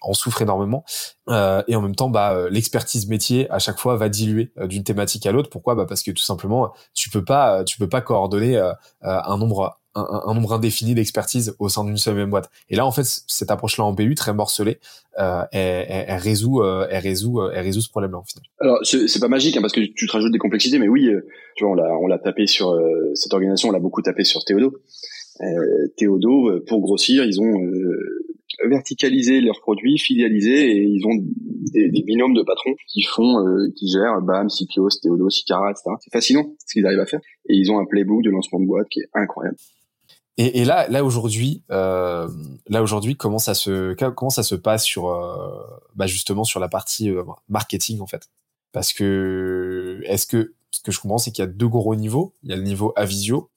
en souffre énormément, et en même temps, l'expertise métier à chaque fois va diluer d'une thématique à l'autre. Pourquoi? Parce que tout simplement, tu peux pas coordonner un nombre indéfini d'expertise au sein d'une seule même boîte. Et là, en fait, cette approche-là en BU, très morcelée, elle résout ce problème-là, en final. Alors, c'est pas magique, hein, parce que tu te rajoutes des complexités, mais oui, tu vois, on l'a tapé sur cette organisation, on l'a beaucoup tapé sur Théodo. Théodo, pour grossir, ils ont verticalisé leurs produits, filialisé, et ils ont des binômes de patrons qui gèrent BAM, Cipios, Théodo, Sicara, etc. C'est fascinant ce qu'ils arrivent à faire. Et ils ont un playbook de lancement de boîte qui est incroyable. Et là aujourd'hui, comment ça se passe sur justement sur la partie marketing, en fait, parce que est-ce que ce que je comprends, c'est qu'il y a deux gros niveaux. Il y a le niveau Avizio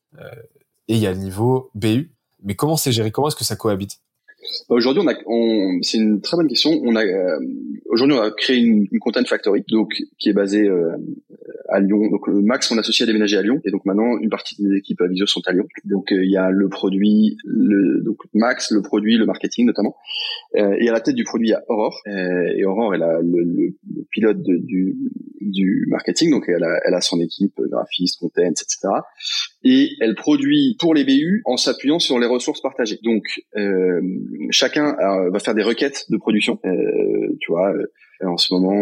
et il y a le niveau BU. Mais comment c'est géré? Comment est-ce que ça cohabite? Aujourd'hui, c'est une très bonne question. Aujourd'hui, on a créé une content factory, donc qui est basée à Lyon. Donc Max, mon associé, a déménagé à Lyon, et donc maintenant une partie des équipes Avizio sont à Lyon. Donc il y a le produit, donc Max, le produit, le marketing notamment. Et à la tête du produit, il y a Aurore. Et Aurore est le pilote du marketing. Donc elle a son équipe graphiste, content, etc. Et elle produit pour les BU en s'appuyant sur les ressources partagées. Donc chacun va faire des requêtes de production. Tu vois, en ce moment, on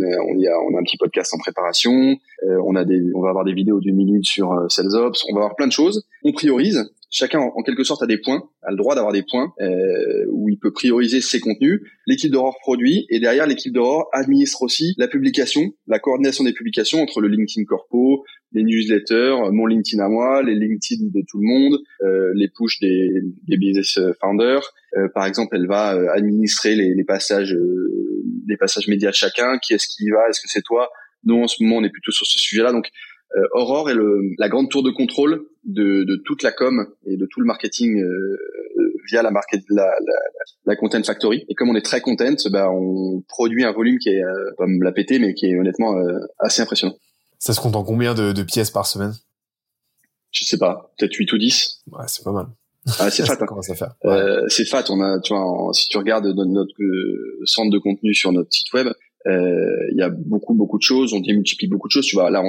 a un petit podcast en préparation. On va avoir des vidéos d'une minute sur Sales Ops. On va avoir plein de choses. On priorise. Chacun, en quelque sorte, a des points, a le droit d'avoir des points où il peut prioriser ses contenus. L'équipe d'Aurore produit, et derrière, l'équipe d'Aurore administre aussi la publication, la coordination des publications entre le LinkedIn Corpo, les newsletters, mon LinkedIn à moi, les LinkedIn de tout le monde, les pushs des business founders. Par exemple, elle va administrer les passages médias de chacun. Qui est-ce qui y va? Est-ce que c'est toi? Nous, en ce moment, on est plutôt sur ce sujet-là, donc. Aurore est la grande tour de contrôle de toute la com et de tout le marketing via la Content Factory. Et comme on est très content, on produit un volume qui est, pas me la péter, mais qui est honnêtement assez impressionnant. Ça se compte en combien de pièces par semaine? Je sais pas, peut-être 8 ou 10. Ouais, c'est pas mal. Ah, c'est fat. Ça commence à faire. Ouais. C'est fat. On a, tu vois, si tu regardes notre centre de contenu sur notre site web, il y a beaucoup de choses, on démultiplie beaucoup de choses, tu vois. Là,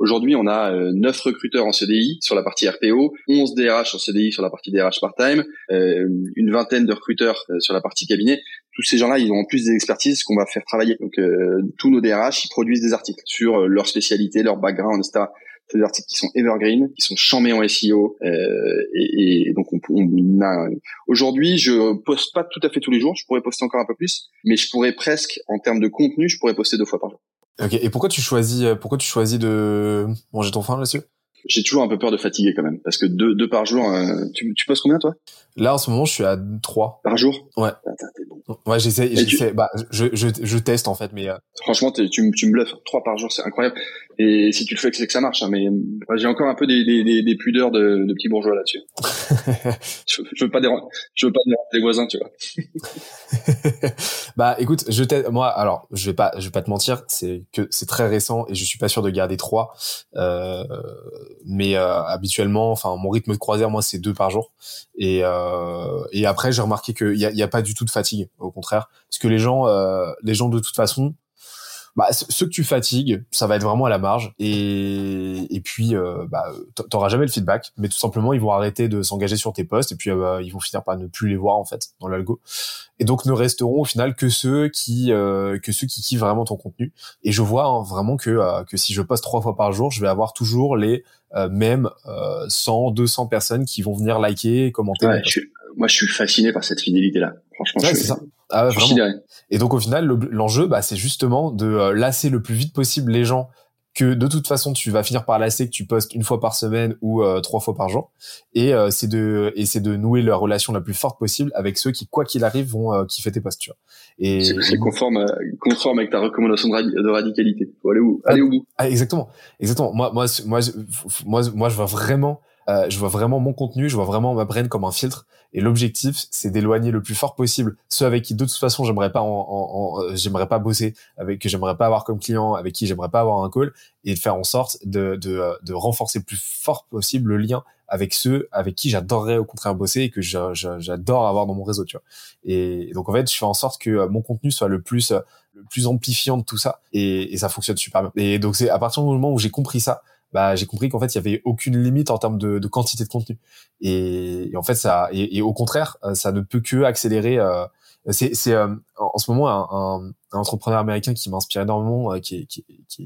aujourd'hui, on a 9 recruteurs en CDI sur la partie RPO, 11 DRH en CDI sur la partie DRH part-time, une vingtaine de recruteurs sur la partie cabinet. Tous ces gens-là, ils ont en plus des expertises qu'on va faire travailler. Donc, tous nos DRH, ils produisent des articles sur leur spécialité, leur background, etc. C'est des articles qui sont evergreen, qui sont chambés en SEO, et donc on a. Aujourd'hui, je poste pas tout à fait tous les jours. Je pourrais poster encore un peu plus, mais je pourrais presque, en termes de contenu, je pourrais poster 2 fois par jour. Ok. Et pourquoi tu choisis de manger ton frein là-dessus? J'ai toujours un peu peur de fatiguer quand même, parce que 2 par jour. Tu postes combien toi? Là en ce moment, je suis à 3 par jour. Ouais. Attends, t'es bon. Ouais, j'essaie. Bah, je teste en fait, mais franchement, tu me bluffes. 3 par jour, c'est incroyable. Et si tu le fais, c'est que ça marche. Hein, mais bah, j'ai encore un peu des pudeurs de petits bourgeois là-dessus. Je veux pas déranger les voisins, tu vois. Bah, écoute, je teste. Moi, alors, je vais pas te mentir, c'est très récent et je suis pas sûr de garder 3. Mais habituellement, enfin, mon rythme de croisière, moi, c'est 2 par jour. Et après, j'ai remarqué qu'il y a pas du tout de fatigue, au contraire, parce que les gens de toute façon, bah, ceux que tu fatigues, ça va être vraiment à la marge, et puis bah, t'auras jamais le feedback, mais tout simplement ils vont arrêter de s'engager sur tes posts, et puis ils vont finir par ne plus les voir en fait dans l'algo, et donc ne resteront au final que ceux qui kiffent vraiment ton contenu. Et je vois hein, vraiment que si je poste 3 fois par jour, je vais avoir toujours les mêmes 100, 200 personnes qui vont venir liker, commenter. Ouais, moi je suis fasciné par cette fidélité là. Franchement, ouais, c'est ça. Ah, vraiment. Et donc au final, l'enjeu, bah, c'est justement de lasser le plus vite possible les gens que de toute façon tu vas finir par lasser, que tu postes 1 fois par semaine ou 3 fois par jour. Et c'est de nouer la relation la plus forte possible avec ceux qui, quoi qu'il arrive, vont kiffer tes posts. Tu vois. Et c'est conforme avec ta recommandation de radicalité. Faut aller au bout. Ah, exactement. Moi, je vois vraiment. Mon contenu, je vois vraiment ma brand comme un filtre, et l'objectif c'est d'éloigner le plus fort possible ceux avec qui de toute façon j'aimerais pas bosser, avec que j'aimerais pas avoir comme client, avec qui j'aimerais pas avoir un call, et de faire en sorte de renforcer le plus fort possible le lien avec ceux avec qui j'adorerais au contraire bosser et que j'adore avoir dans mon réseau, tu vois. Et donc en fait, je fais en sorte que mon contenu soit le plus amplifiant de tout ça, et ça fonctionne super bien. Et donc c'est à partir du moment où j'ai compris ça, bah, j'ai compris qu'en fait, il n'y avait aucune limite en termes de quantité de contenu. Et en fait, et au contraire, ça ne peut que accélérer. C'est en ce moment, un entrepreneur américain qui m'inspire énormément, qui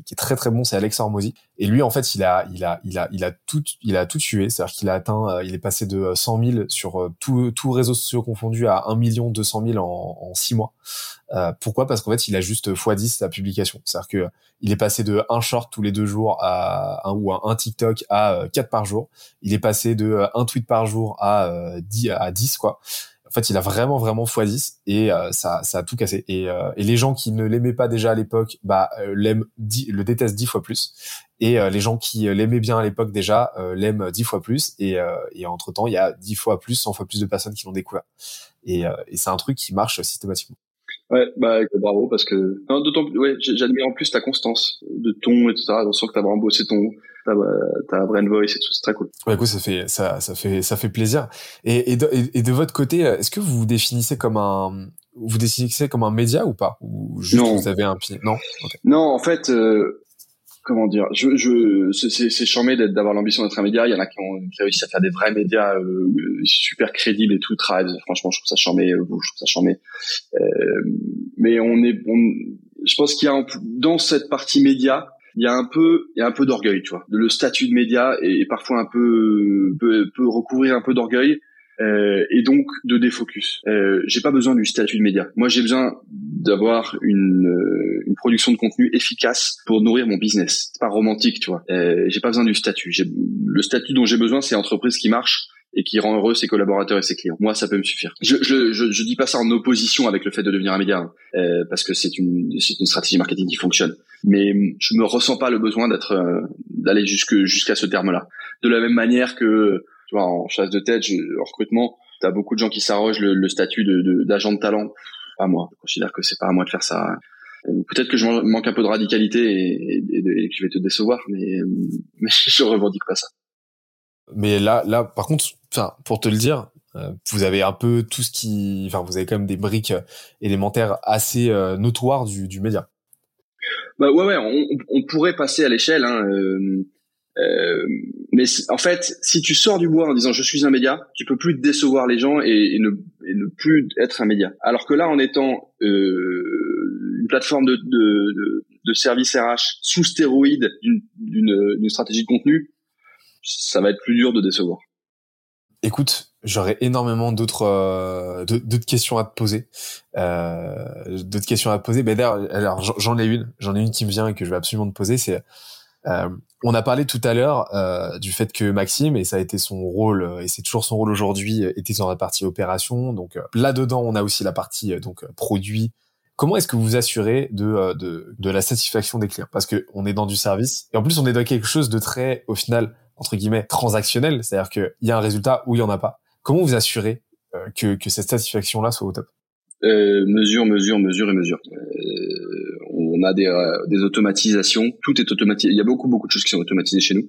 est très, très bon, c'est Alex Hormozy. Et lui, en fait, il a tout tué. C'est-à-dire qu'il a atteint, il est passé de 100 000 sur tous réseaux sociaux confondus à 1 200 000 en 6 mois. Pourquoi? Parce qu'en fait, il a juste x10 sa publication. C'est-à-dire que il est passé de 1 short tous les 2 jours à un TikTok à 4 par jour. Il est passé de 1 tweet par jour à 10, quoi. En fait, il a vraiment x10 et ça a tout cassé. Et les gens qui ne l'aimaient pas déjà à l'époque, le détestent 10 fois plus. Et les gens qui l'aimaient bien à l'époque déjà l'aiment 10 fois plus. Et entre-temps, il y a 10 fois plus, 100 fois plus de personnes qui l'ont découvert. Et c'est un truc qui marche systématiquement. Ouais, bah bravo, parce que j'admire en plus ta constance de ton, etc. On sent que t'as vraiment bossé ton, ta brand voice et tout, c'est très cool. Ouais, écoute, ça fait plaisir. Et de votre côté, est-ce que vous vous définissez comme un média ou pas, ou juste non. Vous avez un pilier? Non. Okay. Non, en fait, comment dire, c'est charmé d'avoir l'ambition d'être un média. Il y en a qui réussissent à faire des vrais médias super crédibles et tout. Franchement, je trouve ça charmé. Mais je pense qu'il y a dans cette partie média, il y a un peu d'orgueil, tu vois. Le statut de média et parfois peut recouvrir un peu d'orgueil et donc de défocus. J'ai pas besoin du statut de média. Moi, j'ai besoin d'avoir une production de contenu efficace pour nourrir mon business. C'est pas romantique, tu vois. J'ai pas besoin du statut. Le statut dont j'ai besoin, c'est entreprise qui marche et qui rend heureux ses collaborateurs et ses clients. Moi, ça peut me suffire. Je dis pas ça en opposition avec le fait de devenir un média, hein, parce que c'est une stratégie marketing qui fonctionne. Mais je me ressens pas le besoin d'aller jusqu'à ce terme-là. De la même manière que, tu vois, en chasse de tête, en recrutement, t'as beaucoup de gens qui s'arrogent le statut d'agent de talent. Pas moi. Je considère que c'est pas à moi de faire ça. Peut-être que je manque un peu de radicalité et que je vais te décevoir, mais je revendique pas ça. Mais là, par contre, enfin, pour te le dire, vous avez un peu tout ce qui, enfin, vous avez quand même des briques élémentaires assez notoires du média. Bah ouais, on pourrait passer à l'échelle, hein, mais en fait, si tu sors du bois en disant je suis un média, tu peux plus décevoir les gens et ne plus être un média. Alors que là, en étant une plateforme de service RH sous stéroïde d'une stratégie de contenu, ça va être plus dur de décevoir. Écoute, j'aurais énormément d'autres questions à te poser. Ben d'ailleurs, alors j'en ai une qui me vient et que je vais absolument te poser. C'est, on a parlé tout à l'heure du fait que Maxime, et ça a été son rôle et c'est toujours son rôle aujourd'hui, était dans la partie opération. Donc là-dedans, on a aussi la partie donc produit. Comment est-ce que vous vous assurez de la satisfaction des clients ? Parce que on est dans du service et en plus on est dans quelque chose de très, au final, entre guillemets, transactionnel, c'est-à-dire qu'il y a un résultat ou il n'y en a pas. Comment vous assurez que cette satisfaction-là soit au top ? Mesure. On a des automatisations. Tout est automatisé. Il y a beaucoup de choses qui sont automatisées chez nous.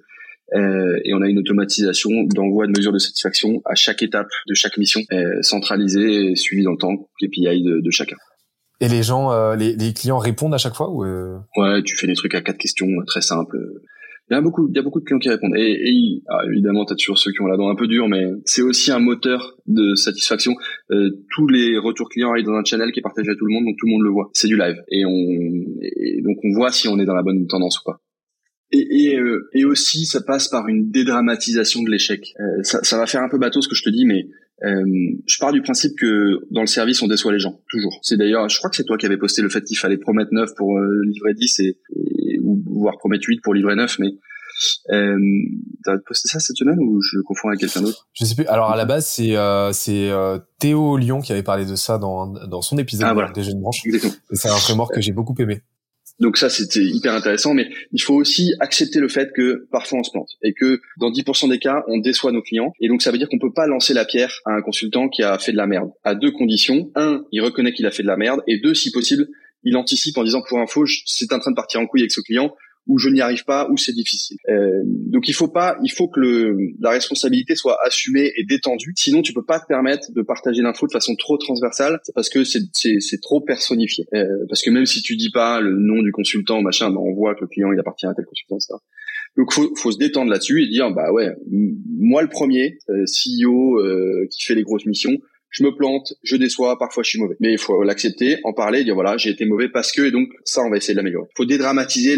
Et on a une automatisation d'envoi de mesures de satisfaction à chaque étape de chaque mission, centralisée et suivie dans le temps, KPI de chacun. Et les gens, les clients répondent à chaque fois ou Ouais, tu fais des trucs à 4 questions, très simples. Il y a beaucoup de clients qui répondent. Et évidemment, t'as toujours ceux qui ont la dent un peu dure, mais c'est aussi un moteur de satisfaction. Tous les retours clients arrivent dans un channel qui est partagé à tout le monde, donc tout le monde le voit. C'est du live. Et donc on voit si on est dans la bonne tendance ou pas. Et aussi, ça passe par une dédramatisation de l'échec. Ça va faire un peu bateau ce que je te dis, mais je pars du principe que dans le service on déçoit les gens toujours. C'est d'ailleurs, je crois que c'est toi qui avais posté le fait qu'il fallait promettre 9 pour livrer 10 ou voire promettre 8 pour livrer 9, mais t'as posté ça cette semaine ou je le confonds avec quelqu'un d'autre ? Je sais plus. Alors à la base c'est Théo Lyon qui avait parlé de ça dans son épisode des Jeunes Branches. Exactement. Et c'est un framework que j'ai beaucoup aimé. Donc ça, c'était hyper intéressant, mais il faut aussi accepter le fait que parfois on se plante et que dans 10% des cas, on déçoit nos clients. Et donc ça veut dire qu'on peut pas lancer la pierre à un consultant qui a fait de la merde. À deux conditions. 1, il reconnaît qu'il a fait de la merde. Et 2, si possible, il anticipe en disant pour info, c'est en train de partir en couille avec ce client, ou je n'y arrive pas, ou c'est difficile. Donc il faut que la responsabilité soit assumée et détendue. Sinon, tu peux pas te permettre de partager l'info de façon trop transversale, parce que c'est trop personnifié. Parce que même si tu dis pas le nom du consultant, machin, on voit que le client il appartient à tel consultant, etc. Donc faut se détendre là-dessus et dire bah ouais, moi le premier CEO qui fait les grosses missions. Je me plante, je déçois, parfois je suis mauvais. Mais il faut l'accepter, en parler, dire voilà, j'ai été mauvais parce que, et donc ça, on va essayer de l'améliorer. Il faut dédramatiser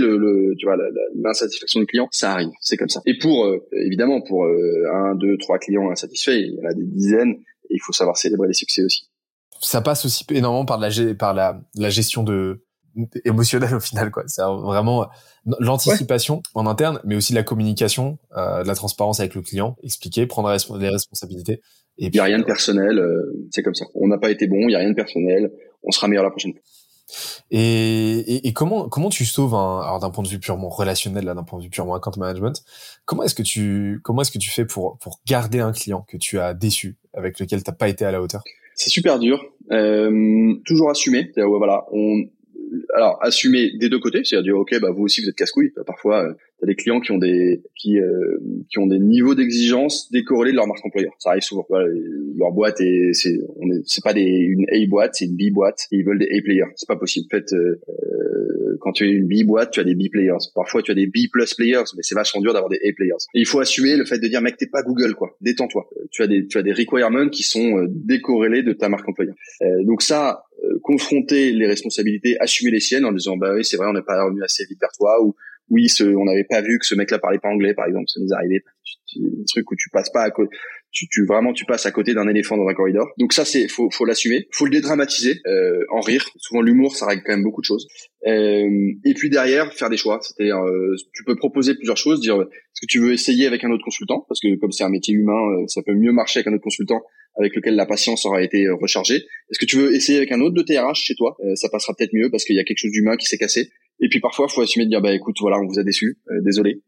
tu vois, l'insatisfaction du client, ça arrive, c'est comme ça. Et évidemment, pour 1, 2, 3 clients insatisfaits, il y en a des dizaines, et il faut savoir célébrer les succès aussi. Ça passe aussi énormément par la gestion émotionnelle au final, quoi. C'est vraiment l'anticipation en interne, mais aussi la communication, de la transparence avec le client, expliquer, prendre les responsabilités. Et puis, il n'y a rien de personnel, c'est comme ça. On n'a pas été bon, il n'y a rien de personnel, on sera meilleur la prochaine fois. Et comment tu sauves alors d'un point de vue purement relationnel, là, d'un point de vue purement account management, comment est-ce que tu fais pour garder un client que tu as déçu, avec lequel tu n'as pas été à la hauteur? C'est super dur, toujours assumer. Ouais, voilà, alors assumer des deux côtés, c'est-à-dire ok, bah vous aussi vous êtes casse-couilles. Parfois, t'as des clients qui ont des niveaux d'exigence décorrélés de leur marque employeur. Ça arrive souvent. Voilà, leur boîte c'est pas une A boîte, c'est une B boîte. Et ils veulent des A players. C'est pas possible. En fait, quand tu es une B boîte, tu as des B players. Parfois, tu as des B plus players, mais c'est vachement dur d'avoir des A players. Et il faut assumer le fait de dire, mec, t'es pas Google, quoi. Détends-toi. Tu as des requirements qui sont décorrélés de ta marque employeur. Donc ça, confronter les responsabilités, assumer les siennes en disant, bah oui, c'est vrai, on n'est pas revenu assez vite vers toi, ou oui, on n'avait pas vu que ce mec-là parlait pas anglais, par exemple. Ça nous est arrivé. Un truc où tu passes pas à côté, tu passes à côté d'un éléphant dans un corridor. Donc ça, faut l'assumer, faut le dédramatiser, en rire. Souvent l'humour, ça règle quand même beaucoup de choses. Et puis derrière, faire des choix. C'est-à-dire, tu peux proposer plusieurs choses, dire est-ce que tu veux essayer avec un autre consultant, parce que comme c'est un métier humain, ça peut mieux marcher avec un autre consultant avec lequel la patience aura été rechargée. Est-ce que tu veux essayer avec un autre de TRH chez toi, ça passera peut-être mieux parce qu'il y a quelque chose d'humain qui s'est cassé. Et puis parfois, faut assumer de dire bah écoute, voilà, on vous a déçu, désolé,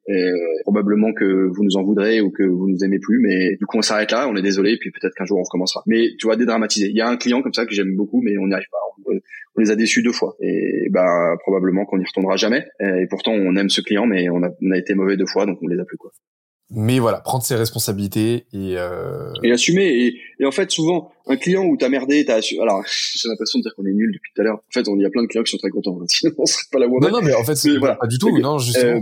probablement que vous nous en voudrez ou que vous nous aimez plus, mais du coup on s'arrête là, on est désolé, puis peut-être qu'un jour on recommencera. Mais tu vois, dédramatiser. Il y a un client comme ça que j'aime beaucoup, mais on n'y arrive pas. On les a déçus 2 fois, et bah probablement qu'on n'y retournera jamais. Et pourtant, on aime ce client, mais on a été mauvais 2 fois, donc on les a plus, quoi. Mais voilà, prendre ses responsabilités et assumer. Et en fait, souvent, un client où t'as merdé, alors j'ai l'impression de dire qu'on est nul depuis tout à l'heure. En fait, il y a plein de clients qui sont très contents. Sinon, on serait pas la wonder. Non, mais en fait, c'est voilà. Pas du tout. Non, justement.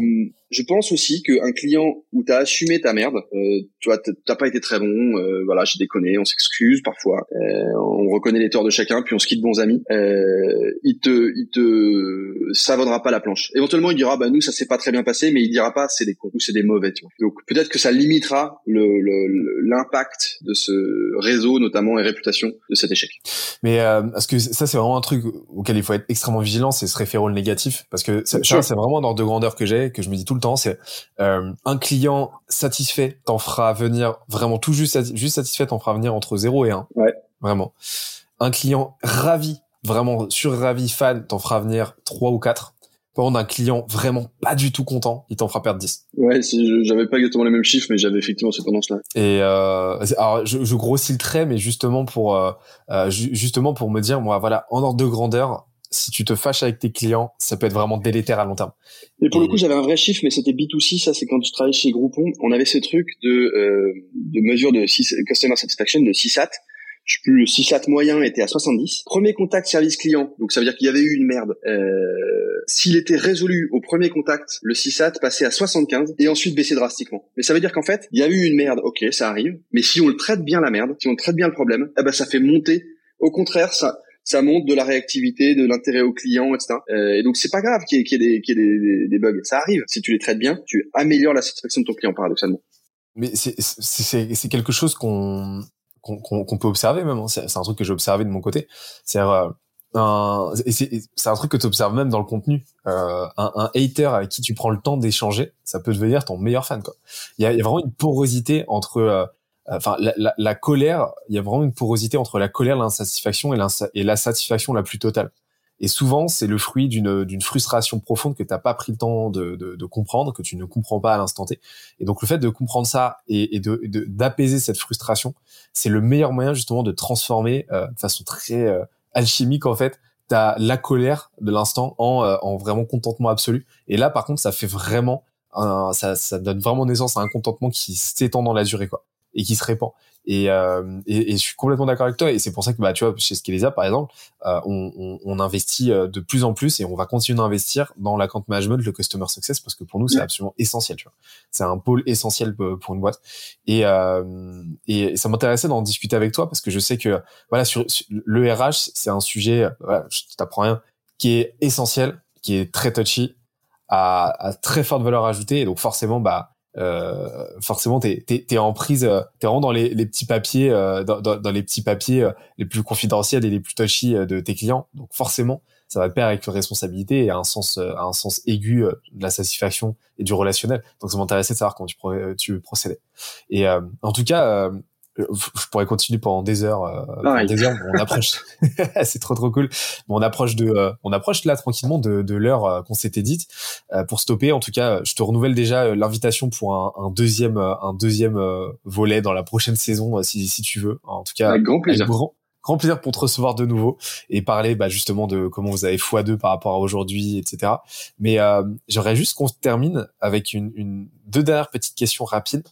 Je pense aussi qu'un client où t'as assumé ta merde, tu vois, t'as pas été très bon. Voilà, j'ai déconné. On s'excuse parfois. On reconnaît les torts de chacun, puis on se quitte bons amis. Ça vaudra pas la planche. Éventuellement, il dira, bah nous, ça s'est pas très bien passé, mais il dira pas, c'est des cons ou c'est des mauvais. Tu vois. Donc peut-être que ça limitera l'impact de ce réseau, notamment, et réputation de cet échec. Mais parce que ça, c'est vraiment un truc auquel il faut être extrêmement vigilant, c'est se référer au négatif, parce que ça, c'est vraiment un ordre de grandeur que je me dis tout le temps, c'est un client satisfait t'en fera venir vraiment tout juste satisfait, t'en fera venir entre 0 et 1. Ouais. Vraiment. Un client ravi, vraiment surravi, fan, t'en fera venir 3 ou 4. Par contre, un client vraiment pas du tout content, il t'en fera perdre 10. Ouais, j'avais pas exactement les mêmes chiffres, mais j'avais effectivement cette tendance-là. Et alors, je grossis le trait, mais justement pour me dire, moi, voilà, en ordre de grandeur, si tu te fâches avec tes clients, ça peut être vraiment délétère à long terme. Et pour le coup, j'avais un vrai chiffre, mais c'était B2C, ça, c'est quand je travaillais chez Groupon, on avait ce truc de mesure de Customer Satisfaction, de CSAT. Je sais plus, le CSAT moyen était à 70. Premier contact service client, donc ça veut dire qu'il y avait eu une merde. S'il était résolu au premier contact, le CSAT passait à 75 et ensuite baissait drastiquement. Mais ça veut dire qu'en fait, il y a eu une merde, ok, ça arrive, mais si on le traite bien la merde, si on traite bien le problème, eh ben ça fait monter. Au contraire, ça monte de la réactivité, de l'intérêt au client, etc. Et donc c'est pas grave qu'il y ait des bugs, ça arrive. Si tu les traites bien, tu améliores la satisfaction de ton client, paradoxalement. Mais c'est quelque chose qu'on peut observer même, hein. C'est un truc que j'ai observé de mon côté. C'est un truc que tu observes même dans le contenu. Un hater avec qui tu prends le temps d'échanger, ça peut devenir ton meilleur fan, quoi. Il y a vraiment une porosité entre, la colère. Il y a vraiment une porosité entre la colère, l'insatisfaction et la satisfaction la plus totale. Et souvent, c'est le fruit d'une frustration profonde que t'as pas pris le temps de comprendre, que tu ne comprends pas à l'instant T. Et donc, le fait de comprendre ça et d'apaiser cette frustration, c'est le meilleur moyen justement de transformer de façon très alchimique, en fait, la colère de l'instant en vraiment contentement absolu. Et là, par contre, ça fait vraiment ça donne vraiment naissance à un contentement qui s'étend dans la durée, quoi, et qui se répand. Et je suis complètement d'accord avec toi, et c'est pour ça que bah tu vois, chez Scalezia par exemple, on investit de plus en plus, et on va continuer d'investir dans l'account management, le customer success, parce que pour nous c'est absolument essentiel, tu vois. C'est un pôle essentiel pour une boîte, et ça m'intéressait d'en discuter avec toi, parce que je sais que voilà, sur le RH, c'est un sujet, voilà, je t'apprends rien, qui est essentiel, qui est très touchy, à très forte valeur ajoutée, et donc forcément t'es en prise, t'es vraiment dans les petits papiers, dans les petits papiers les plus confidentiels et les plus touchy de tes clients, donc forcément ça va de pair avec la responsabilité et à un sens aigu de la satisfaction et du relationnel. Donc ça m'intéressait de savoir comment tu procédais, et en tout cas je pourrais continuer pendant des heures, mais on approche, c'est trop cool. Bon, on approche là tranquillement de l'heure qu'on s'était dite pour stopper. En tout cas, je te renouvelle déjà l'invitation pour un deuxième volet dans la prochaine saison, si tu veux. En tout cas, grand plaisir pour te recevoir de nouveau et parler justement de comment vous avez x2 par rapport à aujourd'hui, etc. Mais j'aimerais juste qu'on termine avec deux dernières petites questions rapides.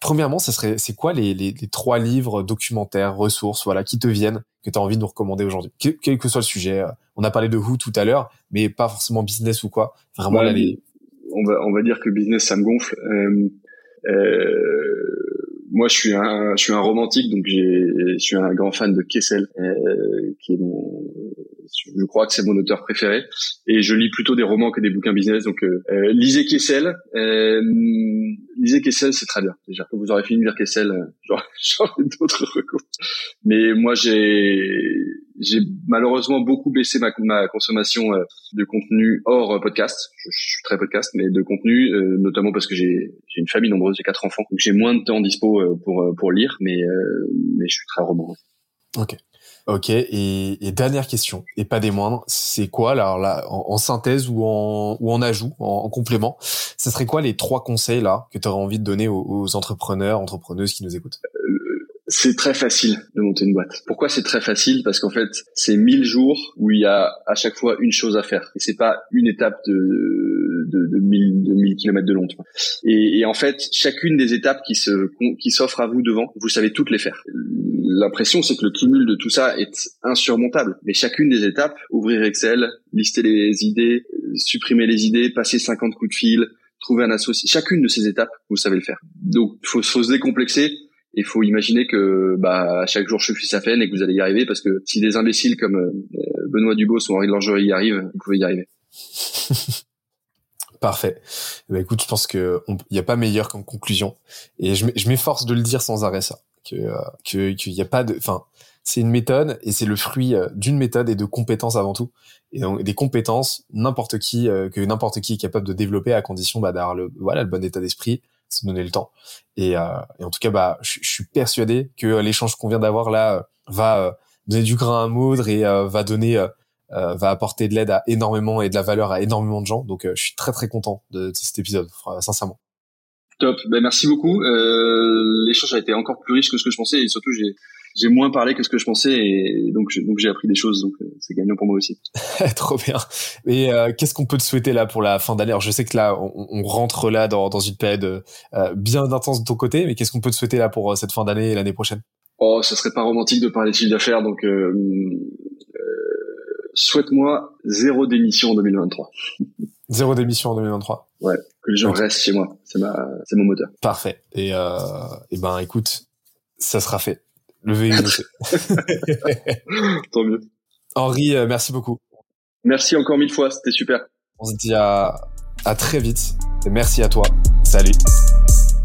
Premièrement, c'est quoi les trois livres, documentaires, ressources, qui te viennent, que tu as envie de nous recommander aujourd'hui, quel que soit le sujet. On a parlé de Who tout à l'heure, mais pas forcément business ou quoi. Vraiment, ouais, on va dire que business, ça me gonfle. Moi, je suis un romantique, donc je suis un grand fan de Kessel, qui est je crois que c'est mon auteur préféré, et je lis plutôt des romans que des bouquins business. Donc, lisez Kessel. Lisez Kessel, c'est très bien. Déjà, quand vous aurez fini de lire Kessel, j'en ai d'autres recours. Mais moi, j'ai malheureusement beaucoup baissé ma consommation de contenu hors podcast. Je suis très podcast, mais de contenu, notamment parce que j'ai une famille nombreuse, j'ai 4 enfants, donc j'ai moins de temps dispo pour lire, mais je suis très roman. Ok, et dernière question, et pas des moindres, c'est quoi, alors là, en synthèse ou en ajout, en complément, ça serait quoi les 3 conseils là que tu aurais envie de donner aux entrepreneuses qui nous écoutent? C'est très facile de monter une boîte. Pourquoi c'est très facile? Parce qu'en fait, c'est 1000 jours où il y a à chaque fois une chose à faire. Et c'est pas une étape de 1000 kilomètres de long. Et en fait, chacune des étapes qui s'offrent à vous devant, vous savez toutes les faire. L'impression, c'est que le cumul de tout ça est insurmontable. Mais chacune des étapes, ouvrir Excel, lister les idées, supprimer les idées, passer 50 coups de fil, trouver un associé. Chacune de ces étapes, vous savez le faire. Donc, faut se décomplexer. Il faut imaginer que chaque jour je suis sa peine et que vous allez y arriver, parce que si des imbéciles comme Benoît Dubos ou Henri de Langerie y arrivent, vous pouvez y arriver. Parfait. Écoute, je pense que il y a pas meilleur qu'en conclusion, et je m'efforce de le dire sans arrêt, ça, qu'il y a pas de, enfin, c'est une méthode et c'est le fruit d'une méthode et de compétences avant tout. Et donc des compétences, n'importe qui est capable de développer, à condition d'avoir le bon état d'esprit, se donner le temps. Et en tout cas, je suis persuadé que l'échange qu'on vient d'avoir là va donner du grain à moudre et va apporter de l'aide à énormément et de la valeur à énormément de gens. Donc, je suis très, très content de cet épisode, sincèrement. Top. Merci beaucoup. L'échange a été encore plus riche que ce que je pensais, et surtout, j'ai moins parlé que ce que je pensais, et donc j'ai appris des choses, donc c'est gagnant pour moi aussi. Trop bien. Et qu'est-ce qu'on peut te souhaiter là pour la fin d'année? Alors je sais que là on rentre là dans une période bien intense de ton côté, mais qu'est-ce qu'on peut te souhaiter là pour cette fin d'année et l'année prochaine? Oh, ça serait pas romantique de parler de chiffre d'affaires, donc souhaite-moi 0 démission en 2023. 0 démission en 2023. Ouais, que les gens restent chez moi, c'est mon moteur. Parfait. Et écoute, ça sera fait. Le VU. Tant mieux. Henri, merci beaucoup. Merci encore 1000 fois, c'était super. On se dit à très vite. Et merci à toi. Salut.